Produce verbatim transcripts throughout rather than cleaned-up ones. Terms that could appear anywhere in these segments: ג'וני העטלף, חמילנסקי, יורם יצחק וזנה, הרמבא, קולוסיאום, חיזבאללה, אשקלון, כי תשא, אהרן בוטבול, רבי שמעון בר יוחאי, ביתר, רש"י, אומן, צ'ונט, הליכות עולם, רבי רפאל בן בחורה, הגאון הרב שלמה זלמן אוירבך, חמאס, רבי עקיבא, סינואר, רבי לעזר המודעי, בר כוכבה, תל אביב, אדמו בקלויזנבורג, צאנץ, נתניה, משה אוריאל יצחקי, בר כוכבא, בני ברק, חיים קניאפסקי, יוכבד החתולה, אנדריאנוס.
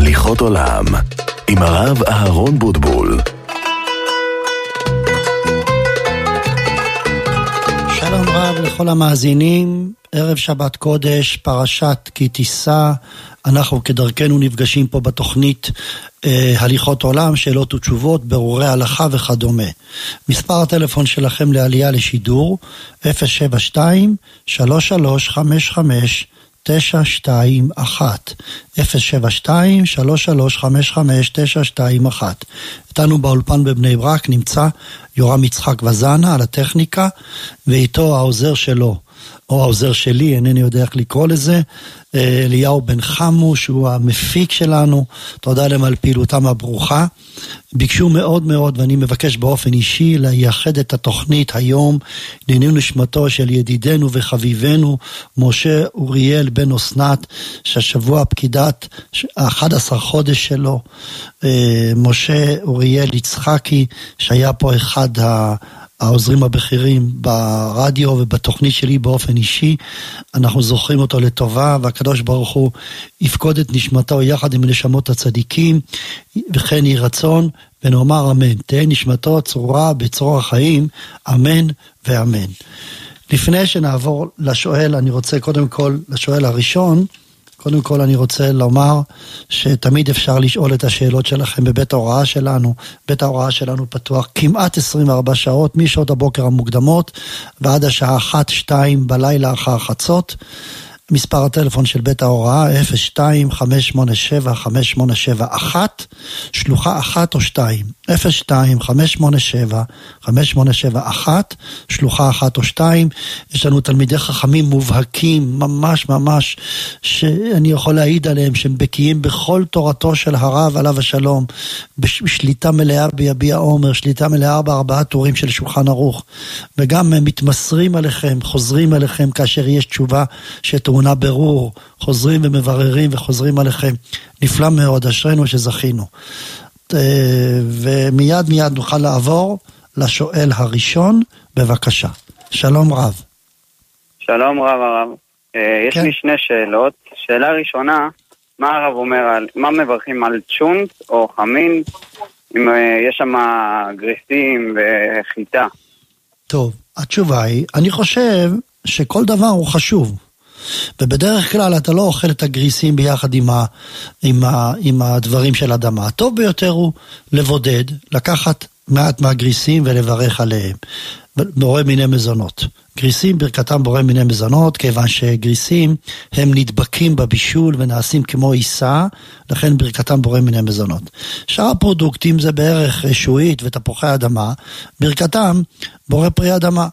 הליכות עולם עם הרב אהרן בוטבול. שלום רב לכל המאזינים, ערב שבת קודש, פרשת כי תישא. אנחנו כדרכנו נפגשים פה בתוכנית אה, הליכות עולם, שאלות ותשובות, ברורי הלכה וכדומה. מספר הטלפון שלכם לעלייה לשידור אפס שבע שתיים שלוש שלוש חמש חמש תשע שתיים אחת, אפס שבע שתיים שלוש שלוש חמש חמש תשע שתיים אחת. איתנו באולפן בבני ברק נמצא יורם יצחק וזנה על הטכניקה, ואיתו העוזר שלו, או העוזר שלי, אינני יודע איך לקרוא לזה, אליהו בן חמו, שהוא המפיק שלנו. תודה להם על פעילותם הברוכה. ביקשו מאוד מאוד, ואני מבקש באופן אישי לייחד את התוכנית היום לעניין נשמתו של ידידנו וחביבנו משה אוריאל בן אסנת, שהשבוע פקידת אחד עשר חודש שלו. משה אוריאל יצחקי, שהיה פה אחד ה... העוזרים הבכירים ברדיו ובתוכנית שלי באופן אישי, אנחנו זוכרים אותו לטובה, והקדוש ברוך הוא יפקוד את נשמתו יחד עם נשמות הצדיקים, וכן יהי רצון, ונאמר אמן. תהא נשמתו צרורה בצרור החיים, אמן ואמן. לפני שנעבור לשואל, אני רוצה קודם כל, לשואל הראשון, קודם כל אני רוצה לומר שתמיד אפשר לשאול את השאלות שלכם בבית ההוראה שלנו. בית ההוראה שלנו פתוח כמעט עשרים וארבע שעות, משעות הבוקר המוקדמות ועד השעה אחת שתיים בלילה אחר חצות. מספר הטלפון של בית ההוראה אפס שתיים חמש שמונה שבע חמש שמונה שבע אחת, שלוחה אחת או שתיים, אפס שתיים חמש שמונה שבע חמש שמונה שבע אחת, שלוחה אחת או שתיים. יש לנו תלמידי חכמים מובהקים, ממש ממש, שאני יכול להעיד עליהם, שהם בקיאים בכל תורתו של הרב עליו השלום, בשליטה מלאה ביביע עומר, שליטה מלאה בארבעה טורים של שולחן ערוך, וגם הם מתמסרים עליכם, חוזרים עליכם כאשר יש תשובה שתורתו מונה ברור, חוזרים ומבררים וחוזרים עליכם. נפלא מאוד, אשרנו שזכינו. ומיד מיד נוכל לעבור לשואל הראשון, בבקשה. שלום רב. שלום רב הרב. יש לי שני שאלות. שאלה ראשונה, מה הרב אומר, מה מברכים על צ'ונט או חמין, אם יש שם גריסים וחיטה? טוב, התשובה היא, אני חושב שכל דבר הוא חשוב. ובדרך כלל אתה לא אוכל את הגריסים ביחד עם, ה, עם, ה, עם הדברים של אדמה. הטוב ביותר הוא לבודד, לקחת מעט מהגריסים ולברך עליהם. בורא מיני מזונות. גריסים ברכתם בורא מיני מזונות, כיוון שגריסים הם נדבקים בבישול ונעשים כמו עיסה, לכן ברכתם בורא מיני מזונות. שאר הפרודוקטים זה בערך שועית ותפוחי אדמה, ברכתם בורא פרי אדמה.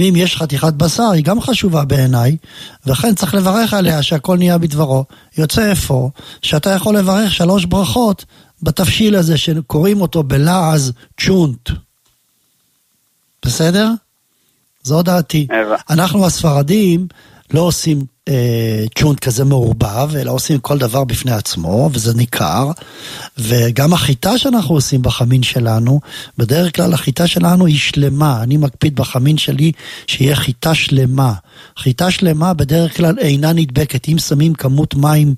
ואם יש חתיכת בשר, היא גם חשובה בעיניי, וכן צריך לברך עליה שהכל נהיה בדברו. יוצא איפה שאתה יכול לברך שלוש ברכות בתפשיל הזה שקוראים אותו בלעז צ'ונט. בסדר? זו דעתי. אנחנו הספרדים לא עושים אה, צ'ונט כזה מעורבב, אלא עושים כל דבר בפני עצמו, וזה ניכר. וגם החיטה שאנחנו עושים בחמין שלנו, בדרך כלל החיטה שלנו היא שלמה. אני מקפיד בחמין שלי שיהיה חיטה שלמה. חיטה שלמה בדרך כלל אינה נדבקת. אם שמים כמות מים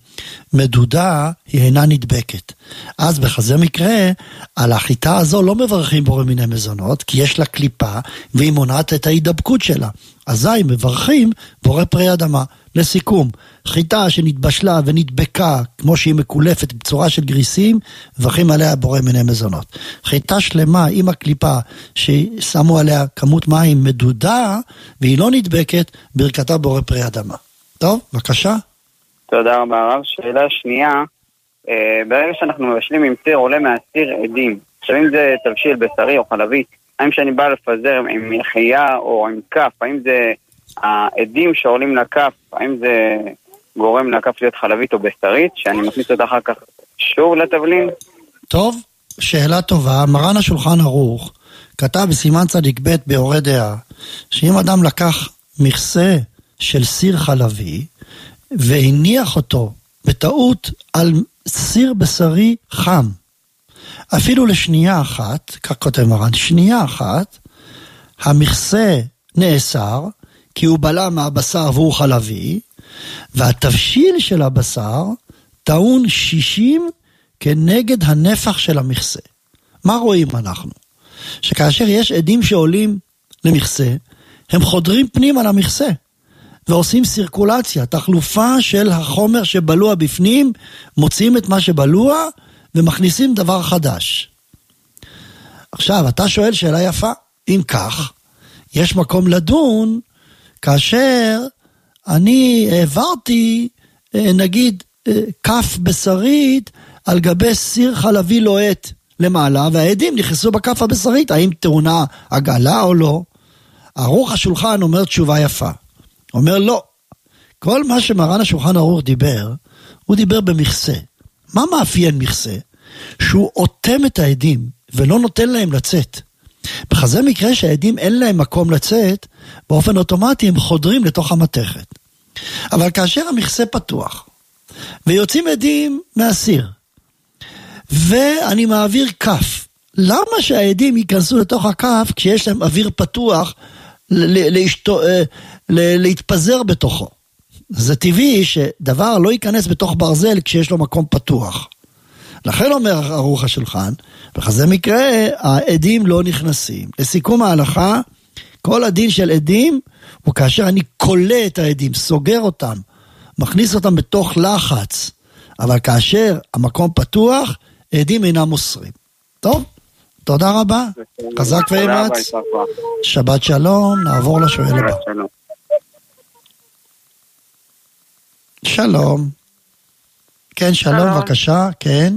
מדודה, היא אינה נדבקת. אז בכזה מקרה, על החיטה הזו לא מברכים בורא מיני מזונות, כי יש לה קליפה, והיא מונעת את ההידבקות שלה. אזי מברכים בורא פרי אדמה. לסיכום, חיטה שנתבשלה ונדבקה, כמו שהיא מקולפת בצורה של גריסים, מברכים עליה בורא מיני מזונות. חיטה שלמה עם הקליפה ששמו עליה כמות מים מדודה, והיא לא נדבקת, ברכתה בורא פרי אדמה. טוב, בבקשה. תודה רבה הרב. שאלה שנייה, ברגע שאנחנו מבשלים עם ציר עולה מהציר עדים, עכשיו אם זה תבשיל בשרי או חלבית, האם שאני בא לפזר עם מלחייה או עם כף, האם זה העדים שעולים לכף, האם זה גורם לכף להיות חלבית או בשרית, שאני מכניס אותה אחר כך שור לטבלין? טוב, שאלה טובה. מרן השולחן ערוך כתב בסימן צדיק ב' באורי דעה, שאם אדם לקח מכסה של סיר חלבי, והניח אותו בטעות על סיר בשרי חם, אפילו לשנייה אחת, כך כותב מרן, שנייה אחת, המכסה נאסר, כי הוא בלע מהבשר והוא חלבי, והתבשיל של הבשר טעון שישים כנגד הנפח של המכסה. מה רואים אנחנו? שכאשר יש עדים שעולים למכסה, הם חודרים פנים על המכסה, ועושים סירקולציה, תחלופה של החומר שבלוע בפנים, מוצאים את מה שבלוע, ומכניסים דבר חדש. עכשיו, אתה שואל שאלה יפה, אם כך, יש מקום לדון, כאשר אני העברתי, נגיד, כף בשרית, על גבי סיר חלבי לוהט למעלה, והעדים נכנסו בכף הבשרית, האם טעונה עגלה או לא? ערוך השולחן אומר תשובה יפה. אומר לא. כל מה שמרן השולחן ערוך דיבר, הוא דיבר במכסה. מה מאפיין מכסה? שהוא עותם את העדים, ולא נותן להם לצאת. בכזה מקרה שהעדים אין להם מקום לצאת, באופן אוטומטי הם חודרים לתוך המתכת. אבל כאשר המכסה פתוח, ויוצאים עדים מהסיר, ואני מעביר כף, למה שהעדים ייכנסו לתוך הכף כשיש להם אוויר פתוח להשתו, להתפזר בתוכו? זה טבעי שדבר לא ייכנס בתוך ברזל כשיש לו מקום פתוח. לכן אומר ערוך השולחן, בכזה מקרה העדים לא נכנסים. לסיכום ההלכה, כל הדין של עדים הוא כאשר אני קולה את העדים, סוגר אותם, מכניס אותם בתוך לחץ, אבל כאשר המקום פתוח, עדים אינם מוסרים. טוב, תודה רבה, חזק ואמץ, שבת שלום, נעבור לשואל הבא. שלום. כן, שלום, בבקשה, כן.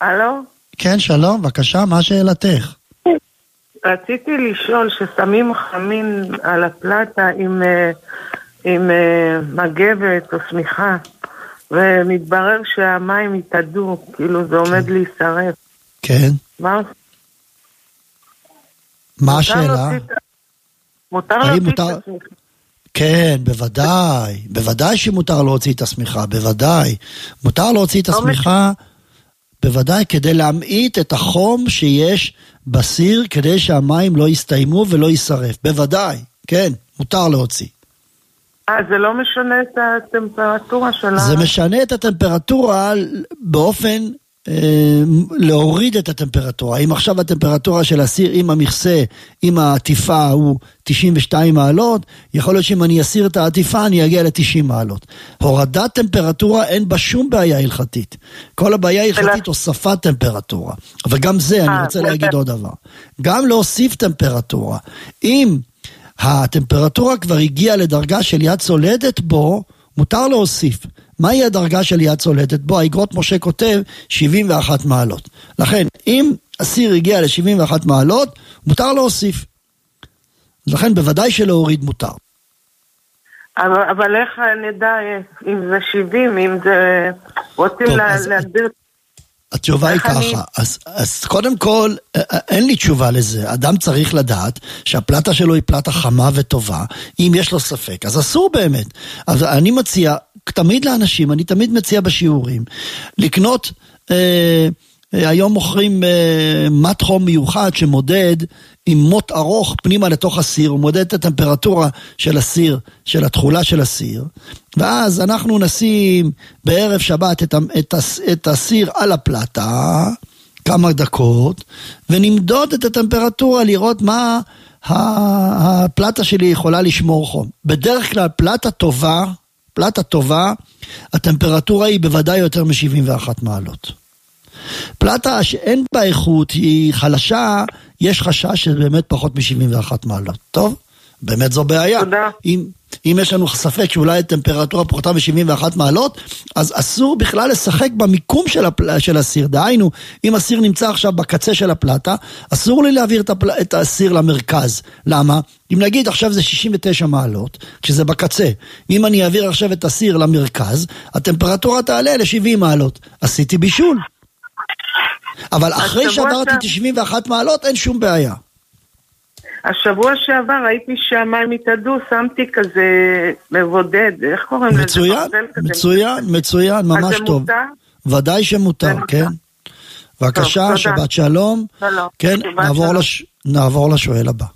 הלו? כן, שלום, בבקשה, מה שאלתך? רציתי לשאול ששמים חמין על הפלטה עם, עם מגבת או סמיכה, ומתברר שהמים יתעדו, כאילו זה עומד להישרף. כן. מה? מה השאלה? מותר להוציא את הסמיכה? כן, בוודאי. בוודאי שמותר להוציא את הסמיכה, בוודאי. מותר להוציא את הסמיכה, בוודאי, כדי להמעיט את החום שיש בסיר, כדי שהמים לא יסתיימו ולא יישרף. בוודאי, כן, מותר להוציא. אז זה לא משנה את הטמפרטורה שלה? זה משנה את הטמפרטורה באופן אה, להוריד את הטמפרטורה. אם עכשיו הטמפרטורה של הסיר עם המכסה, עם העטיפה הוא תשעים ושתיים מעלות, יכול להיות שאם אני אסיר את העטיפה אני אגיע ל-תשעים מעלות. הורדת טמפרטורה אין בה שום בעיה הלכתית. כל הבעיה הלכתית הוספת טמפרטורה. וגם זה אני רוצה להגיד עוד דבר. גם להוסיף טמפרטורה. אם הטמפרטורה כבר הגיעה לדרגה של יד סולדת בו, מותר להוסיף. מהי הדרגה של יד סולדת בו? האגרות משה כותב שבעים ואחת מעלות. לכן, אם הסיר הגיע ל-שבעים ואחת מעלות, מותר להוסיף. לכן, בוודאי שלהוריד מותר. אבל, אבל איך נדע אם זה שבעים, אם זה... רוצים להדיר... התשובה היא ככה, אני... אז, אז קודם כל, אין לי תשובה לזה, אדם צריך לדעת שהפלטה שלו היא פלטה חמה וטובה, אם יש לו ספק, אז אסור באמת, אז אני מציע, תמיד לאנשים, אני תמיד מציע בשיעורים, לקנות, אה, אה, היום מוכרים אה, מת חום מיוחד שמודד עם מות ארוך פנימה לתוך הסיר, הוא מודד את הטמפרטורה של הסיר, של התחולה של הסיר, ואז אנחנו נשים בערב שבת את, את, את הסיר על הפלטה, כמה דקות, ונמדוד את הטמפרטורה לראות מה הפלטה שלי יכולה לשמור חום. בדרך כלל פלטה טובה, פלטה טובה, הטמפרטורה היא בוודאי יותר מ-שבעים ואחת מעלות. פלטה שאין בה איכות, היא חלשה, יש חשש שבאמת פחות מ-שבעים ואחת מעלות. טוב? באמת זו בעיה. תודה. אם, אם יש לנו ספק שאולי הטמפרטורה פחותה מ-שבעים ואחת מעלות, אז אסור בכלל לשחק במיקום של, הפל... של הסיר. דהיינו, אם הסיר נמצא עכשיו בקצה של הפלטה, אסור לי להעביר את, הפל... את הסיר למרכז. למה? אם נגיד עכשיו זה שישים ותשע מעלות, שזה בקצה. אם אני אעביר עכשיו את הסיר למרכז, הטמפרטורה תעלה ל-שבעים מעלות. עשיתי בישול. אבל אחרי שעברתי תשעים ואחת מעלות, אין שום בעיה. השבוע שעבר ראיתי שהמים התעדו, שמתי כזה מבודד, איך קוראים לזה? מצוין, מצוין, מצוין, ממש טוב. ודאי שמותר, כן. בבקשה, שבת שלום. כן, נעבור לשואל הבא.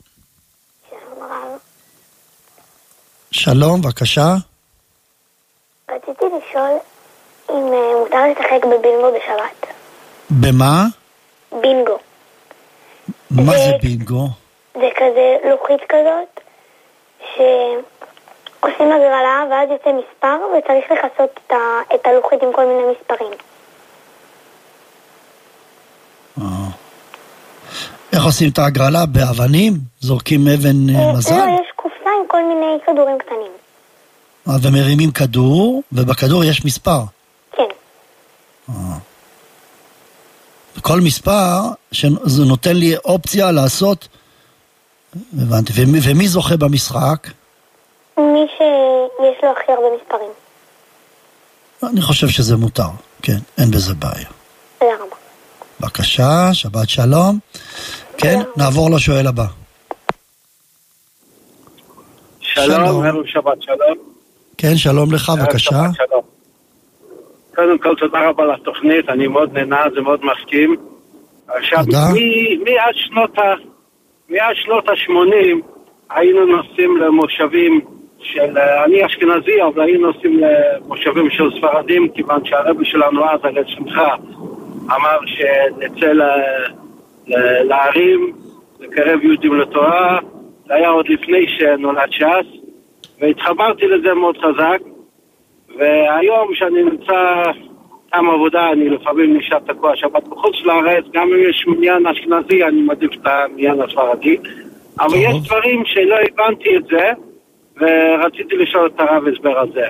שלום, בבקשה. רציתי לשאול אם מותר לשחק בבינגו בשבת. במה? בינגו. מה זה בינגו? זה כזה לוחית כזאת שעושים הגרלה ואז יוצא מספר וצריך לחסות את הלוחית עם כל מיני מספרים. איך עושים את ההגרלה? באבנים? זורקים אבן מזל? לא, יש קופסה עם כל מיני כדורים קטנים. ומרימים כדור, ובכדור יש מספר. כן. כל מספר שנותן לי אופציה לעשות, הבנתי. ומי זוכה במשחק? מי שיש לו הכי הרבה מספרים. אני חושב שזה מותר, כן, אין בזה בעיה. תודה רבה. בבקשה, שבת שלום. כן, נעבור לשואל הבא. שלום, ערב שבת שלום. כן, שלום לך, בבקשה. קודם כל, תודה רבה לתוכנית, אני מאוד נהנה, זה מאוד מסכים. עכשיו, מעד שנות ה-שמונים היינו נוסעים למושבים של, אני אשכנזי, אבל היינו נוסעים למושבים של ספרדים, כיוון שהרבי שלנו אז, הרי שמחה, אמר שנצא לערים, לקרב יהודים לתורה, זה היה עוד לפני שנולד ש"ס, והתחברתי לזה מאוד חזק, והיום שאני נמצא עם עבודה, אני לפעמים נשאר תקוע שבת בחוץ לארץ, גם אם יש מניין אשכנזי, אני מעדיף את המניין הספרדי, אבל יש דברים שלא הבנתי את זה, ורציתי לשאול את הרב הסבר הזה.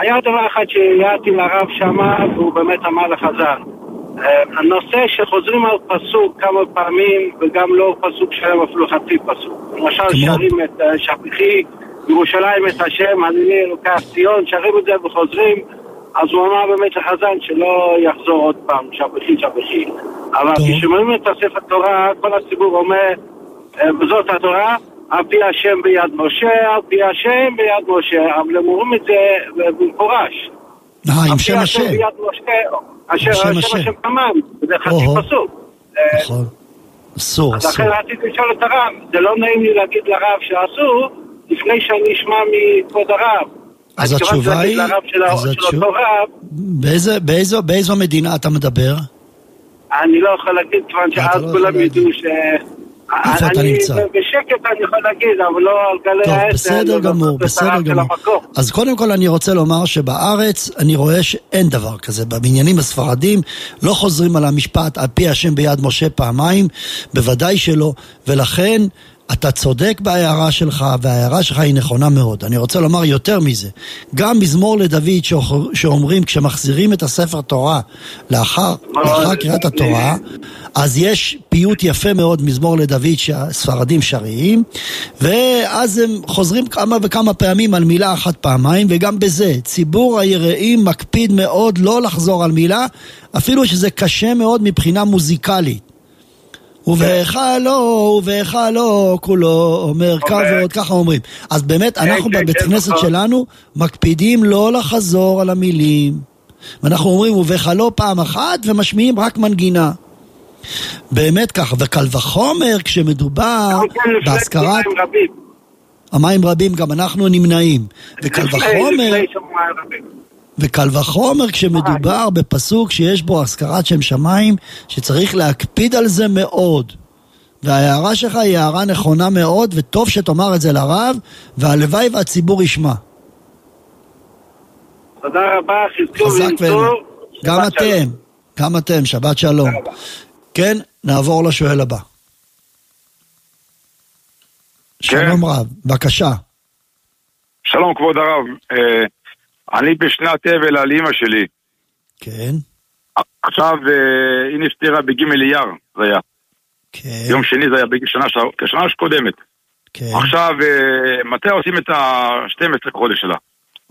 היה דבר אחד שהייתי לרב שמה, והוא באמת אמר לחז"ל, הנושא שחוזרים על פסוק כמה פעמים, וגם לא פסוק שלם, אפילו חצי פסוק. למשל שרים את שפיכי, ירושלים את השם, הללי אלוקי ציון, שרים את זה וחוזרים, אז הוא אמר באמת לחז"ל שלא יחזור עוד פעם, שפיכי, שפיכי. אבל כששומעים את ספר התורה, כל הציבור אומר, בזאת התורה, על פי השם ביד משה, על פי השם ביד משה, אבל הם אומרים את זה במפורש. אה, עם שם השם. על פי השם ביד משה, אשר השם השם כמם, זה חצי פסוק. נכון, אסור, אסור. אז אחרי רציתי לשאול את הרב, זה לא נעים לי להגיד לרב שאסור, לפני שאני אשמע מכבוד הרב. אז התשובה היא... אז התשובה... באיזו מדינה אתה מדבר? אני לא יכול להגיד, כיוון שאז כולם ידעו ש... איפה אתה נמצא? בשקט אני יכול להגיד, אבל לא על גלי העצם. טוב, בסדר גמור, בסדר גמור. אז קודם כל אני רוצה לומר שבארץ אני רואה שאין דבר כזה. בבניינים הספרדים לא חוזרים על המשפט, על פי השם ביד משה פעמיים, בוודאי שלא, ולכן אתה צודק בהערה שלך, וההערה שלך היא נכונה מאוד. אני רוצה לומר יותר מזה. גם מזמור לדוד שאומרים, כשמחזירים את הספר תורה לאחר קריאת התורה, אז יש פיוט יפה מאוד מזמור לדוד שהספרדים שריים, ואז הם חוזרים כמה וכמה פעמים על מילה אחת פעמיים, וגם בזה ציבור היראים מקפיד מאוד לא לחזור על מילה, אפילו שזה קשה מאוד מבחינה מוזיקלית. ובהיכלו, ובהיכלו, כולו אומר כבוד, ככה אומרים. אז באמת, אנחנו בבית כנסת שלנו מקפידים לא לחזור על המילים. ואנחנו אומרים, ובהיכלו פעם אחת, ומשמיעים רק מנגינה. באמת ככה, וקל וחומר, כשמדובר בהזכרת... המים רבים, גם אנחנו נמנעים. וקל וחומר... וקל וחומר כשמדובר בפסוק שיש בו הזכרת שם שמיים, שצריך להקפיד על זה מאוד. וההערה שלך היא הערה נכונה מאוד, וטוב שתאמר את זה לרב, והלוואי והציבור ישמע. תודה רבה, חזק ואמץ. גם אתם, גם אתם, שבת שלום. כן, נעבור לשואל הבא. שלום רב, בבקשה. שלום כבוד הרב. אני בשנת אבל על אמא שלי. כן. עכשיו היא נפטרה בגימל אייר, זה היה. כן. יום שני זה היה בשנה שקודמת. כן. עכשיו, מתי עושים את ה-שנים עשר חודש שלה?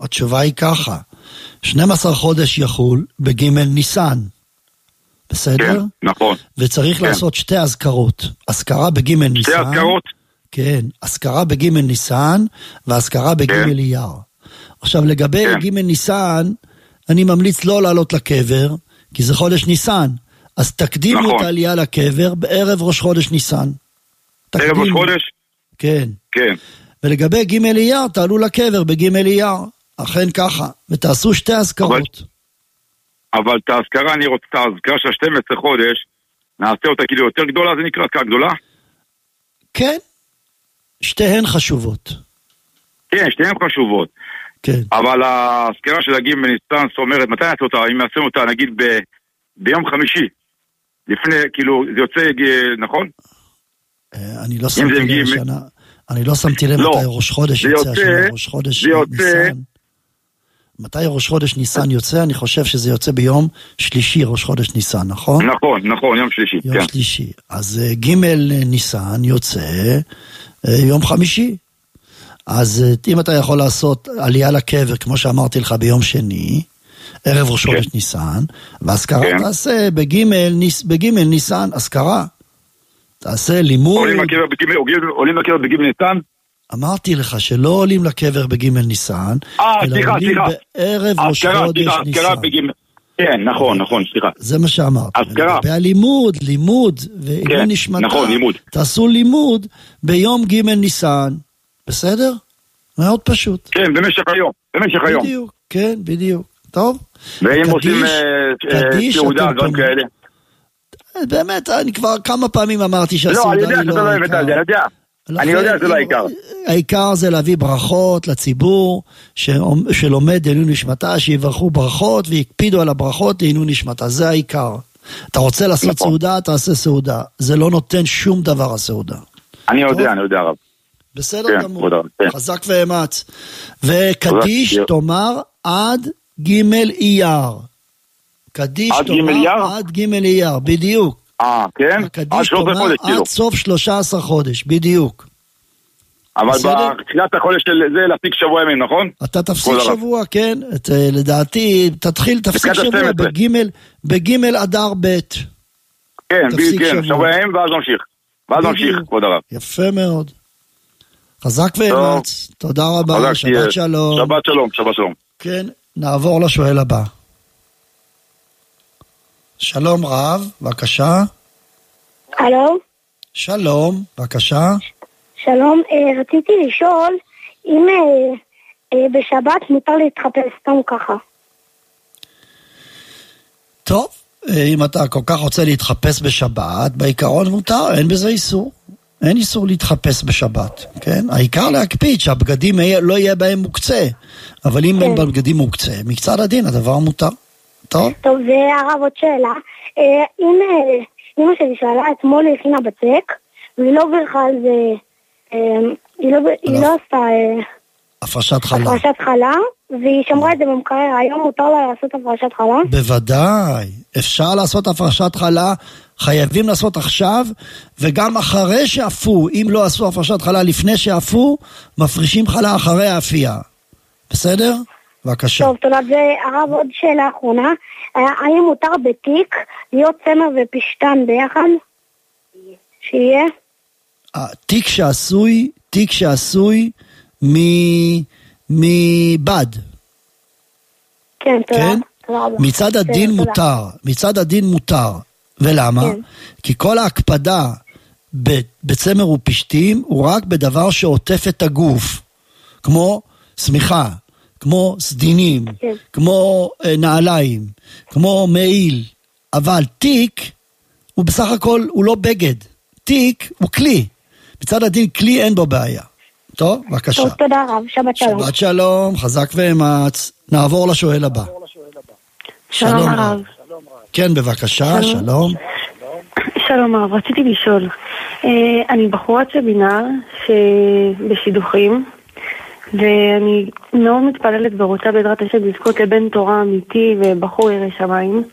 התשובה היא ככה. שנים עשר חודש יחול בגימל ניסן. בסדר? כן, נכון. וצריך כן. לעשות שתי אזכרות. אזכרה בגימל ניסן. שתי אזכרות? כן. אזכרה בגימל ניסן ואזכרה בגימל כן. אייר. עכשיו לגבי ג' ניסן, אני ממליץ לא לעלות לקבר, כי זה חודש ניסן, אז תקדימו את העלייה לקבר בערב ראש חודש ניסן. ערב ראש חודש? כן. ולגבי ג' אייר, תעלו לקבר בג' אייר, אכן ככה, ותעשו שתי אזכרות. אבל את ההזכרה, אני רוצה את ההזכרה של שנים עשר חודש, נעשה אותה כאילו יותר גדולה, זה נקרא הזכרה גדולה? כן, שתיהן חשובות. כן, שתיהן חשובות. כן. אבל ההזכרה של הג' בניסן אומרת, מתי נעשה אותה? אם נעשה אותה, נגיד ב, ביום חמישי, לפני, כאילו, זה יוצא, נכון? אני לא שמתי לב גיל... שנה, אני לא שמתי לב לא. מתי ראש חודש יוצא, השנה, ראש חודש יוצא... ניסן. מתי ראש חודש ניסן יוצא? אני חושב שזה יוצא ביום שלישי, ראש חודש ניסן, נכון? נכון, נכון, יום שלישי. יום כן. שלישי. אז ג' ניסן יוצא יום חמישי. אז אם אתה יכול לעשות עלייה לקבר, כמו שאמרתי לך ביום שני, ערב ראש חודש כן. ניסן, והזכרה כן. תעשה בג' ניס, בג' ניסן, הזכרה. תעשה לימוד. עולים לקבר בג', עולים לקבר בג' ניסן? אמרתי לך שלא עולים לקבר בגימל ניסן, אלא עולים בערב ראש חודש ניסן. כן, נכון, נכון, סליחה. זה מה שאמרת. והלימוד, לימוד, ואם נשמתה, תעשו לימוד ביום גימל ניסן. בסדר? מאוד פשוט. כן, במשך היום. במשך היום. בדיוק, כן, בדיוק. טוב? ואם עושים תעודה, גם כאלה. באמת, אני כבר כמה פעמים אמרתי שהסעודה היא לא... לא, אני יודע שאתה לא אוהבת על זה, אני יודע. אני יודע, זה לא העיקר. העיקר זה להביא ברכות לציבור שלומד לעילוי נשמתה, שיברכו ברכות ויקפידו על הברכות לעילוי נשמתה. זה העיקר. אתה רוצה לעשות סעודה, תעשה סעודה. זה לא נותן שום דבר הסעודה. אני יודע, אני יודע רב. בסדר גמור. חזק ואמץ. וקדיש תאמר עד ג' אייר. קדיש תאמר עד ג' אייר, בדיוק. אה, כן? עד שלושה חודש, כאילו. עד סוף שלושה עשר חודש, בדיוק. אבל בתחילת החודש של זה, להפסיק שבוע ימים, נכון? אתה תפסיק שבוע, כן. לדעתי, תתחיל, תפסיק שבוע בגימל אדר ב'. כן, כן, שבוע ימים, ואז נמשיך. ואז נמשיך, כבוד הרב. יפה מאוד. חזק ואמץ. תודה רבה, שבת שלום. שבת שלום, שבת שלום. כן, נעבור לשואל הבא. שלום רב, בבקשה. הלו? שלום, בבקשה. שלום, רציתי לשאול אם בשבת מותר להתחפש סתם ככה. טוב, אם אתה כל כך רוצה להתחפש בשבת, בעיקרון מותר, אין בזה איסור. אין איסור להתחפש בשבת, כן? העיקר להקפיד שהבגדים לא יהיה בהם מוקצה, אבל אם אין בבגדים מוקצה, מקצת הדין הדבר מותר. טוב, והרב עוד שאלה, אמא שלי שאלה אתמול הכינה בצק, והיא לא ברכה על זה, היא לא עשתה הפרשת חלה, והיא שמרה את זה במקרר, היום מותר לה לעשות הפרשת חלה? בוודאי, אפשר לעשות הפרשת חלה, חייבים לעשות עכשיו, וגם אחרי שאפו, אם לא עשו הפרשת חלה לפני שאפו, מפרישים חלה אחרי האפייה, בסדר? בבקשה. טוב, תודה. והרב, עוד שאלה אחרונה. האם מותר בתיק להיות צמר ופשטן ביחד? שיהיה? תיק שעשוי, תיק שעשוי מבד. כן, תודה. מצד הדין מותר, מצד הדין מותר. ולמה? כי כל ההקפדה בצמר ופשטים הוא רק בדבר שעוטף את הגוף. כמו סמיכה. כמו סדינים, כן. כמו נעליים, כמו מעיל, אבל תיק הוא בסך הכל, הוא לא בגד, תיק הוא כלי, מצד הדין כלי אין בו בעיה. טוב, בבקשה. טוב, תודה רב, שבת שלום. שבת שלום, חזק ואמץ, נעבור לשואל הבא. שלום, שלום רב. שלום. כן, בבקשה, שלום. שלום, שלום רב, רציתי לשאול, אני בחורת שבינר שבשידוכים, ואני מאוד מתפללת ורוצה בעזרת השם לזכות לבן תורה אמיתי ובחור ירא שמיים.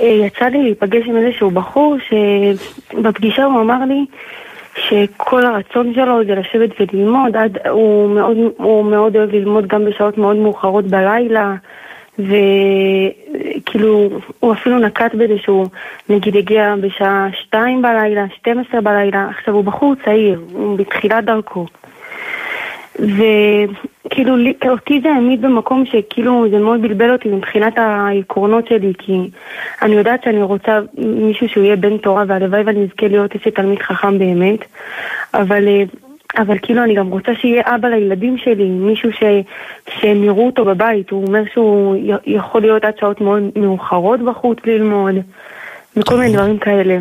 יצא לי להיפגש עם איזשהו בחור שבפגישה הוא אמר לי שכל הרצון שלו זה לשבת וללמוד, עד, הוא, מאוד, הוא מאוד אוהב ללמוד גם בשעות מאוד מאוחרות בלילה, וכאילו הוא אפילו נקט בזה שהוא נגיד הגיע בשעה שתיים בלילה, שתים עשרה בלילה. עכשיו הוא בחור צעיר, הוא בתחילת דרכו, וכאילו אותי זה העמיד במקום שכאילו זה מאוד בלבל אותי מבחינת העקרונות שלי, כי אני יודעת שאני רוצה מישהו שהוא יהיה בן תורה, והלוואי ואני אזכה להיות איזה תלמיד חכם באמת, אבל אבל כאילו אני גם רוצה שיהיה אבא לילדים שלי, מישהו ש... שהם יראו אותו בבית. הוא אומר שהוא י... יכול להיות עד שעות מאוד מאוחרות בחוץ ללמוד, וכל מיני דברים כאלה.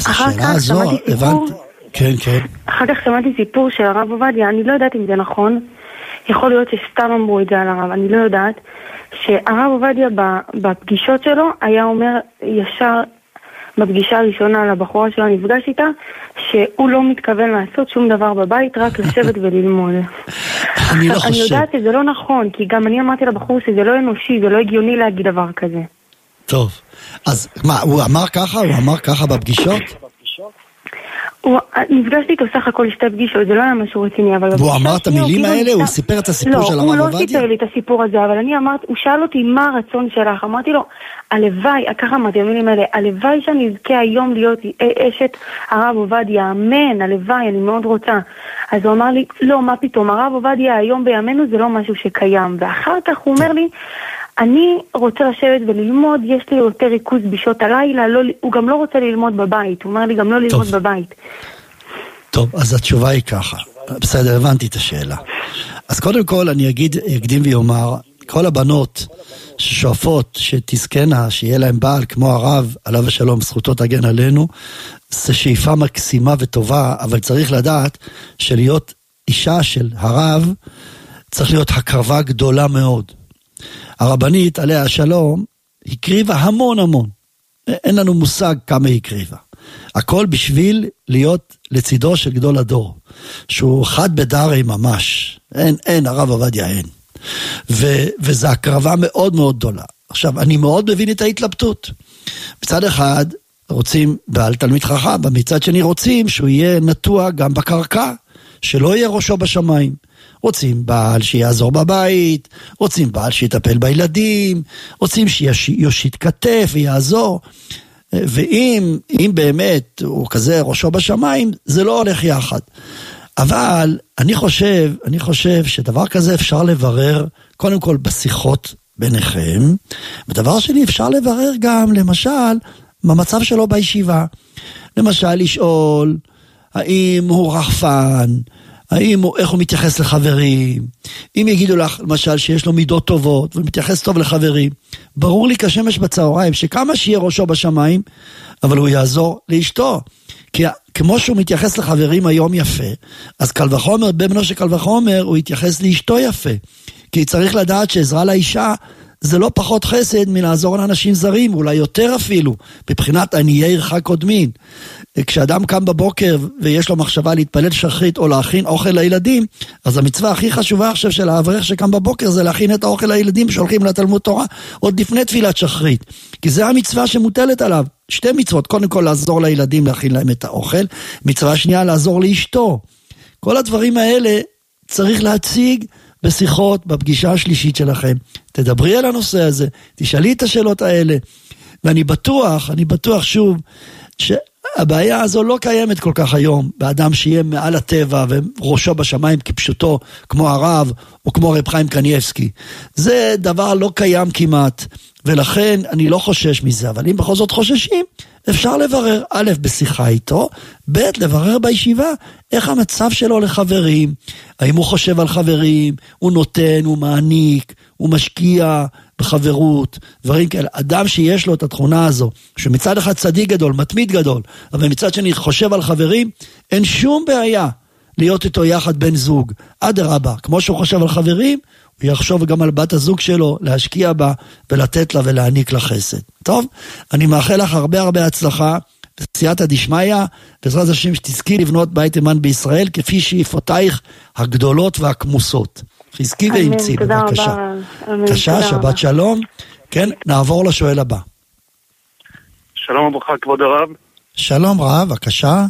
אחר כך זו, שמעתי סיפור, כן, כן. אחר כך שמעתי סיפור של הרב עובדיה, אני לא יודעת אם זה נכון, יכול להיות שסתם אמרו את זה על הרב, אני לא יודעת, שהרב עובדיה בפגישות שלו היה אומר ישר, בפגישה הראשונה לבחורה שלו נפגש איתה, שהוא לא מתכוון לעשות שום דבר בבית, רק לשבת וללמוד. אני לא חושב. אני יודעת שזה לא נכון, כי גם אני אמרתי לבחור שזה לא אנושי, זה לא הגיוני להגיד דבר כזה. טוב. אז מה, הוא אמר ככה? הוא אמר ככה בפגישות? הוא נפגש איתו סך הכל שתי פגישות, זה לא היה משהו רציני, אבל... והוא אמר את המילים האלה? הוא סיפר את הסיפור של הרב עובדיה? לא, הוא לא סיפר לי את הסיפור הזה, אבל אני אמרתי, הוא שאל אותי מה הרצון שלך, אמרתי לו, הלוואי, ככה אמרתי המילים האלה, הלוואי שאני אזכה היום להיות אשת הרב עובדיה, אמן, הלוואי, אני מאוד רוצה. אז הוא אמר לי, לא, מה פתאום, הרב עובדיה היום בימינו זה לא משהו שקיים, ואחר כך הוא אומר לי, אני רוצה לשבת וללמוד, יש לי יותר ריכוז בשעות הלילה, לא, הוא גם לא רוצה ללמוד בבית, הוא אומר לי גם לא ללמוד טוב. בבית. טוב, אז התשובה היא ככה, בסדר, הבנתי את השאלה. אז קודם כל אני אגיד, אקדים ויאמר, כל הבנות ששואפות שתזכנה, שיהיה להם בעל כמו הרב, עליו השלום, זכותו תגן עלינו, זה שאיפה מקסימה וטובה, אבל צריך לדעת שלהיות אישה של הרב, צריך להיות הקרבה גדולה מאוד. הרבנית, עליה השלום, הקריבה המון המון. אין לנו מושג כמה היא הקריבה. הכל בשביל להיות לצידו של גדול הדור, שהוא חד בדרי ממש. אין, אין, הרב עובדיה אין. ו, וזו הקרבה מאוד מאוד גדולה. עכשיו, אני מאוד מבין את ההתלבטות. מצד אחד, רוצים בעל תלמיד חכם, ומצד שני רוצים שהוא יהיה נטוע גם בקרקע, שלא יהיה ראשו בשמיים. רוצים בעל שיעזור בבית, רוצים בעל שיטפל בילדים, רוצים שיושיט כתף ויעזור, ואם אם באמת הוא כזה ראשו בשמיים, זה לא הולך יחד. אבל אני חושב, אני חושב שדבר כזה אפשר לברר, קודם כל בשיחות ביניכם, ודבר שני אפשר לברר גם, למשל, במצב שלו בישיבה. למשל, לשאול, האם הוא רחפן, האם הוא, איך הוא מתייחס לחברים, אם יגידו לך, למשל, שיש לו מידות טובות, והוא מתייחס טוב לחברים, ברור לי כשמש בצהריים, שכמה שיהיה ראשו בשמיים, אבל הוא יעזור לאשתו, כי כמו שהוא מתייחס לחברים היום יפה, אז קל וחומר, בבנו שקל וחומר, הוא יתייחס לאשתו יפה, כי צריך לדעת שעזרה לאישה, זה לא פחות חסד מלעזור לאנשים זרים, אולי יותר אפילו, מבחינת עניי עירך קודמין. כשאדם קם בבוקר ויש לו מחשבה להתפלל שחרית או להכין אוכל לילדים, אז המצווה הכי חשובה עכשיו של האברך שקם בבוקר זה להכין את האוכל לילדים שהולכים לתלמוד תורה עוד לפני תפילת שחרית, כי זה המצווה שמוטלת עליו. שתי מצוות, קודם כל לעזור לילדים להכין להם את האוכל, מצווה שנייה לעזור לאשתו. כל הדברים האלה צריך להציג בשיחות, בפגישה השלישית שלכם. תדברי על הנושא הזה, תשאלי את השאלות האלה, ואני בטוח, אני בטוח שוב, שהבעיה הזו לא קיימת כל כך היום, באדם שיהיה מעל הטבע, וראשו בשמיים כפשוטו, כמו הרב, או כמו רב חיים קניאפסקי. זה דבר לא קיים כמעט, ולכן אני לא חושש מזה, אבל אם בכל זאת חוששים, אפשר לברר, א', בשיחה איתו, ב', לברר בישיבה, איך המצב שלו לחברים, האם הוא חושב על חברים, הוא נותן, הוא מעניק, הוא משקיע בחברות, דברים כאלה. אדם שיש לו את התכונה הזו, שמצד אחד צדיק גדול, מתמיד גדול, אבל מצד שני חושב על חברים, אין שום בעיה להיות איתו יחד בן זוג, עד הרבה, כמו שהוא חושב על חברים, יחשוב גם על בת הזוג שלו, להשקיע בה ולתת לה ולהעניק לה חסד. טוב, אני מאחל לך הרבה הרבה הצלחה, בסייעתא דשמיא, בעזרת השם שתזכי לבנות בית אמן בישראל, כפי שאיפותייך הגדולות והכמוסות. חזקי ואמצי, בבקשה. בבקשה, שבת שלום. כן, נעבור לשואל הבא. שלום וברכה, כבוד הרב. שלום רב, בבקשה.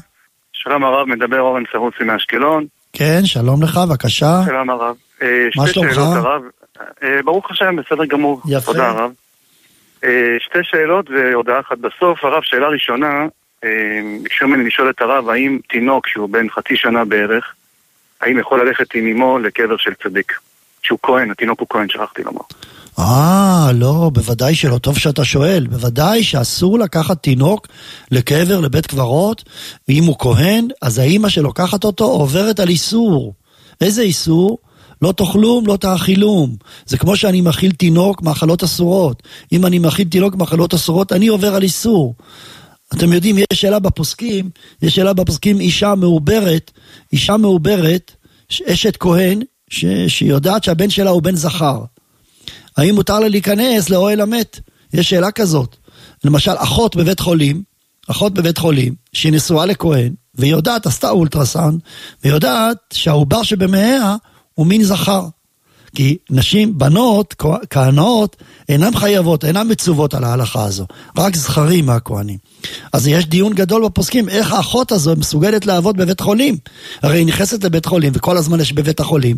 שלום הרב, מדבר אורן שרוצקין מאשקלון. כן, שלום לך, בבקשה. שלום הרב. מה שלומך? ברוך השם, בסדר גמור. יפה. תודה הרב. שתי שאלות והודעה אחת בסוף. הרב, שאלה ראשונה, ביקשו ממני לשאול את הרב, האם תינוק שהוא בן חצי שנה בערך, האם יכול ללכת עם אמו לקבר של צדיק? שהוא כהן, התינוק הוא כהן, שכחתי לומר. אה, לא, בוודאי שלא, טוב שאתה שואל, בוודאי שאסור לקחת תינוק לקבר, לבית קברות, ואם הוא כהן, אז האמא שלוקחת אותו עוברת על איסור. איזה איסור? לא תאכלום, לא תאכילום. זה כמו שאני מכיל תינוק מאכלות אסורות. אם אני מכיל תינוק מאכלות אסורות, אני עובר על איסור. אתם יודעים, יש שאלה בפוסקים, יש שאלה בפוסקים, אישה מעוברת, אישה מעוברת, אשת כהן, ש... שיודעת שהבן שלה הוא בן זכר. האם מותר לה להיכנס לאוהל המת? יש שאלה כזאת. למשל, אחות בבית חולים, אחות בבית חולים, שהיא נשואה לכהן, ויודעת, עשתה אולטרסאונד, ויודעת שהעובר שבמאה הוא מין זכר. כי נשים, בנות, כהנות, אינן חייבות, אינן מצוות על ההלכה הזו. רק זכרים מהכהנים. אז יש דיון גדול בפוסקים, איך האחות הזו מסוגלת לעבוד בבית חולים? הרי היא נכנסת לבית חולים, וכל הזמן יש בבית החולים.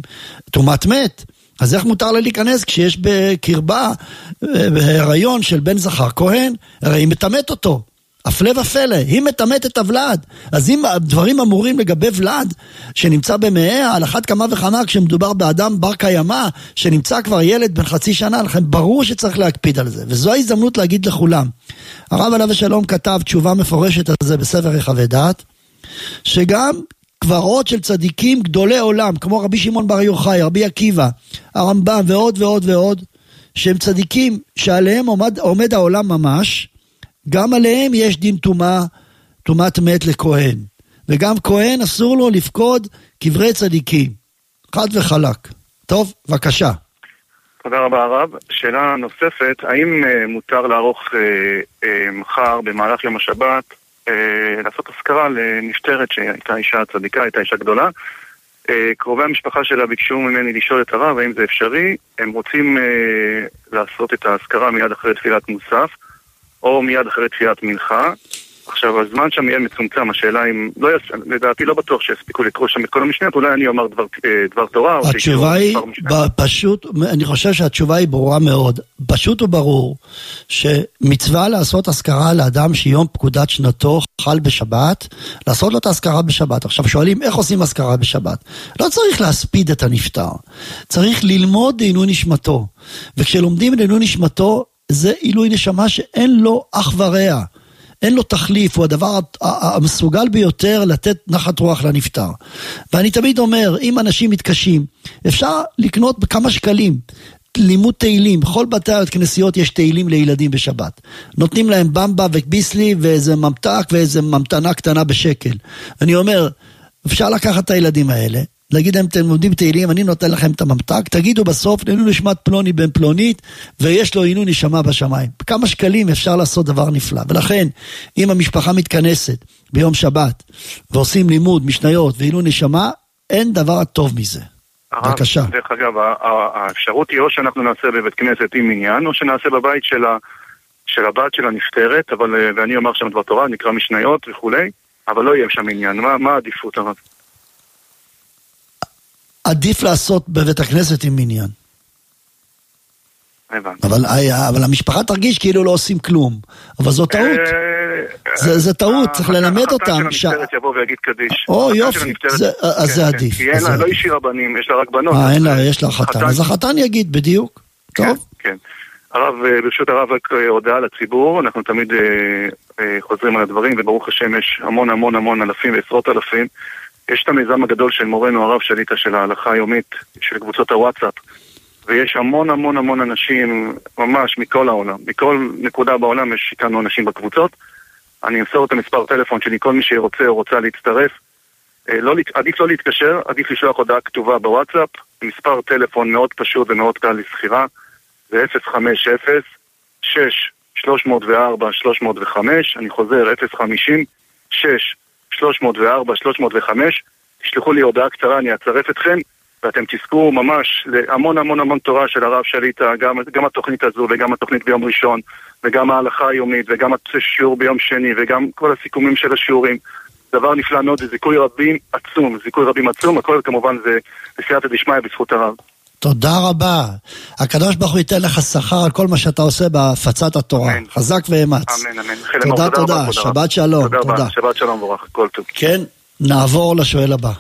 תומת מת. אז איך מותר לה להיכנס כשיש בקרבה, בהיריון של בן זכר כהן? הרי היא מתמת אותו. אפלה ופלה, היא מתמת את הוולד. אז אם הדברים אמורים לגבי ולד שנמצא במאה, על אחת כמה וכמה כשמדובר באדם בר קיימה שנמצא כבר ילד בן חצי שנה, לכן ברור שצריך להקפיד על זה, וזו ההזדמנות להגיד לכולם. הרב עליו השלום כתב תשובה מפורשת על זה בספר רחבי דעת, שגם קברות של צדיקים גדולי עולם כמו רבי שמעון בר יוחאי, רבי עקיבא, הרמבא ועוד ועוד ועוד, שהם צדיקים שעליהם עומד, עומד העולם ממש, גם עליהם יש דין תומה, תומת מת לכהן. וגם כהן אסור לו לפקוד קברי צדיקים. חד וחלק. טוב, בבקשה. תודה רבה הרב. שאלה נוספת, האם אה, מותר לערוך אה, אה, מחר במהלך יום השבת, אה, לעשות אזכרה לנפטרת שהייתה אישה צדיקה, הייתה אישה גדולה? אה, קרובי המשפחה שלה ביקשו ממני לשאול את הרב, האם זה אפשרי? הם רוצים אה, לעשות את האזכרה מיד אחרי תפילת מוסף, או מיד אחרי תפיית מנחה. עכשיו, הזמן שם יהיה מצומצם, השאלה אם... לא יס... לדעתי לא בטוח שהספיקו לקרוא שם את כל המשנית, אולי אני אומר דבר, דבר תורה... התשובה היא, ב- פשוט, אני חושב שהתשובה היא ברורה מאוד. פשוט וברור שמצווה לעשות אזכרה לאדם שיום פקודת שנתו חל בשבת, לעשות לו את האזכרה בשבת. עכשיו שואלים, איך עושים אזכרה בשבת? לא צריך להספיד את הנפטר. צריך ללמוד דעינו נשמתו. וכשלומדים דעינו נשמתו, זה עילוי נשמה שאין לו אח ורע, אין לו תחליף, הוא הדבר המסוגל ביותר לתת נחת רוח לנפטר. ואני תמיד אומר, אם אנשים מתקשים, אפשר לקנות בכמה שקלים לימוד תהילים. בכל בתי הכנסיות יש תהילים לילדים בשבת. נותנים להם במבה וביסלי ואיזה ממתק ואיזה ממתנה קטנה בשקל. אני אומר, אפשר לקחת את הילדים האלה, להגיד להם, אתם לומדים תהילים, אני נותן לכם את הממתק, תגידו בסוף, נהנו נשמת פלוני בן פלונית, ויש לו עינו נשמה בשמיים. בכמה שקלים אפשר לעשות דבר נפלא. ולכן, אם המשפחה מתכנסת ביום שבת, ועושים לימוד, משניות, ועינו נשמה, אין דבר טוב מזה. בבקשה. דרך אגב, האפשרות היא או שאנחנו נעשה בבית כנסת עם עניין, או שנעשה בבית של הבת של הנפטרת, ואני אומר שם דבר תורה, נקרא משניות וכו', אבל לא יהיה שם עניין. מה העדיפות הרב? עדיף לעשות בבית הכנסת עם מניין. אבל, אבל המשפחה תרגיש כאילו לא עושים כלום. אבל זו טעות. זה, זה טעות, צריך ללמד אותם. החתן של הנפטרת יבוא ויגיד קדיש. או יופי, אז זה עדיף. כי אין לה, לא אישי רבנים, יש לה רק בנות. אין לה, יש לה חתן. אז החתן יגיד, בדיוק. טוב? כן. הרב, ברשות הרב, רק הודעה לציבור, אנחנו תמיד חוזרים על הדברים, וברוך השם יש המון המון המון אלפים ועשרות אלפים. יש את המיזם הגדול של מורנו הרב שליטה של ההלכה היומית, של קבוצות הוואטסאפ, ויש המון המון המון אנשים, ממש מכל העולם, מכל נקודה בעולם יש איתנו אנשים בקבוצות. אני אמסור את המספר טלפון שלי, כל מי שרוצה או רוצה להצטרף, לא, עדיף לא להתקשר, עדיף לשלוח הודעה כתובה בוואטסאפ, מספר טלפון מאוד פשוט ומאוד קל לזכירה, זה אפס חמש אפס שש שלוש אפס ארבע שלוש אפס חמש, אני חוזר אפס חמש אפס שש שלוש אפס ארבע שלוש אפס חמש, תשלחו לי הודעה קצרה, אני אצרף אתכם, ואתם תזכו ממש להמון המון המון תורה של הרב שליטה, גם, גם התוכנית הזו, וגם התוכנית ביום ראשון, וגם ההלכה היומית, וגם השיעור ביום שני, וגם כל הסיכומים של השיעורים. דבר נפלא מאוד, זה זיכוי רבים עצום, זיכוי רבים עצום, הכל כמובן זה בסייעתא דשמיא בזכות הרב. תודה רבה. הקדוש ברוך הוא ייתן לך שכר על כל מה שאתה עושה בהפצת התורה. אמן. חזק ואמץ. אמן, אמן. תודה, תודה. שבת שלום. תודה. שבת שלום וברכה. כל טוב. כן, נעבור לשואל הבא.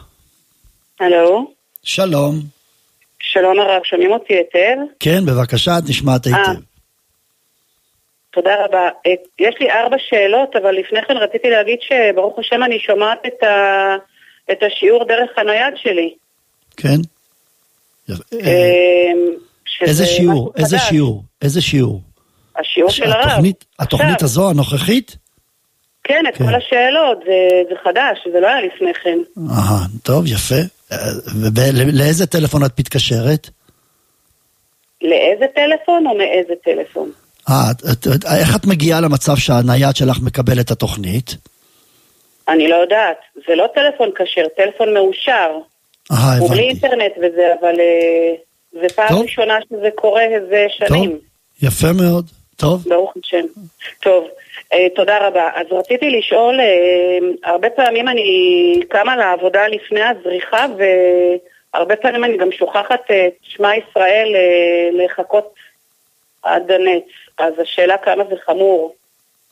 הלו. שלום. שלום הרב, שומעים אותי היטב? כן, בבקשה, את נשמעת היטב. תודה רבה. יש לי ארבע שאלות, אבל לפני כן רציתי להגיד שברוך השם אני שומעת את, ה... את השיעור דרך הנייד שלי. כן? איזה שיעור? איזה שיעור? איזה שיעור? השיעור של הרב. התוכנית, התוכנית הזו הנוכחית? כן, את כן. כל השאלות, זה, זה חדש, זה לא היה לפני כן. אה, טוב, יפה. ולאיזה טלפון את מתקשרת? לאיזה טלפון או מאיזה טלפון? אה, איך את מגיעה למצב שהנייד שלך מקבל את התוכנית? אני לא יודעת, זה לא טלפון כשר, טלפון מאושר. אה, הבנתי. הוא בלי אינטרנט וזה, אבל זה פעם ראשונה שזה קורה איזה שנים. טוב, יפה מאוד, טוב. ברוך השם. טוב, תודה רבה. אז רציתי לשאול, הרבה פעמים אני קמה לעבודה לפני הזריחה, והרבה פעמים אני גם שוכחת את שמה ישראל לחכות עד הנץ. אז השאלה כמה זה חמור.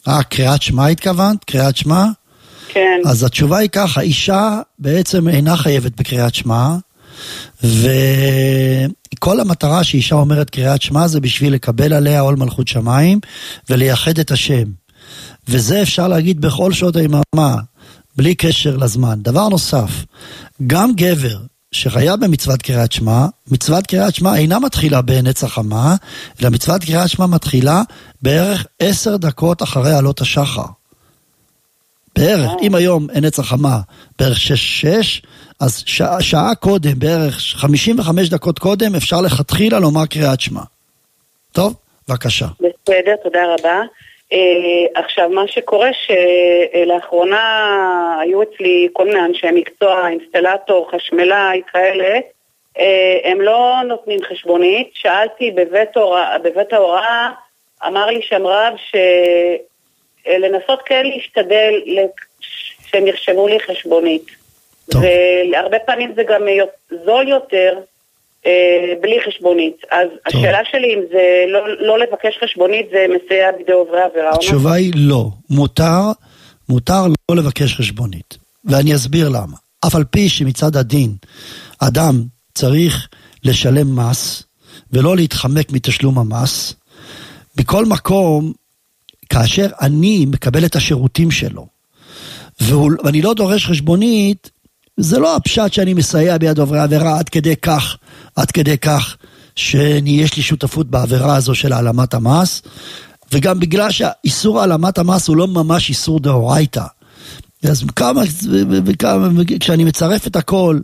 אה, קריאת שמה התכוונת? קריאת שמה? כן. אז התשובה היא ככה, אישה בעצם אינה חייבת בקריאת שמה, וכל המטרה שאישה אומרת קריאת שמה זה בשביל לקבל עליה עול מלכות שמיים, ולייחד את השם. וזה אפשר להגיד בכל שעות היממה, בלי קשר לזמן. דבר נוסף, גם גבר, שחיה במצוות קריאת שמה, מצוות קריאת שמה אינה מתחילה בנץ החמה, אלא מצוות קריאת שמה מתחילה בערך עשר דקות אחרי עלות השחר. בערך, אם היום נץ החמה בערך שש שש, אז שעה, שעה קודם, בערך חמישים וחמש דקות קודם, אפשר להתחיל לומר קריאת שמה. טוב? בבקשה. בסדר, תודה רבה. עכשיו, מה שקורה שלאחרונה היו אצלי כל מיני אנשי מקצוע, אינסטלטור, חשמלאי, כאלה, הם לא נותנים חשבונית. שאלתי בבית, הורא, בבית ההוראה, אמר לי שם רב שלנסות כן להשתדל שהם יחשבו לי חשבונית. טוב. והרבה פעמים זה גם זול יותר בלי חשבונית. אז טוב. השאלה שלי אם זה לא, לא לבקש חשבונית זה מסייע בידי עוברי עבירה. התשובה היא לא. מותר, מותר לא לבקש חשבונית. ואני אסביר למה. אף על פי שמצד הדין אדם צריך לשלם מס ולא להתחמק מתשלום המס. בכל מקום כאשר אני מקבל את השירותים שלו ואני לא דורש חשבונית, זה לא הפשט שאני מסייע ביד עוברי עבירה עד כדי כך, עד כדי כך שיש לי שותפות בעבירה הזו של העלמת המס, וגם בגלל שהאיסור העלמת המס הוא לא ממש איסור דאורייתא. אז כמה, וכמה, כשאני מצרף את הכל,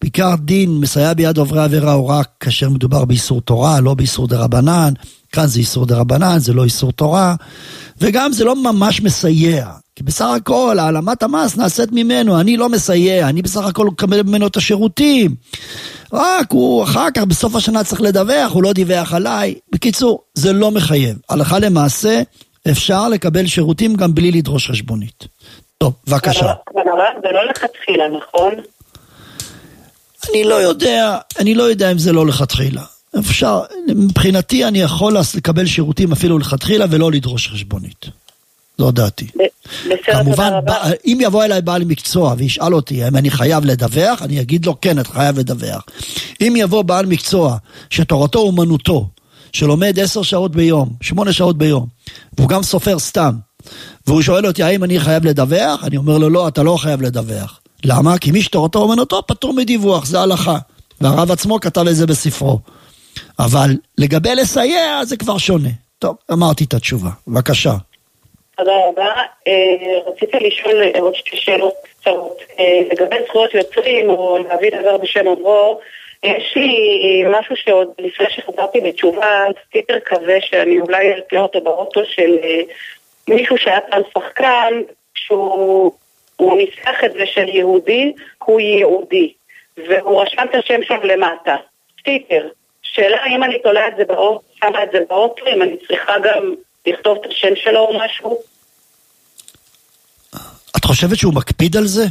בעיקר דין מסייע ביד עוברי עבירה הוא רק כאשר מדובר באיסור תורה, לא באיסור דרבנן, כאן זה איסור דרבנן, זה לא איסור תורה, וגם זה לא ממש מסייע. כי בסך הכל, העלמת המס נעשית ממנו, אני לא מסייע, אני בסך הכל מקבל ממנו את השירותים, רק הוא אחר כך בסוף השנה צריך לדווח, הוא לא דיווח עליי, בקיצור, זה לא מחייב, הלכה למעשה, אפשר לקבל שירותים גם בלי לדרוש חשבונית. טוב, בבקשה. זה לא לכתחילה, נכון? אני לא יודע, אני לא יודע אם זה לא לכתחילה, אפשר, מבחינתי אני יכול לקבל שירותים אפילו לכתחילה ולא לדרוש חשבונית. לא דעתי. כמובן, אם יבוא אליי בעל מקצוע וישאל אותי אם אני חייב לדווח, אני אגיד לו כן, את חייב לדווח. אם יבוא בעל מקצוע שתורתו אומנותו, שלומד עשר שעות ביום, שמונה שעות ביום, והוא גם סופר סתם, והוא שואל אותי האם אני חייב לדווח, אני אומר לו לא, אתה לא חייב לדווח. למה? כי מי שתורתו אומנותו פטור מדיווח, זה הלכה. והרב עצמו כתב את זה בספרו. אבל לגבי לסייע זה כבר שונה. טוב, אמרתי את התשובה. בבקשה. תודה רבה. רציתי לשאול עוד שתי שאלות קצרות. לגבי זכויות יוצרים, או להביא דבר בשם עוברו, יש לי משהו שעוד לפני שחזרתי בתשובה, סטיפר כזה שאני אולי אלפיע אותו באוטו של מישהו שהיה פעם שחקן, שהוא ניסח את זה של יהודי, הוא יהודי, והוא רשם את השם שם למטה. סטיפר. שאלה אם אני תולה את זה באוטו, שמה את זה באוטו, אם אני צריכה גם לכתוב את השם שלו או משהו. את חושבת שהוא מקפיד על זה?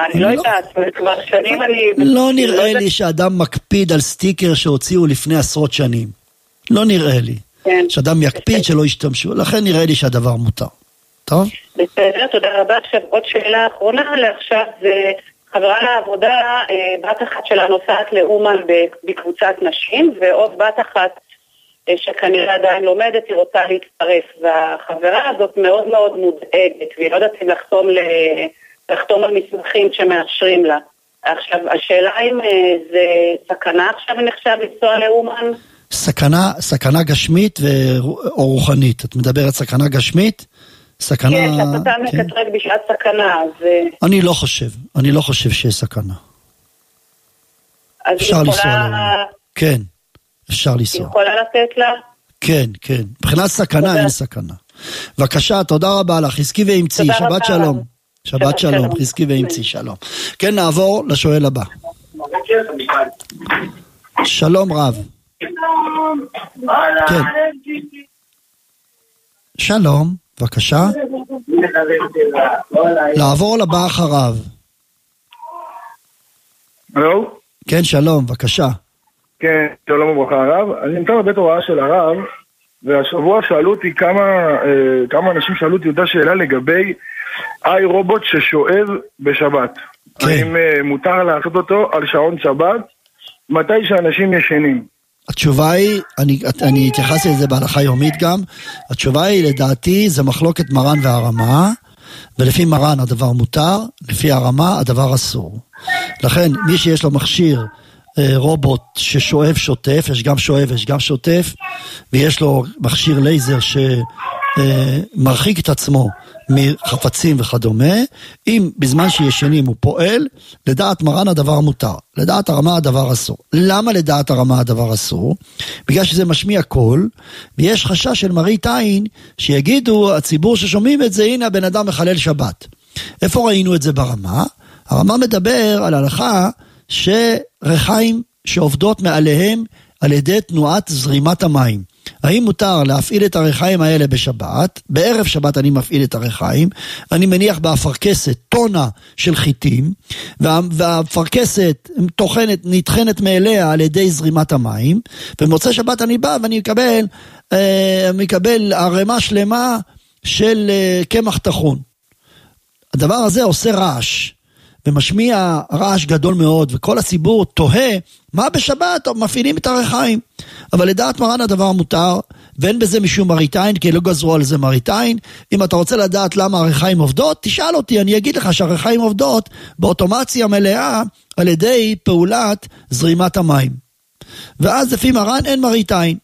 אני לא יודעת, כבר שנים אני... לא נראה לי שאדם מקפיד על סטיקר שהוציאו לפני עשרות שנים. לא נראה לי. שאדם יקפיד שלא ישתמשו, לכן נראה לי שהדבר מותר. טוב? בסדר, תודה רבה. עכשיו עוד שאלה אחרונה לעכשיו זה... חברה לעבודה, בת אחת שלה נוסעת לאומן בקבוצת נשים, ועוד בת אחת שכנראה עדיין לומדת, היא רוצה להתפרס, והחברה הזאת מאוד מאוד מודאגת, והיא לא יודעת אם לחתום, לחתום על מסמכים שמאשרים לה. עכשיו, השאלה אם זה סכנה עכשיו נחשב לנסוע לאומן? סכנה, סכנה גשמית או רוחנית. את מדברת סכנה גשמית? סכנה... כן, שאתה מקטרק בשעת סכנה, אז... אני לא חושב, אני לא חושב שיש סכנה. אפשר יכולה... לנסוע לאומן. כן. אפשר לנסוע. יכולה לתת לה? כן, כן. מבחינת סכנה אין סכנה. בבקשה, תודה רבה לך. חזקי ואמצי, שבת שלום. שבת שלום, חזקי ואמצי, שלום. כן, נעבור לשואל הבא. שלום רב. כן. שלום, בבקשה. לעבור לבא אחריו. הלו? כן, שלום, בבקשה. כן, שלום וברכה הרב. אני נמצא בבית הוראה של הרב, והשבוע שאלו אותי כמה, אה, כמה אנשים שאלו אותי אותה שאלה לגבי איי רובוט ששואב בשבת. כן. האם אה, מותר לעשות אותו על שעון שבת, מתי שאנשים ישנים? התשובה היא, אני, אני התייחס לזה בהלכה יומית גם, התשובה היא לדעתי זה מחלוקת מרן והרמה, ולפי מרן הדבר מותר, לפי הרמה הדבר אסור. לכן מי שיש לו מכשיר, רובוט ששואב שוטף, יש גם שואב, יש גם שוטף, ויש לו מכשיר לייזר שמרחיק את עצמו מחפצים וכדומה, אם בזמן שישנים הוא פועל, לדעת מרן הדבר מותר, לדעת הרמה הדבר אסור. למה לדעת הרמה הדבר אסור? בגלל שזה משמיע קול, ויש חשש של מראית עין, שיגידו הציבור ששומעים את זה, הנה הבן אדם מחלל שבת. איפה ראינו את זה ברמה? הרמה מדבר על הלכה, שרחיים שעובדות מעליהם על ידי תנועת זרימת המים. האם מותר להפעיל את הרחיים האלה בשבת? בערב שבת אני מפעיל את הרחיים, אני מניח באפרכסת טונה של חיטים, והאפרכסת תוכנת, נתחנת מאליה על ידי זרימת המים, ובמוצאי שבת אני בא ואני מקבל, אה, מקבל הרמה שלמה של אה, קמח תחון. הדבר הזה עושה רעש. ומשמיע רעש גדול מאוד, וכל הציבור תוהה, מה בשבת מפעילים את הרחיים? אבל לדעת מרן הדבר מותר, ואין בזה משום מראית עין, כי לא גזרו על זה מראית עין. אם אתה רוצה לדעת למה הרחיים עובדות, תשאל אותי, אני אגיד לך שהרחיים עובדות באוטומציה מלאה, על ידי פעולת זרימת המים. ואז לפי מרן אין מראית עין.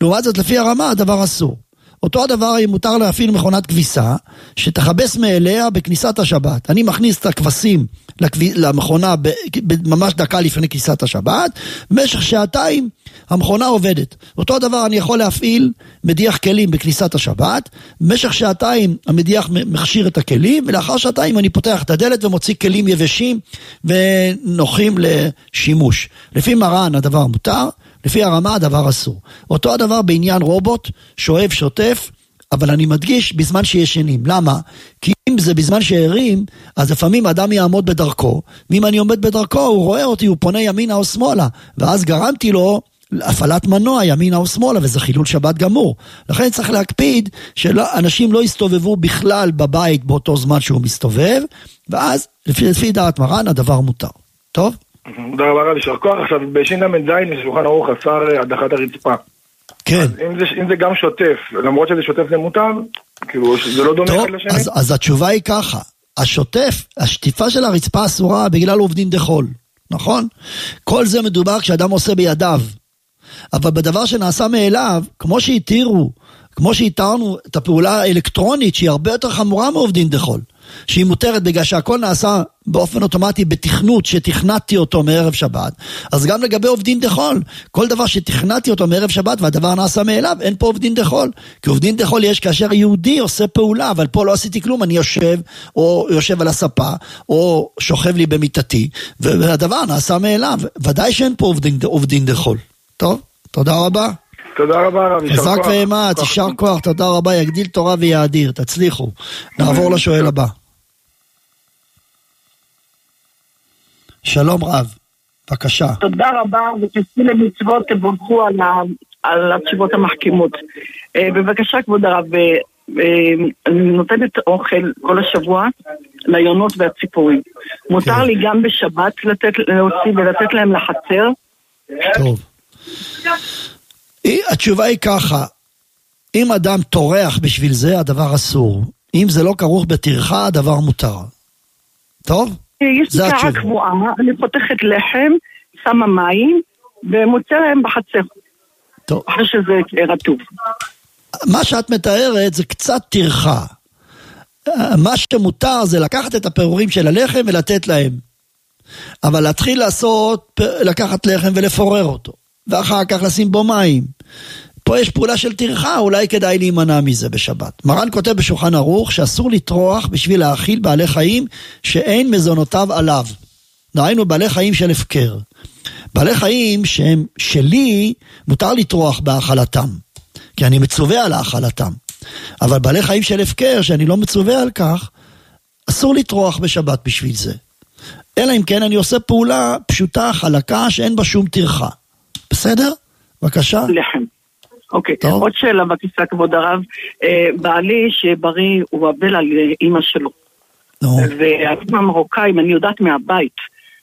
לעומת זאת לפי הרמה הדבר אסור. אותו הדבר אם מותר להפעיל מכונת כביסה, שתחבס מאליה בכניסת השבת. אני מכניס את הכבשים למכונה ממש דקה לפני כניסת השבת, במשך שעתיים המכונה עובדת. אותו הדבר אני יכול להפעיל מדיח כלים בכניסת השבת, במשך שעתיים המדיח מכשיר את הכלים, ולאחר שעתיים אני פותח את הדלת ומוציא כלים יבשים ונוחים לשימוש. לפי מרן הדבר מותר, לפי הרמה הדבר אסור. אותו הדבר בעניין רובוט, שואב שוטף, אבל אני מדגיש בזמן שישנים. למה? כי אם זה בזמן שערים, אז לפעמים אדם יעמוד בדרכו, ואם אני עומד בדרכו, הוא רואה אותי, הוא פונה ימינה או שמאלה, ואז גרמתי לו הפעלת מנוע ימינה או שמאלה, וזה חילול שבת גמור. לכן צריך להקפיד שאנשים לא יסתובבו בכלל בבית באותו זמן שהוא מסתובב, ואז לפי, לפי דעת מרן הדבר מותר. טוב? תודה רבה רב, יישר כוח. עכשיו, בישין למן זין, שולחן ערוך אסר הדחת הרצפה. כן. אם זה, אם זה גם שוטף, למרות שזה שוטף זה מותר, כאילו, זה לא דומה לשני. אז, אז התשובה היא ככה, השוטף, השטיפה של הרצפה אסורה בגלל עובדין דחול, נכון? כל זה מדובר כשאדם עושה בידיו, אבל בדבר שנעשה מאליו, כמו שהתירו, כמו שהתארנו את הפעולה האלקטרונית, שהיא הרבה יותר חמורה מעובדין דחול, שהיא מותרת בגלל שהכל נעשה באופן אוטומטי בתכנות שתכנתי אותו מערב שבת, אז גם לגבי עובדין דחול, כל דבר שתכנתי אותו מערב שבת והדבר נעשה מאליו, אין פה עובדין דחול, כי עובדין דחול יש כאשר יהודי עושה פעולה, אבל פה לא עשיתי כלום, אני יושב או יושב על הספה או שוכב לי במיטתי, והדבר נעשה מאליו, ודאי שאין פה עובדין, עובדין דחול. טוב, תודה רבה. תודה רבה רב, ישר כוח. חזק ואמץ, ישר כוח, תודה רבה, יגדיל תורה ויאדיר, תצליחו. נעבור לשואל הבא. שלום רב, בבקשה. תודה רבה, ותצאי למצוות, תבורכו על, ה... על התשובות המחכימות. בבקשה כבוד הרב, אני נותנת אוכל כל השבוע ליונות והציפורים. מותר כן. לי גם בשבת לתת, להוציא ולתת להם לחצר? טוב. התשובה היא ככה, אם אדם תורח בשביל זה, הדבר אסור. אם זה לא כרוך בתרחה, הדבר מותר. טוב? יש תרעה קבועה, אני פותחת לחם, שמה מים, ומוצא להם בחצר. טוב. אחרי שזה רטוב. מה שאת מתארת זה קצת תרחה. מה שמותר זה לקחת את הפירורים של הלחם ולתת להם. אבל להתחיל לעשות, לקחת לחם ולפורר אותו. ואחר כך לשים בו מים. פה יש פעולה של תרחה, אולי כדאי להימנע מזה בשבת. מרן כותב בשולחן ערוך שאסור לתרוח בשביל להאכיל בעלי חיים שאין מזונותיו עליו. דהיינו בעלי חיים של הפקר. בעלי חיים שהם שלי, מותר לתרוח באכלתם. כי אני מצווה על האכלתם. אבל בעלי חיים של הפקר, שאני לא מצווה על כך, אסור לתרוח בשבת בשביל זה. אלא אם כן אני עושה פעולה פשוטה, חלקה, שאין בה שום תרחה. בסדר? בבקשה. לחם. אוקיי, עוד שאלה בבקשה כבוד הרב, בעלי שבריא הוא אבל על אמא שלו, והאמא המרוקאים, אני יודעת מהבית,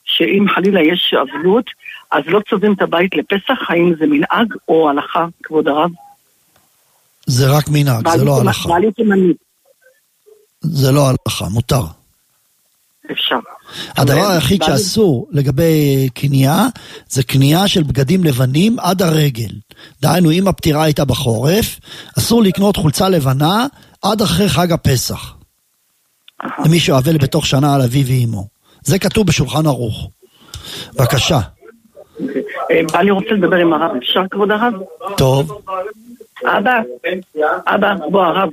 שאם חלילה יש אבלות, אז לא צובעים את הבית לפסח, האם זה מנהג או הלכה כבוד הרב? זה רק מנהג, זה לא הלכה. בעלי תימני. זה לא הלכה, מותר. אפשר. הדבר היחיד שאסור לגבי קנייה, זה קנייה של בגדים לבנים עד הרגל. דהיינו, אם הפטירה הייתה בחורף, אסור לקנות חולצה לבנה עד אחרי חג הפסח. למי שאוהב בתוך שנה על אביו ואימו. זה כתוב בשולחן ערוך. בבקשה. אני רוצה לדבר עם הרב. אפשר כבוד הרב? טוב. אבא, אבא, בוא הרב.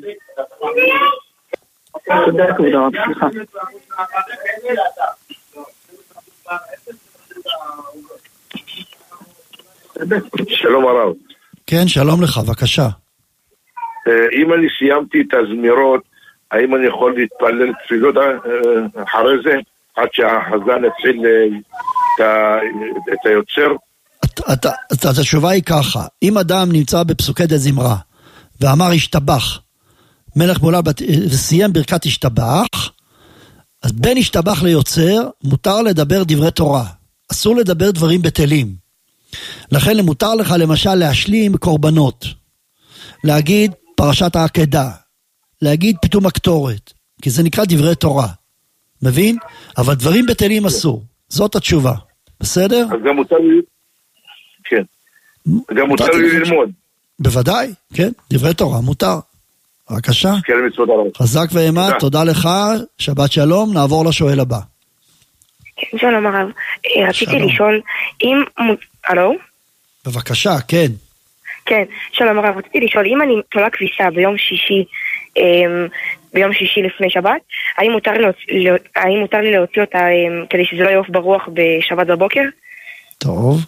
תודה כבוד הרב, סליחה. שלום הרב. כן, שלום לך, בבקשה. אם אני סיימתי את הזמירות, האם אני יכול להתפלל תפילות אחרי זה, עד שהחזן יתחיל את היוצר? אז התשובה היא ככה, אם אדם נמצא בפסוקי דזמרה ואמר השתבח מלך מולה וסיים ברכת השתבח, אז בין השתבח ליוצר מותר לדבר דברי תורה, אסור לדבר דברים בטלים. לכן מותר לך למשל להשלים קורבנות, להגיד פרשת העקדה, להגיד פתאום הקטורת, כי זה נקרא דברי תורה, מבין? אבל דברים בטלים אסור, זאת התשובה, בסדר? אז גם מותר לי, כן, גם מותר לי ללמוד. בוודאי, כן, דברי תורה מותר. בבקשה. חזק ואימת, תודה לך, שבת שלום, נעבור לשואל הבא. שלום הרב, רציתי לשאול, אם... הלו? בבקשה, כן. כן, שלום הרב, רציתי לשאול, אם אני תולה כביסה ביום שישי, ביום שישי לפני שבת, האם מותר לי להוציא אותה כדי שזה לא יעוף ברוח בשבת בבוקר? טוב,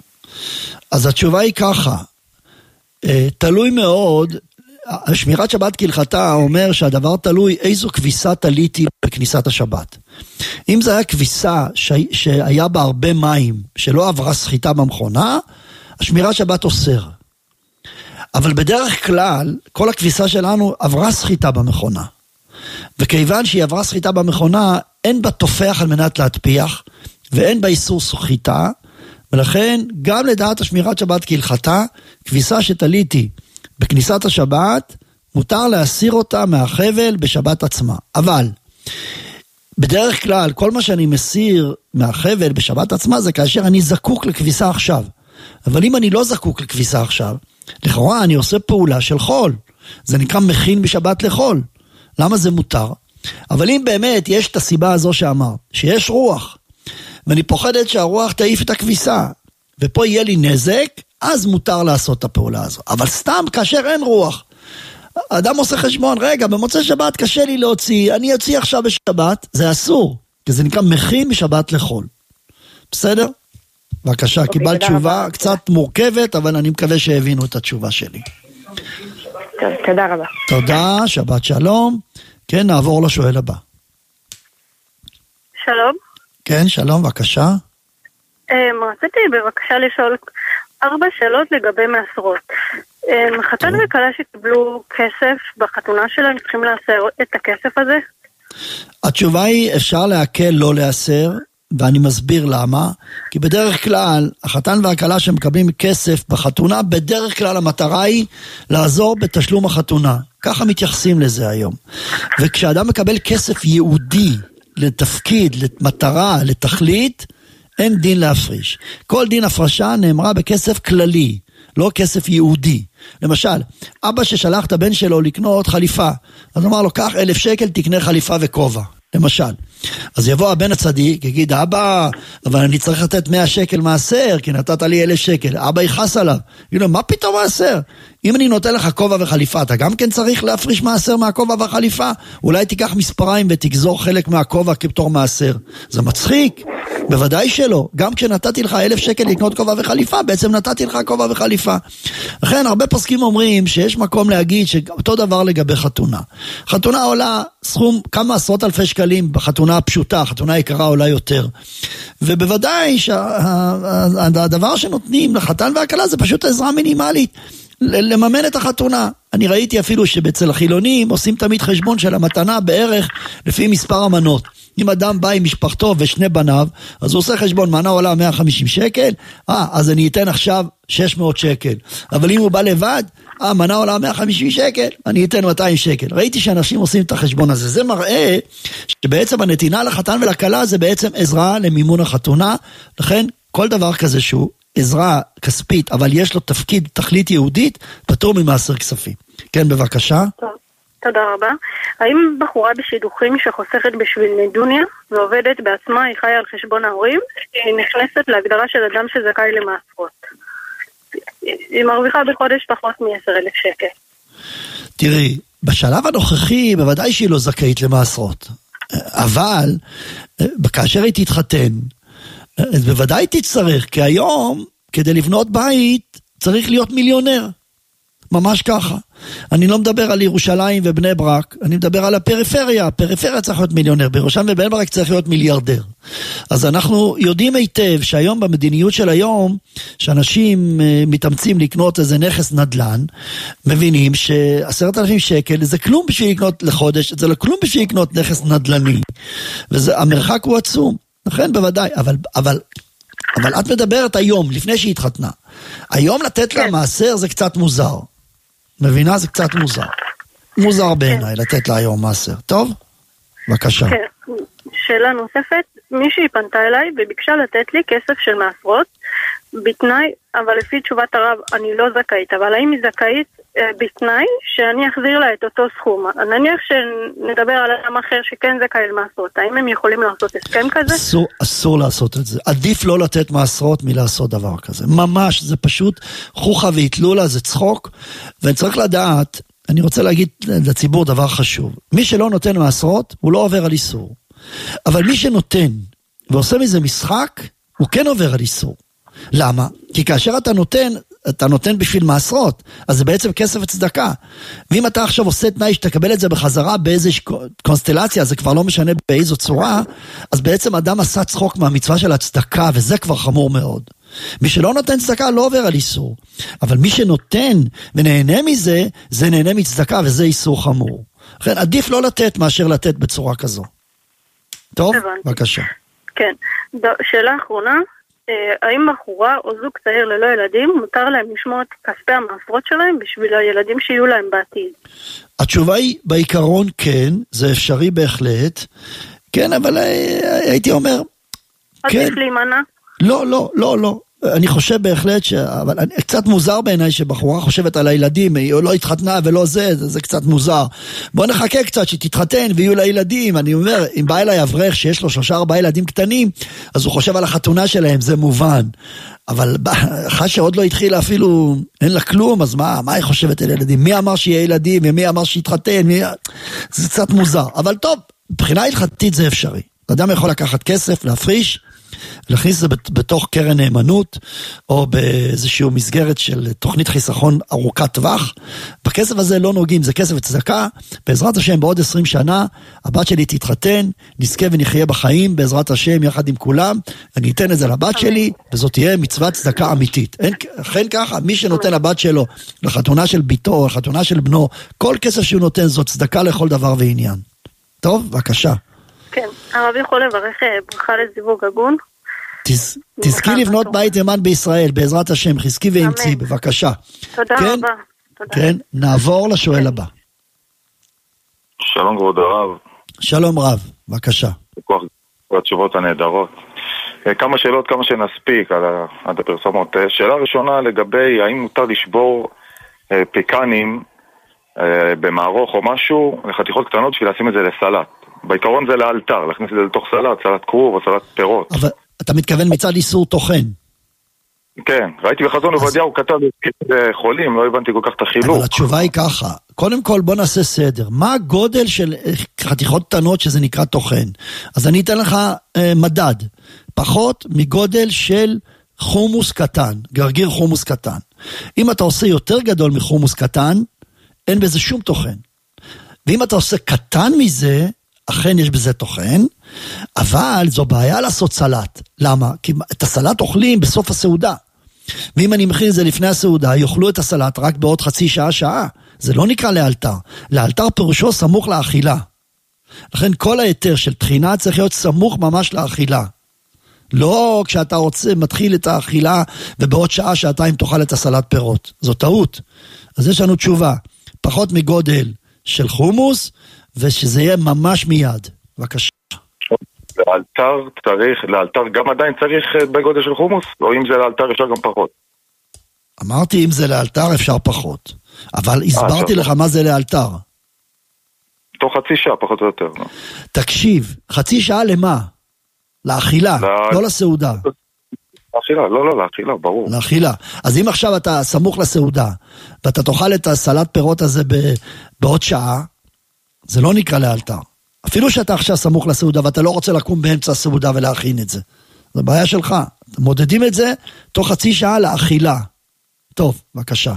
אז התשובה היא ככה, תלוי מאוד... השמירת שבת כלחתה אומר שהדבר תלוי איזו כביסה תליתי בכניסת השבת. אם זה היה כביסה ש... שהיה בה הרבה מים, שלא עברה סחיטה במכונה, השמירת שבת אוסר. אבל בדרך כלל, כל הכביסה שלנו עברה סחיטה במכונה. וכיוון שהיא עברה סחיטה במכונה, אין בה תופח על מנת להדפיח, ואין בה איסור סחיטה, ולכן גם לדעת השמירת שבת כלחתה, כביסה שתליתי, בכניסת השבת מותר להסיר אותה מהחבל בשבת עצמה. אבל בדרך כלל כל מה שאני מסיר מהחבל בשבת עצמה זה כאשר אני זקוק לכביסה עכשיו. אבל אם אני לא זקוק לכביסה עכשיו, לכאורה אני עושה פעולה של חול. זה נקרא מכין בשבת לחול. למה זה מותר? אבל אם באמת יש את הסיבה הזו שאמר, שיש רוח, ואני פוחדת שהרוח תעיף את הכביסה, ופה יהיה לי נזק, אז מותר לעשות את הפעולה הזו. אבל סתם כאשר אין רוח, אדם עושה חשבון, רגע, במוצא שבת קשה לי להוציא, אני אוציא עכשיו בשבת, זה אסור, כי זה נקרא מכין בשבת לחול. בסדר? בבקשה, קיבלת תשובה קצת מורכבת, אבל אני מקווה שהבינו את התשובה שלי. תודה רבה. תודה, שבת שלום. כן, נעבור לשואל הבא. שלום. כן, שלום, בבקשה. רציתי בבקשה לשאול ארבע שאלות לגבי מעשרות. חתן וכלה שקיבלו כסף בחתונה שלהם, צריכים להסר את הכסף הזה? התשובה היא, אפשר להקל לא להסר, ואני מסביר למה, כי בדרך כלל החתן והכלה שמקבלים כסף בחתונה, בדרך כלל המטרה היא לעזור בתשלום החתונה, ככה מתייחסים לזה היום. וכשאדם מקבל כסף יהודי לתפקיד, למטרה, לתכלית, אין דין להפריש. כל דין הפרשה נאמרה בכסף כללי, לא כסף יהודי. למשל, אבא ששלח את הבן שלו לקנות חליפה, אז אמר לו, קח אלף שקל תקנה חליפה וכובע, למשל. אז יבוא הבן הצדיק, יגיד, אבא, אבל אני צריך לתת מאה שקל מעשר, כי נתת לי אלף שקל. אבא יחס עליו, יגיד לו, מה פתאום מעשר? אם אני נותן לך כובע וחליפה, אתה גם כן צריך להפריש מעשר מהכובע והחליפה? אולי תיקח מספריים ותגזור חלק מהכובע כפתור מעשר. זה מצחיק? בוודאי שלא. גם כשנתתי לך אלף שקל לקנות כובע וחליפה, בעצם נתתי לך כובע וחליפה. לכן הרבה פוסקים אומרים שיש מקום להגיד שאותו דבר לגבי חתונה. חתונה עולה סכום כמה עשרות אלפי שקלים, בחתונה הפשוטה, חתונה יקרה עולה יותר. ובוודאי שהדבר שנותנים לחתן והכלה זה פשוט עזרה מינימלית לממן את החתונה. אני ראיתי אפילו שבצל החילונים עושים תמיד חשבון של המתנה בערך לפי מספר המנות. אם אדם בא עם משפחתו ושני בניו, אז הוא עושה חשבון, מנה עולה מאה וחמישים שקל, אה, אז אני אתן עכשיו שש מאות שקל. אבל אם הוא בא לבד, אה, מנה עולה מאה וחמישים שקל, אני אתן מאתיים שקל. ראיתי שאנשים עושים את החשבון הזה. זה מראה שבעצם הנתינה לחתן ולכלה זה בעצם עזרה למימון החתונה. לכן כל דבר כזה שהוא עזרה כספית, אבל יש לו תפקיד, תכלית יהודית, פטור ממעשר כספים. כן, בבקשה. טוב, תודה רבה. האם בחורה בשידוכים שחוסכת בשביל נדוניה ועובדת בעצמה, היא חיה על חשבון ההורים, היא נכנסת להגדרה של אדם שזכאי למעשרות? היא מרוויחה בחודש פחות מ-עשרת אלפים שקל. תראי, בשלב הנוכחי בוודאי שהיא לא זכאית למעשרות, אבל כאשר היא תתחתן, אז בוודאי תצטרך, כי היום, כדי לבנות בית, צריך להיות מיליונר. ממש ככה. אני לא מדבר על ירושלים ובני ברק, אני מדבר על הפריפריה. הפריפריה צריך להיות מיליונר, בירושלים ובני ברק צריך להיות מיליארדר. אז אנחנו יודעים היטב שהיום במדיניות של היום, שאנשים מתאמצים לקנות איזה נכס נדלן, מבינים שעשרת אלפים שקל זה כלום בשביל לקנות לחודש, זה לא כלום בשביל לקנות נכס נדלני. והמרחק הוא עצום. לכן בוודאי, אבל, אבל, אבל את מדברת היום, לפני שהיא התחתנה. היום לתת לה מעשר זה קצת מוזר. מבינה? זה קצת מוזר. מוזר בעיניי, לתת לה היום מעשר. טוב? בבקשה. שאלה נוספת, מישהי פנתה אליי וביקשה לתת לי כסף של מעשרות, בתנאי, אבל לפי תשובת הרב, אני לא זכאית, אבל האם היא זכאית בתנאי שאני אחזיר לה את אותו סכום? נניח שנדבר על אדם אחר שכן זכאי למעשרות, האם הם יכולים לעשות הסכם כזה? אסור, אסור לעשות את זה. עדיף לא לתת מעשרות מלעשות דבר כזה. ממש, זה פשוט חוכה והתלולה, זה צחוק, וצריך לדעת, אני רוצה להגיד לציבור דבר חשוב, מי שלא נותן מעשרות, הוא לא עובר על איסור. אבל מי שנותן ועושה מזה משחק, הוא כן עובר על איסור. למה? כי כאשר אתה נותן, אתה נותן בשביל מעשרות, אז זה בעצם כסף וצדקה. ואם אתה עכשיו עושה תנאי שתקבל את זה בחזרה באיזושהי קונסטלציה, זה כבר לא משנה באיזו צורה, אז בעצם אדם עשה צחוק מהמצווה של הצדקה, וזה כבר חמור מאוד. מי שלא נותן צדקה לא עובר על איסור, אבל מי שנותן ונהנה מזה, זה נהנה מצדקה, וזה איסור חמור. לכן עדיף לא לתת מאשר לתת בצורה כזו. טוב, בבקשה. כן, שאלה אחרונה, האם בחורה או זוג צעיר ללא ילדים, מותר להם לשמור את כספי המעשרות שלהם בשביל הילדים שיהיו להם בעתיד? התשובה היא, בעיקרון כן, זה אפשרי בהחלט, כן, אבל הייתי אומר, כן. עדיף להימנע? לא, לא, לא, לא. אני חושב בהחלט, ש... אבל קצת מוזר בעיניי שבחורה חושבת על הילדים, היא לא התחתנה ולא זה, זה קצת מוזר. בוא נחכה קצת שתתחתן ויהיו לה ילדים. אני אומר, אם בא אליי אברך שיש לו שלושה ארבעה ילדים קטנים, אז הוא חושב על החתונה שלהם, זה מובן. אבל אחרי שעוד לא התחילה אפילו, אין לה כלום, אז מה, מה היא חושבת על ילדים? מי אמר שיהיה ילדים ומי אמר שיתחתן? מי... זה קצת מוזר. אבל טוב, מבחינה הלכתית זה אפשרי. אדם יכול לקחת כסף, להפריש, להכניס את זה בתוך קרן נאמנות, או באיזשהו מסגרת של תוכנית חיסכון ארוכת טווח. בכסף הזה לא נוגעים, זה כסף וצדקה. בעזרת השם, בעוד עשרים שנה, הבת שלי תתחתן, נזכה ונחיה בחיים, בעזרת השם, יחד עם כולם, אני אתן את זה לבת שלי, וזאת תהיה מצוות צדקה אמיתית. לכן ככה, מי שנותן לבת שלו, לחתונה של ביתו, לחתונה של בנו, כל כסף שהוא נותן, זאת צדקה לכל דבר ועניין. טוב, בבקשה. כן, הרב יכול לברך ברכה לזיווג הגון. תזכי לבנות בית אמן בישראל, בעזרת השם, חזקי ואמצי, בבקשה. תודה רבה. כן, נעבור לשואל הבא. שלום כבוד הרב. שלום רב, בבקשה. התשובות הנהדרות. כמה שאלות, כמה שנספיק על הפרסומות. שאלה ראשונה לגבי האם מותר לשבור פיקנים במערוך או משהו לחתיכות קטנות בשביל לשים את זה לסלט. בעיקרון זה לאלתר, להכניס את זה לתוך סלט, סלט קרוב או סלט פירות. אבל אתה מתכוון מצד איסור תוכן. כן, ראיתי בחזון עובדיה, הוא כתב חולים, לא הבנתי כל כך את החילוק. אבל התשובה היא ככה, קודם כל בוא נעשה סדר, מה הגודל של חתיכות קטנות שזה נקרא תוכן? אז אני אתן לך אה, מדד, פחות מגודל של חומוס קטן, גרגיר חומוס קטן. אם אתה עושה יותר גדול מחומוס קטן, אין בזה שום תוכן. ואם אתה עושה קטן מזה, אכן יש בזה תוכן, אבל זו בעיה לעשות סלט. למה? כי את הסלט אוכלים בסוף הסעודה. ואם אני מכין את זה לפני הסעודה, יאכלו את הסלט רק בעוד חצי שעה, שעה. זה לא נקרא לאלתר. לאלתר פירושו סמוך לאכילה. לכן כל היתר של תחינה צריך להיות סמוך ממש לאכילה. לא כשאתה רוצה, מתחיל את האכילה, ובעוד שעה, שעתיים תאכל את הסלט פירות. זו טעות. אז יש לנו תשובה. פחות מגודל של חומוס, ושזה יהיה ממש מיד. בבקשה. לאלתר צריך, לאלתר גם עדיין צריך בגודל של חומוס, או אם זה לאלתר אפשר גם פחות? אמרתי אם זה לאלתר אפשר פחות, אבל הסברתי לך מה זה לאלתר. תוך חצי שעה פחות או יותר. תקשיב, חצי שעה למה? לאכילה, לא לסעודה. לאכילה, לא, לא, לאכילה, ברור. לאכילה. אז אם עכשיו אתה סמוך לסעודה, ואתה תאכל את הסלט פירות הזה בעוד שעה, זה לא נקרא לאלתר. אפילו שאתה עכשיו סמוך לסעודה, ואתה לא רוצה לקום באמצע הסעודה ולהכין את זה. זה בעיה שלך. מודדים את זה תוך חצי שעה לאכילה. טוב, בבקשה.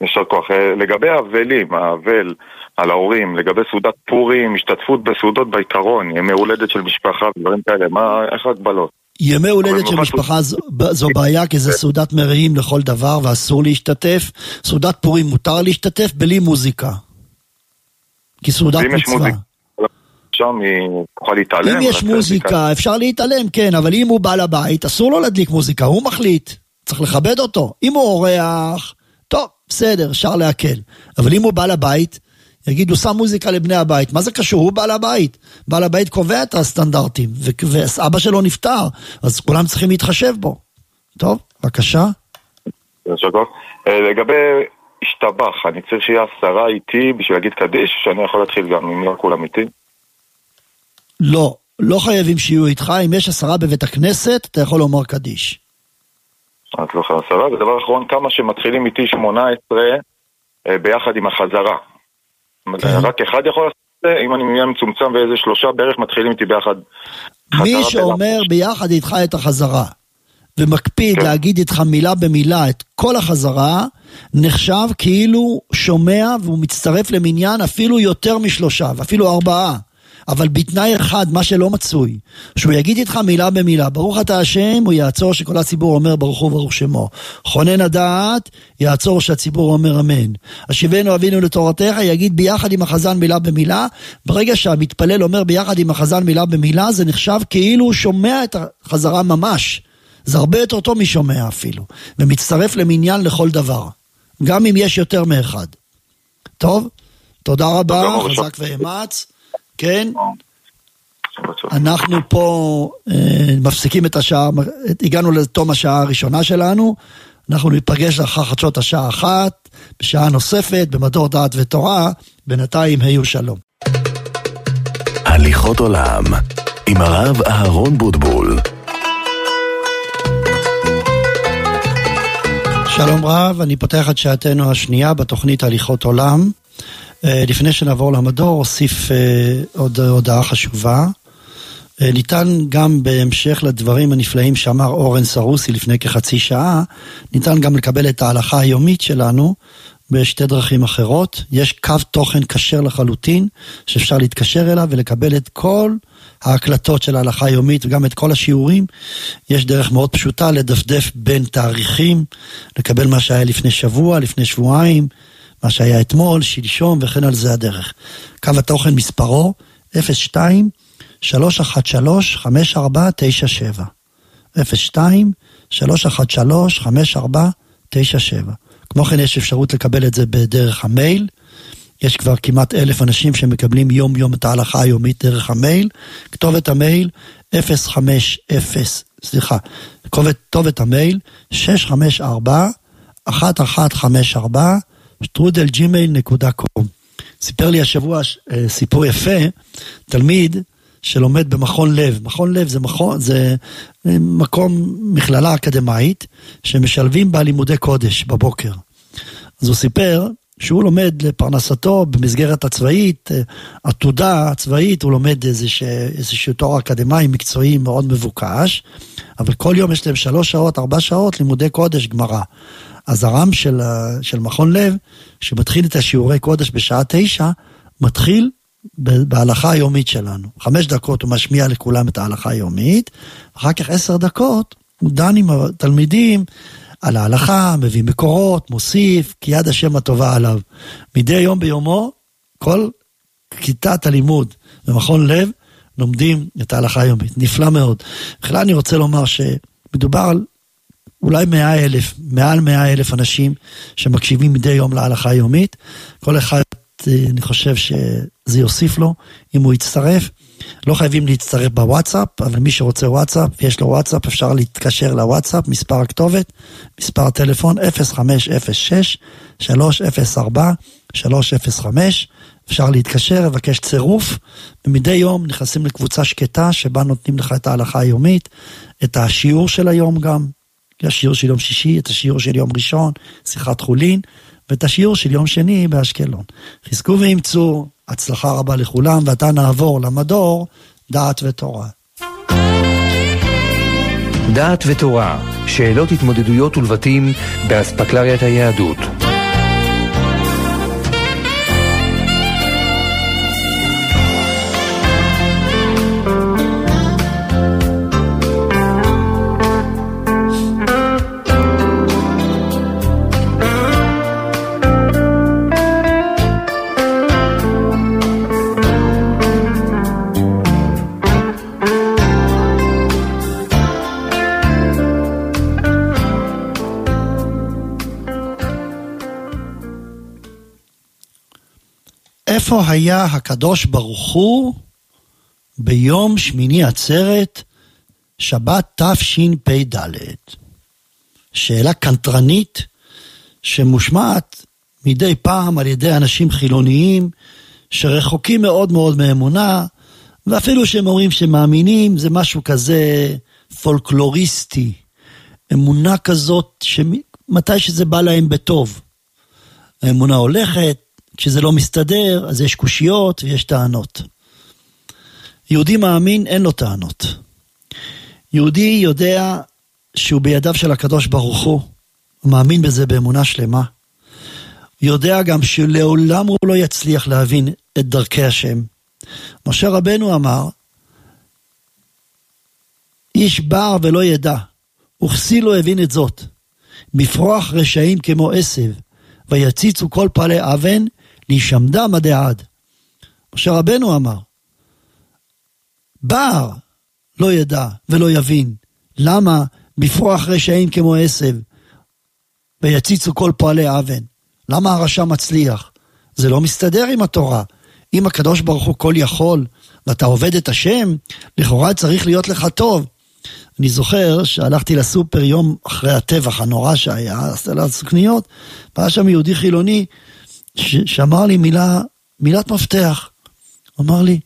יש עוד כוח. לגבי האבלים, האבל על ההורים, לגבי סעודת פורים, השתתפות בסעודות בעיקרון, ימי הולדת של משפחה, דברים כאלה, מה, איך הגבלות? ימי הולדת של משפחה זו, זו בעיה, כי זה סעודת מראים לכל דבר, ואסור להשתתף. סעודת פורים מותר להשתתף בלי מוזיקה. כי סעודת מצווה. שם היא תוכל להתעלם. אם יש מוזיקה, אפשר להתעלם, כן, אבל אם הוא בא לבית, אסור לו להדליק מוזיקה, הוא מחליט, צריך לכבד אותו. אם הוא אורח, טוב, בסדר, אפשר להקל. אבל אם הוא בא לבית, יגיד, הוא שם מוזיקה לבני הבית, מה זה קשור? הוא בא לבית. בא לבית קובע את הסטנדרטים, ואבא שלו נפטר, אז כולם צריכים להתחשב בו. טוב, בבקשה. לגבי השתבח, אני צריך שיהיה שרה איתי, בשביל להגיד קדיש, שאני יכול להתחיל גם, אם לא כולם איתי. לא, לא חייבים שיהיו איתך, אם יש עשרה בבית הכנסת, אתה יכול לומר קדיש. את לא חייב עשרה, ודבר אחרון, כמה שמתחילים איתי שמונה עשרה, ביחד עם החזרה. רק אחד יכול לעשות את זה, אם אני מיין מצומצם ואיזה שלושה בערך, מתחילים איתי ביחד. מי שאומר ביחד איתך את החזרה, ומקפיד להגיד איתך מילה במילה את כל החזרה, נחשב כאילו שומע והוא מצטרף למניין אפילו יותר משלושה, ואפילו ארבעה. אבל בתנאי אחד, מה שלא מצוי, שהוא יגיד איתך מילה במילה, ברוך אתה השם, הוא יעצור שכל הציבור אומר ברוך הוא ברוך שמו. חונן הדעת, יעצור שהציבור אומר אמן. השיבנו אבינו לתורתך, יגיד ביחד עם החזן מילה במילה, ברגע שהמתפלל אומר ביחד עם החזן מילה במילה, זה נחשב כאילו הוא שומע את החזרה ממש. זה הרבה יותר טוב משומע אפילו, ומצטרף למניין לכל דבר, גם אם יש יותר מאחד. טוב? תודה רבה, חזק ואמץ. כן, אנחנו פה מפסיקים את השעה, הגענו לתום השעה הראשונה שלנו, אנחנו ניפגש לאחר חדשות השעה אחת, בשעה נוספת, במדור דעת ותורה, בינתיים היו שלום. הליכות עולם, עם הרב אהרן בוטבול. שלום רב, אני פותח את שעתנו השנייה בתוכנית הליכות עולם. לפני שנעבור למדור, אוסיף עוד הודעה חשובה. ניתן גם בהמשך לדברים הנפלאים שאמר אורן סרוסי לפני כחצי שעה, ניתן גם לקבל את ההלכה היומית שלנו בשתי דרכים אחרות. יש קו תוכן כשר לחלוטין, שאפשר להתקשר אליו ולקבל את כל ההקלטות של ההלכה היומית, וגם את כל השיעורים. יש דרך מאוד פשוטה לדפדף בין תאריכים, לקבל מה שהיה לפני שבוע, לפני שבועיים, מה שהיה אתמול, שלשום וכן על זה הדרך. קו התוכן מספרו 02 שלוש אחת שלוש חמש ארבע תשע שבע, אפס שתיים שלוש אחת שלוש חמש ארבע תשע שבע. כמו כן יש אפשרות לקבל את זה בדרך המייל, יש כבר כמעט אלף אנשים שמקבלים יום יום את ההלכה היומית דרך המייל. כתובת המייל אפס חמש אפס, סליחה, כתובת המייל שש חמש ארבע אחת אחת חמש ארבע שטרודל ג'ימייל נקודה קום. סיפר לי השבוע סיפור יפה, תלמיד שלומד במכון לב. מכון לב זה מכון, זה מקום, מכללה אקדמית שמשלבים בה לימודי קודש בבוקר. אז הוא סיפר שהוא לומד לפרנסתו במסגרת הצבאית, עתודה הצבאית, הוא לומד איזשהו תואר אקדמי מקצועי מאוד מבוקש, אבל כל יום יש להם שלוש שעות, ארבע שעות לימודי קודש גמרא. אז הרם של, של מכון לב, שמתחיל את השיעורי קודש בשעה תשע, מתחיל בהלכה היומית שלנו. חמש דקות הוא משמיע לכולם את ההלכה היומית, אחר כך עשר דקות הוא דן עם התלמידים על ההלכה, מביא מקורות, מוסיף, כי יד השם הטובה עליו. מדי יום ביומו, כל כיתת הלימוד במכון לב, לומדים את ההלכה היומית. נפלא מאוד. בכלל אני רוצה לומר שמדובר על אולי מאה אלף, מעל מאה אלף אנשים שמקשיבים מדי יום להלכה היומית. כל אחד, אני חושב שזה יוסיף לו, אם הוא יצטרף. לא חייבים להצטרף בוואטסאפ, אבל מי שרוצה וואטסאפ, יש לו וואטסאפ, אפשר להתקשר לוואטסאפ, מספר הכתובת, מספר הטלפון, אפס חמש אפס שש שלוש אפס ארבע שלוש אפס חמש, אפשר להתקשר, לבקש צירוף, ומדי יום נכנסים לקבוצה שקטה, שבה נותנים לך את ההלכה היומית, את השיעור של היום גם, השיעור של יום שישי, את השיעור של יום ראשון, שיחת חולין, ואת השיעור של יום שני באשקלון. חזקו ואימצו, הצלחה רבה לכולם, ואתה נעבור למדור דעת ותורה. דעת ותורה, שאלות התמודדויות ולבטים באספקלריית היהדות. איפה היה הקדוש ברוך הוא ביום שמיני עצרת שבת תשפ"ד? שאלה קנטרנית שמושמעת מדי פעם על ידי אנשים חילוניים שרחוקים מאוד מאוד מאמונה, ואפילו שהם אומרים שמאמינים, זה משהו כזה פולקלוריסטי, אמונה כזאת שמתי שזה בא להם בטוב. האמונה הולכת, כשזה לא מסתדר, אז יש קושיות ויש טענות. יהודי מאמין, אין לו טענות. יהודי יודע שהוא בידיו של הקדוש ברוך הוא, הוא מאמין בזה באמונה שלמה. יודע גם שלעולם הוא לא יצליח להבין את דרכי השם. משה רבנו אמר, איש בר ולא ידע, וכסיל לא הבין את זאת, בפרוח רשעים כמו עשב, ויציצו כל פעלי אבן, להישמדם עדי עד. משה רבנו אמר, בר לא ידע ולא יבין, למה בפרוח רשעים כמו עשב, ויציצו כל פעלי אבן? למה הרשע מצליח? זה לא מסתדר עם התורה. אם הקדוש ברוך הוא כל יכול, ואתה עובד את השם, לכאורה צריך להיות לך טוב. אני זוכר שהלכתי לסופר יום אחרי הטבח הנורא שהיה, הסלט סוכניות, והיה שם יהודי חילוני, שאמר לי מילה, מילת מפתח. הוא אמר לי,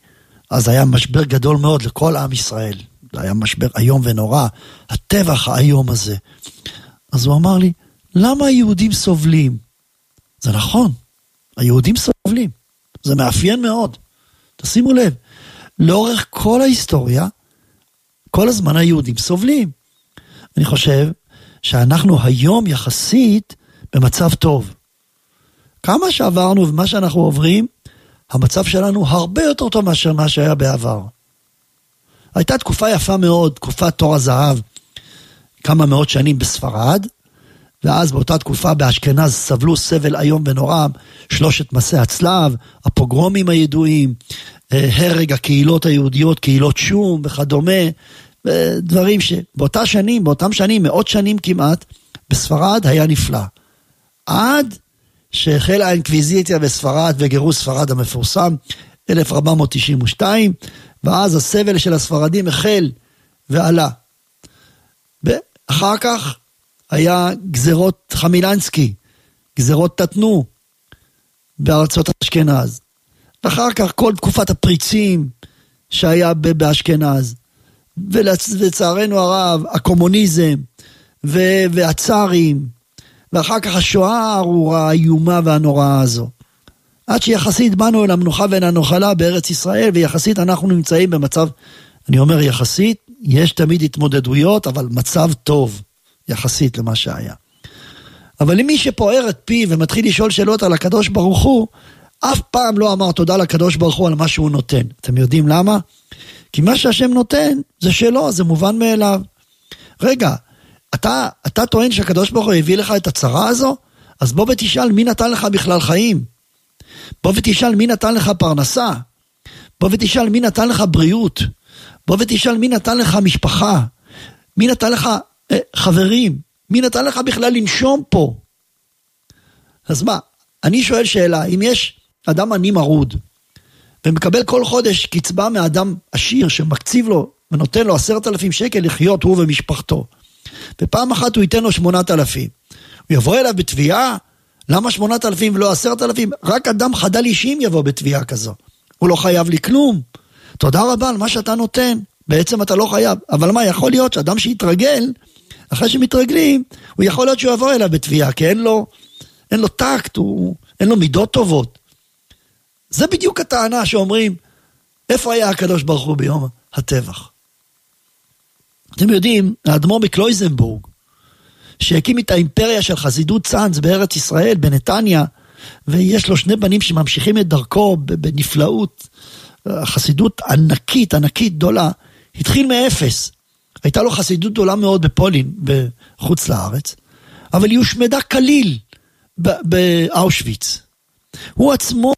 אז היה משבר גדול מאוד לכל עם ישראל. היה משבר איום ונורא, הטבח האיום הזה. אז הוא אמר לי, למה היהודים סובלים? זה נכון, היהודים סובלים. זה מאפיין מאוד. תשימו לב, לאורך כל ההיסטוריה, כל הזמן היהודים סובלים. אני חושב שאנחנו היום יחסית במצב טוב. כמה שעברנו ומה שאנחנו עוברים, המצב שלנו הרבה יותר טוב מאשר מה שהיה בעבר. הייתה תקופה יפה מאוד, תקופת תור הזהב, כמה מאות שנים בספרד, ואז באותה תקופה באשכנז סבלו סבל היום ונורא, שלושת מסעי הצלב, הפוגרומים הידועים, הרג הקהילות היהודיות, קהילות שום וכדומה, דברים שבאותה שנים, באותם שנים, מאות שנים כמעט, בספרד היה נפלא. עד שהחלה האינקוויזיציה בספרד וגירוש ספרד המפורסם, אלף ארבע מאות תשעים ושתיים, ואז הסבל של הספרדים החל ועלה. ואחר כך היה גזרות חמילנסקי, גזרות תתנו בארצות אשכנז. ואחר כך כל תקופת הפריצים שהיה באשכנז, ולצערנו הרב, הקומוניזם והצארים, ואחר כך השואה הארורה, האיומה והנוראה הזו. עד שיחסית באנו אל המנוחה ואל הנוחלה בארץ ישראל, ויחסית אנחנו נמצאים במצב, אני אומר יחסית, יש תמיד התמודדויות, אבל מצב טוב, יחסית למה שהיה. אבל למי שפוער את פי ומתחיל לשאול שאלות על הקדוש ברוך הוא, אף פעם לא אמר תודה לקדוש ברוך הוא על מה שהוא נותן. אתם יודעים למה? כי מה שהשם נותן זה שלו, זה מובן מאליו. רגע, אתה, אתה טוען שהקדוש ברוך הוא הביא לך את הצרה הזו? אז בוא ותשאל מי נתן לך בכלל חיים? בוא ותשאל מי נתן לך פרנסה? בוא ותשאל מי נתן לך בריאות? בוא ותשאל מי נתן לך משפחה? מי נתן לך אה, חברים? מי נתן לך בכלל לנשום פה? אז מה? אני שואל שאלה, אם יש אדם עני מרוד, ומקבל כל חודש קצבה מאדם עשיר שמקציב לו ונותן לו עשרת אלפים שקל לחיות הוא ומשפחתו, ופעם אחת הוא ייתן לו שמונת אלפים, הוא יבוא אליו בתביעה, למה שמונת אלפים ולא עשרת אלפים? רק אדם חדל אישים יבוא בתביעה כזו, הוא לא חייב לי כלום, תודה רבה על מה שאתה נותן, בעצם אתה לא חייב, אבל מה יכול להיות שאדם שיתרגל, אחרי שמתרגלים, הוא יכול להיות שהוא יבוא אליו בתביעה, כי אין לו, אין לו טקט, הוא, אין לו מידות טובות, זה בדיוק הטענה שאומרים, איפה היה הקדוש ברוך הוא ביום הטבח? אתם יודעים, האדמו בקלויזנבורג, שהקים את האימפריה של חסידות צאנץ בארץ ישראל, בנתניה, ויש לו שני בנים שממשיכים את דרכו בנפלאות, חסידות ענקית, ענקית גדולה, התחיל מאפס. הייתה לו חסידות גדולה מאוד בפולין, בחוץ לארץ, אבל היא הושמדה כליל באושוויץ. הוא עצמו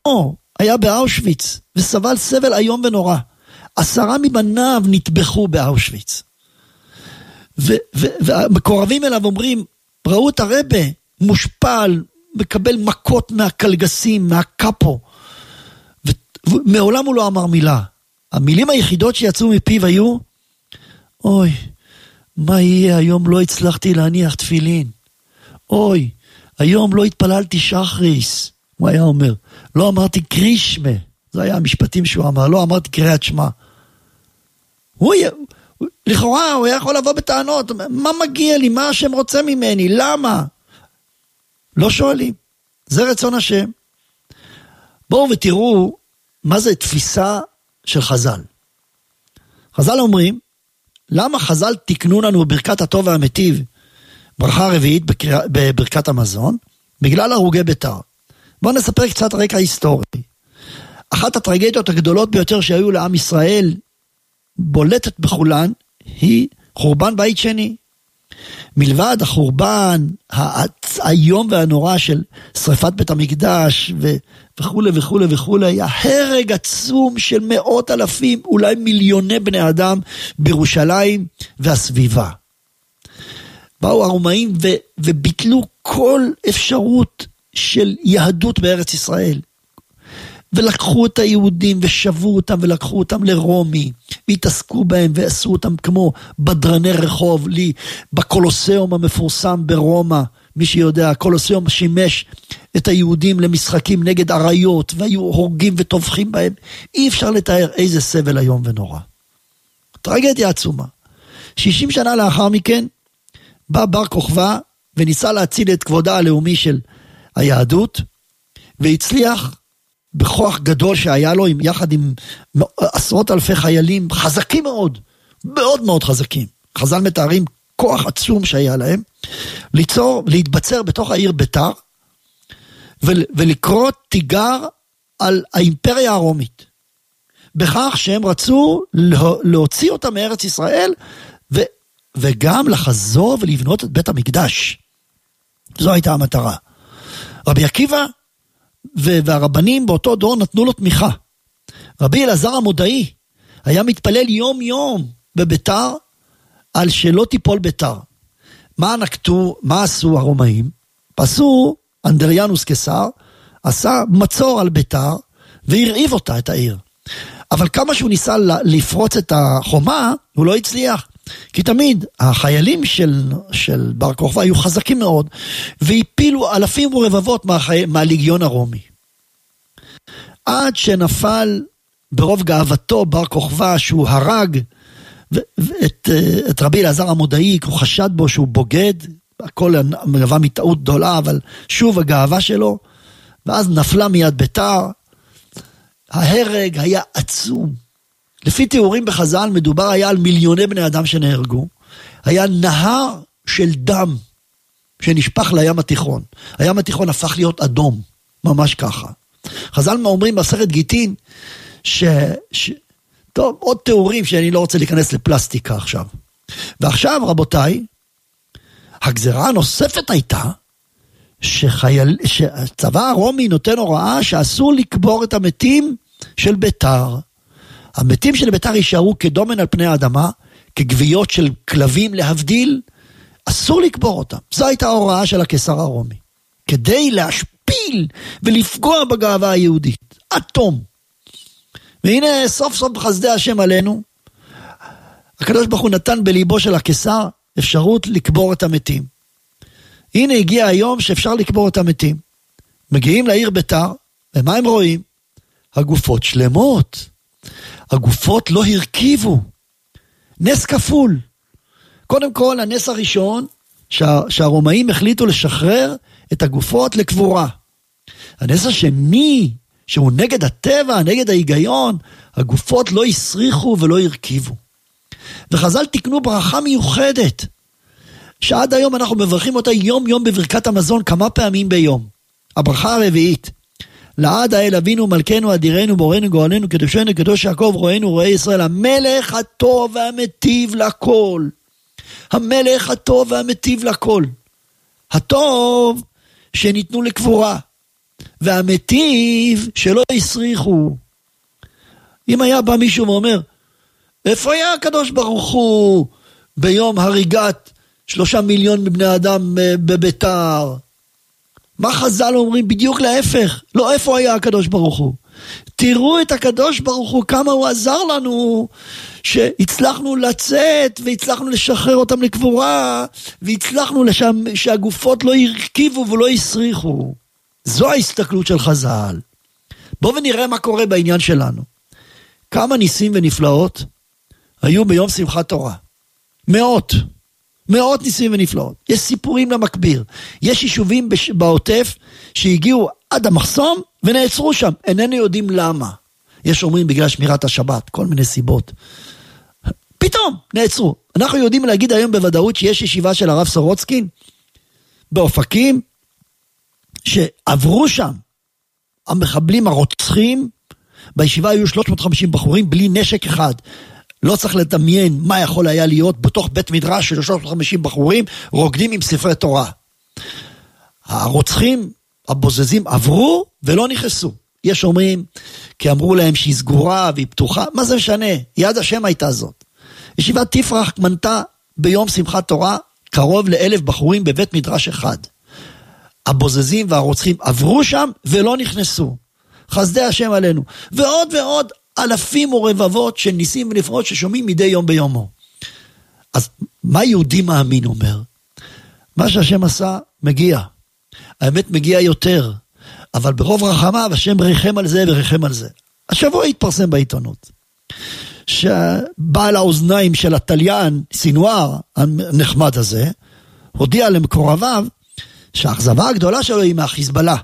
היה באושוויץ, וסבל סבל איום ונורא. עשרה מבניו נטבחו באושוויץ. והמקורבים אליו אומרים, ראו את הרבא מושפל, מקבל מכות מהקלגסים, מהקפו, ומעולם הוא לא אמר מילה. המילים היחידות שיצאו מפיו היו, אוי, מה יהיה, היום לא הצלחתי להניח תפילין, אוי, היום לא התפללתי שחריס, הוא היה אומר, לא אמרתי קרישמה, זה היה המשפטים שהוא אמר, לא אמרתי קריאת שמה. הוא יהיה, לכאורה הוא היה יכול לבוא בטענות, מה מגיע לי, מה השם רוצה ממני, למה? לא שואלים, זה רצון השם. בואו ותראו מה זה תפיסה של חז"ל. חז"ל אומרים, למה חז"ל תקנו לנו ברכת הטוב והמטיב, ברכה רביעית בקר... בברכת המזון, בגלל הרוגי ביתר. בואו נספר קצת רקע היסטורי. אחת הטרגדיות הגדולות ביותר שהיו לעם ישראל, בולטת בחולן, היא חורבן בית שני. מלבד החורבן היום והנורא של שריפת בית המקדש וכו' וכו' וכו', היה הרג עצום של מאות אלפים, אולי מיליוני בני אדם בירושלים והסביבה. באו הרומאים ו- וביטלו כל אפשרות של יהדות בארץ ישראל. ולקחו את היהודים ושבו אותם ולקחו אותם לרומי, והתעסקו בהם ועשו אותם כמו בדרני רחוב, לי, בקולוסיאום המפורסם ברומא, מי שיודע, הקולוסיאום שימש את היהודים למשחקים נגד עריות, והיו הורגים וטובחים בהם, אי אפשר לתאר איזה סבל היום ונורא. טרגדיה עצומה. שישים שנה לאחר מכן, בא בר כוכבא וניסה להציל את כבודה הלאומי של היהדות, והצליח בכוח גדול שהיה לו, יחד עם עשרות אלפי חיילים חזקים מאוד, מאוד מאוד חזקים, חז"ל מתארים כוח עצום שהיה להם, ליצור, להתבצר בתוך העיר ביתר, ולקרוא תיגר על האימפריה הרומית, בכך שהם רצו להוציא אותה מארץ ישראל, ו, וגם לחזור ולבנות את בית המקדש, זו הייתה המטרה. רבי עקיבא והרבנים באותו דור נתנו לו תמיכה. רבי לעזר המודעי היה מתפלל יום יום בביתר על שלא תיפול ביתר. מה נקטו, מה עשו הרומאים? עשו, אנדריאנוס קיסר עשה מצור על ביתר והרעיב אותה, את העיר. אבל כמה שהוא ניסה לפרוץ את החומה, הוא לא הצליח. כי תמיד החיילים של, של בר כוכבה היו חזקים מאוד, והפילו אלפים ורבבות מה, מהליגיון הרומי. עד שנפל ברוב גאוותו בר כוכבה, שהוא הרג ו- ו- את, את רבי לעזר המודעי, הוא חשד בו שהוא בוגד, הכל נבע מטעות גדולה, אבל שוב הגאווה שלו, ואז נפלה מיד ביתר. ההרג היה עצום. לפי תיאורים בחז"ל, מדובר היה על מיליוני בני אדם שנהרגו. היה נהר של דם שנשפך לים התיכון. הים התיכון הפך להיות אדום, ממש ככה. חז"ל אומרים בסרט גיטין, ש... ש... טוב, עוד תיאורים שאני לא רוצה להיכנס לפלסטיקה עכשיו. ועכשיו, רבותיי, הגזרה הנוספת הייתה, שחייל... שצבא הרומי נותן הוראה שאסור לקבור את המתים של ביתר. המתים של ביתר יישארו כדומן על פני האדמה, כגוויות של כלבים להבדיל, אסור לקבור אותם. זו הייתה ההוראה של הקיסר הרומי, כדי להשפיל ולפגוע בגאווה היהודית. אטום. והנה סוף סוף בחסדי השם עלינו, הקדוש ברוך הוא נתן בליבו של הקיסר אפשרות לקבור את המתים. הנה הגיע היום שאפשר לקבור את המתים. מגיעים לעיר ביתר, ומה הם רואים? הגופות שלמות. הגופות לא הרכיבו. נס כפול. קודם כל, הנס הראשון, שה, שהרומאים החליטו לשחרר את הגופות לקבורה. הנס השני, שהוא נגד הטבע, נגד ההיגיון, הגופות לא הסריחו ולא הרכיבו. וחז"ל תקנו ברכה מיוחדת, שעד היום אנחנו מברכים אותה יום יום בברכת המזון, כמה פעמים ביום. הברכה הרביעית, לעד האל אבינו מלכנו אדירנו בורנו גאוננו קדושנו קדוש יעקב רואינו רואי ישראל, המלך הטוב והמטיב לכל. המלך הטוב והמטיב לכל. הטוב שניתנו לקבורה, והמטיב שלא יסריחו. אם היה בא מישהו ואומר, איפה היה הקדוש ברוך הוא ביום הריגת שלושה מיליון מבני אדם בביתר? מה חז"ל אומרים? בדיוק להפך. לא איפה היה הקדוש ברוך הוא. תראו את הקדוש ברוך הוא, כמה הוא עזר לנו, שהצלחנו לצאת, והצלחנו לשחרר אותם לקבורה, והצלחנו לשם, שהגופות לא ירכיבו ולא יסריחו. זו ההסתכלות של חז"ל. בואו ונראה מה קורה בעניין שלנו. כמה ניסים ונפלאות היו ביום שמחת תורה. מאות. מאות ניסים ונפלאות. יש סיפורים למקביר. יש יישובים בש... בעוטף שהגיעו עד המחסום ונעצרו שם. איננו יודעים למה. יש אומרים בגלל שמירת השבת, כל מיני סיבות. פתאום נעצרו. אנחנו יודעים להגיד היום בוודאות שיש ישיבה של הרב שרוצקין באופקים שעברו שם המחבלים הרוצחים. בישיבה היו שלוש מאות וחמישים בחורים בלי נשק אחד. לא צריך לדמיין מה יכול היה להיות בתוך בית מדרש של שלוש מאות וחמישים בחורים, רוקדים עם ספרי תורה. הרוצחים, הבוזזים עברו ולא נכנסו. יש אומרים, כי אמרו להם שהיא סגורה והיא פתוחה, מה זה משנה? יד השם הייתה זאת. ישיבת תפרח מנתה ביום שמחת תורה, קרוב לאלף בחורים בבית מדרש אחד. הבוזזים והרוצחים עברו שם ולא נכנסו. חסדי השם עלינו. ועוד ועוד, אלפים ורבבות של ניסים ונפלאות ששומעים מדי יום ביומו. אז מה יהודי מאמין אומר? מה שהשם עשה מגיע. האמת מגיע יותר, אבל ברוב רחמיו השם ריחם על זה וריחם על זה. השבוע התפרסם בעיתונות, שבעל האוזניים של התליין, סינואר הנחמד הזה, הודיע למקורביו שהאכזבה הגדולה שלו היא מהחיזבאללה,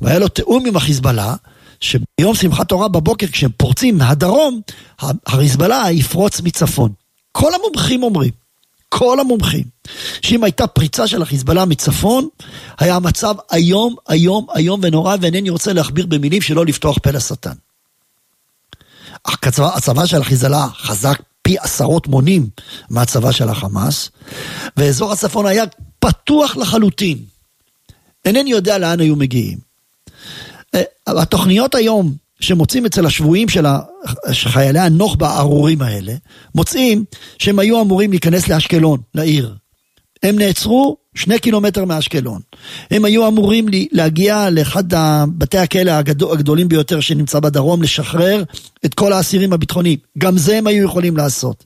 והיה לו תאום עם החיזבאללה, שביום שמחת תורה בבוקר, כשהם פורצים מהדרום, החיזבאללה יפרוץ מצפון. כל המומחים אומרים, כל המומחים, שאם הייתה פריצה של החיזבאללה מצפון, היה המצב היום, היום, היום ונורא, ואינני רוצה להכביר במילים שלא לפתוח פה לשטן. הצבא, הצבא של החיזבאללה חזק פי עשרות מונים מהצבא של החמאס, ואזור הצפון היה פתוח לחלוטין. אינני יודע לאן היו מגיעים. התוכניות היום שמוצאים אצל השבועים של חיילי הנוח'בה הארורים האלה, מוצאים שהם היו אמורים להיכנס לאשקלון, לעיר. הם נעצרו שני קילומטר מאשקלון. הם היו אמורים להגיע לאחד בתי הכלא הגדולים ביותר שנמצא בדרום, לשחרר את כל האסירים הביטחוניים. גם זה הם היו יכולים לעשות.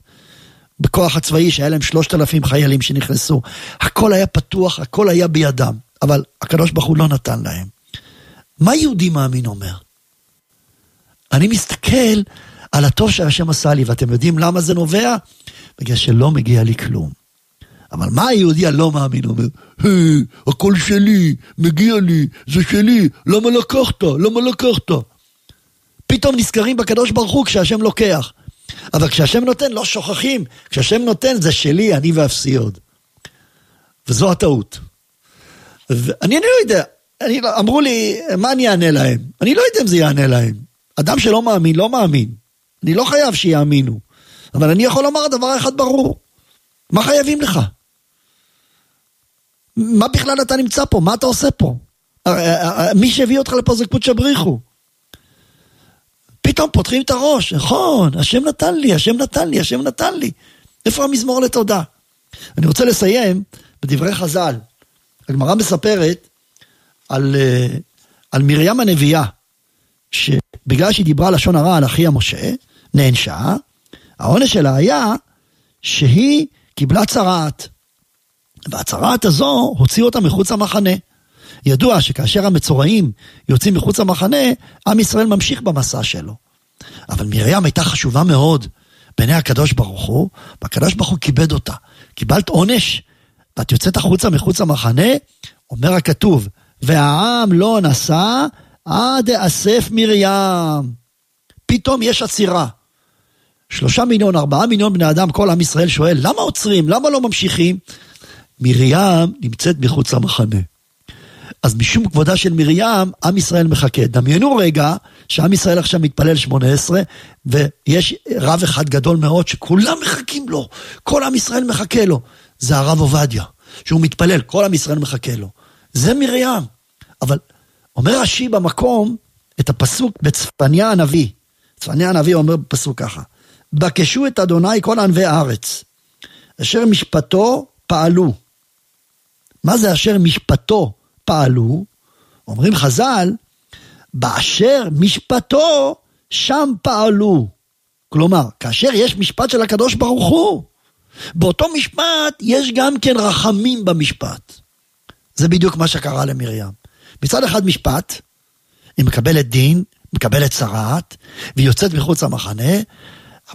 בכוח הצבאי שהיה להם שלושת אלפים חיילים שנכנסו. הכל היה פתוח, הכל היה בידם. אבל הקדוש ברוך הוא לא נתן להם. מה יהודי מאמין אומר? אני מסתכל על הטוב שהשם עשה לי, ואתם יודעים למה זה נובע? בגלל שלא מגיע לי כלום. אבל מה היהודי הלא מאמין אומר? היי, הכל שלי, מגיע לי, זה שלי, למה לקחת? למה לקחת? פתאום נזכרים בקדוש ברוך הוא כשהשם לוקח. אבל כשהשם נותן, לא שוכחים. כשהשם נותן, זה שלי, אני ואפסי עוד. וזו הטעות. ואני אני לא יודע, אני, אמרו לי, מה אני אענה להם? אני לא יודע אם זה יענה להם. אדם שלא מאמין, לא מאמין. אני לא חייב שיאמינו. אבל אני יכול לומר דבר אחד ברור. מה חייבים לך? מה בכלל אתה נמצא פה? מה אתה עושה פה? מי שהביא אותך לפה זה קודש בריחו. פתאום פותחים את הראש, נכון, השם נתן לי, השם נתן לי, השם נתן לי. איפה המזמור לתודה? אני רוצה לסיים בדברי חז"ל. הגמרא מספרת על, על מרים הנביאה, שבגלל שהיא דיברה לשון הרע על אחיה משה, נענשה, העונש שלה היה שהיא קיבלה צרעת, והצרעת הזו הוציאו אותה מחוץ המחנה. ידוע שכאשר המצורעים יוצאים מחוץ המחנה, עם ישראל ממשיך במסע שלו. אבל מרים הייתה חשובה מאוד בעיני הקדוש ברוך הוא, והקדוש ברוך הוא כיבד אותה. קיבלת עונש, ואת יוצאת החוצה מחוץ המחנה, אומר הכתוב, והעם לא נסע עד אסף מרים. פתאום יש עצירה. שלושה מיליון, ארבעה מיליון בני אדם, כל עם ישראל שואל, למה עוצרים? למה לא ממשיכים? מרים נמצאת מחוץ המחנה. אז משום כבודה של מרים, עם ישראל מחכה. דמיינו רגע שעם ישראל עכשיו מתפלל שמונה עשרה, ויש רב אחד גדול מאוד שכולם מחכים לו, כל עם ישראל מחכה לו. זה הרב עובדיה, שהוא מתפלל, כל עם ישראל מחכה לו. זה מרים. אבל אומר רש"י במקום את הפסוק בצפניה הנביא. צפניה הנביא אומר בפסוק ככה, בקשו את אדוני כל ענבי הארץ, אשר משפטו פעלו. מה זה אשר משפטו פעלו? אומרים חז"ל, באשר משפטו שם פעלו. כלומר, כאשר יש משפט של הקדוש ברוך הוא, באותו משפט יש גם כן רחמים במשפט. זה בדיוק מה שקרה למרים. מצד אחד משפט, היא מקבלת דין, מקבלת צרעת, והיא יוצאת מחוץ המחנה,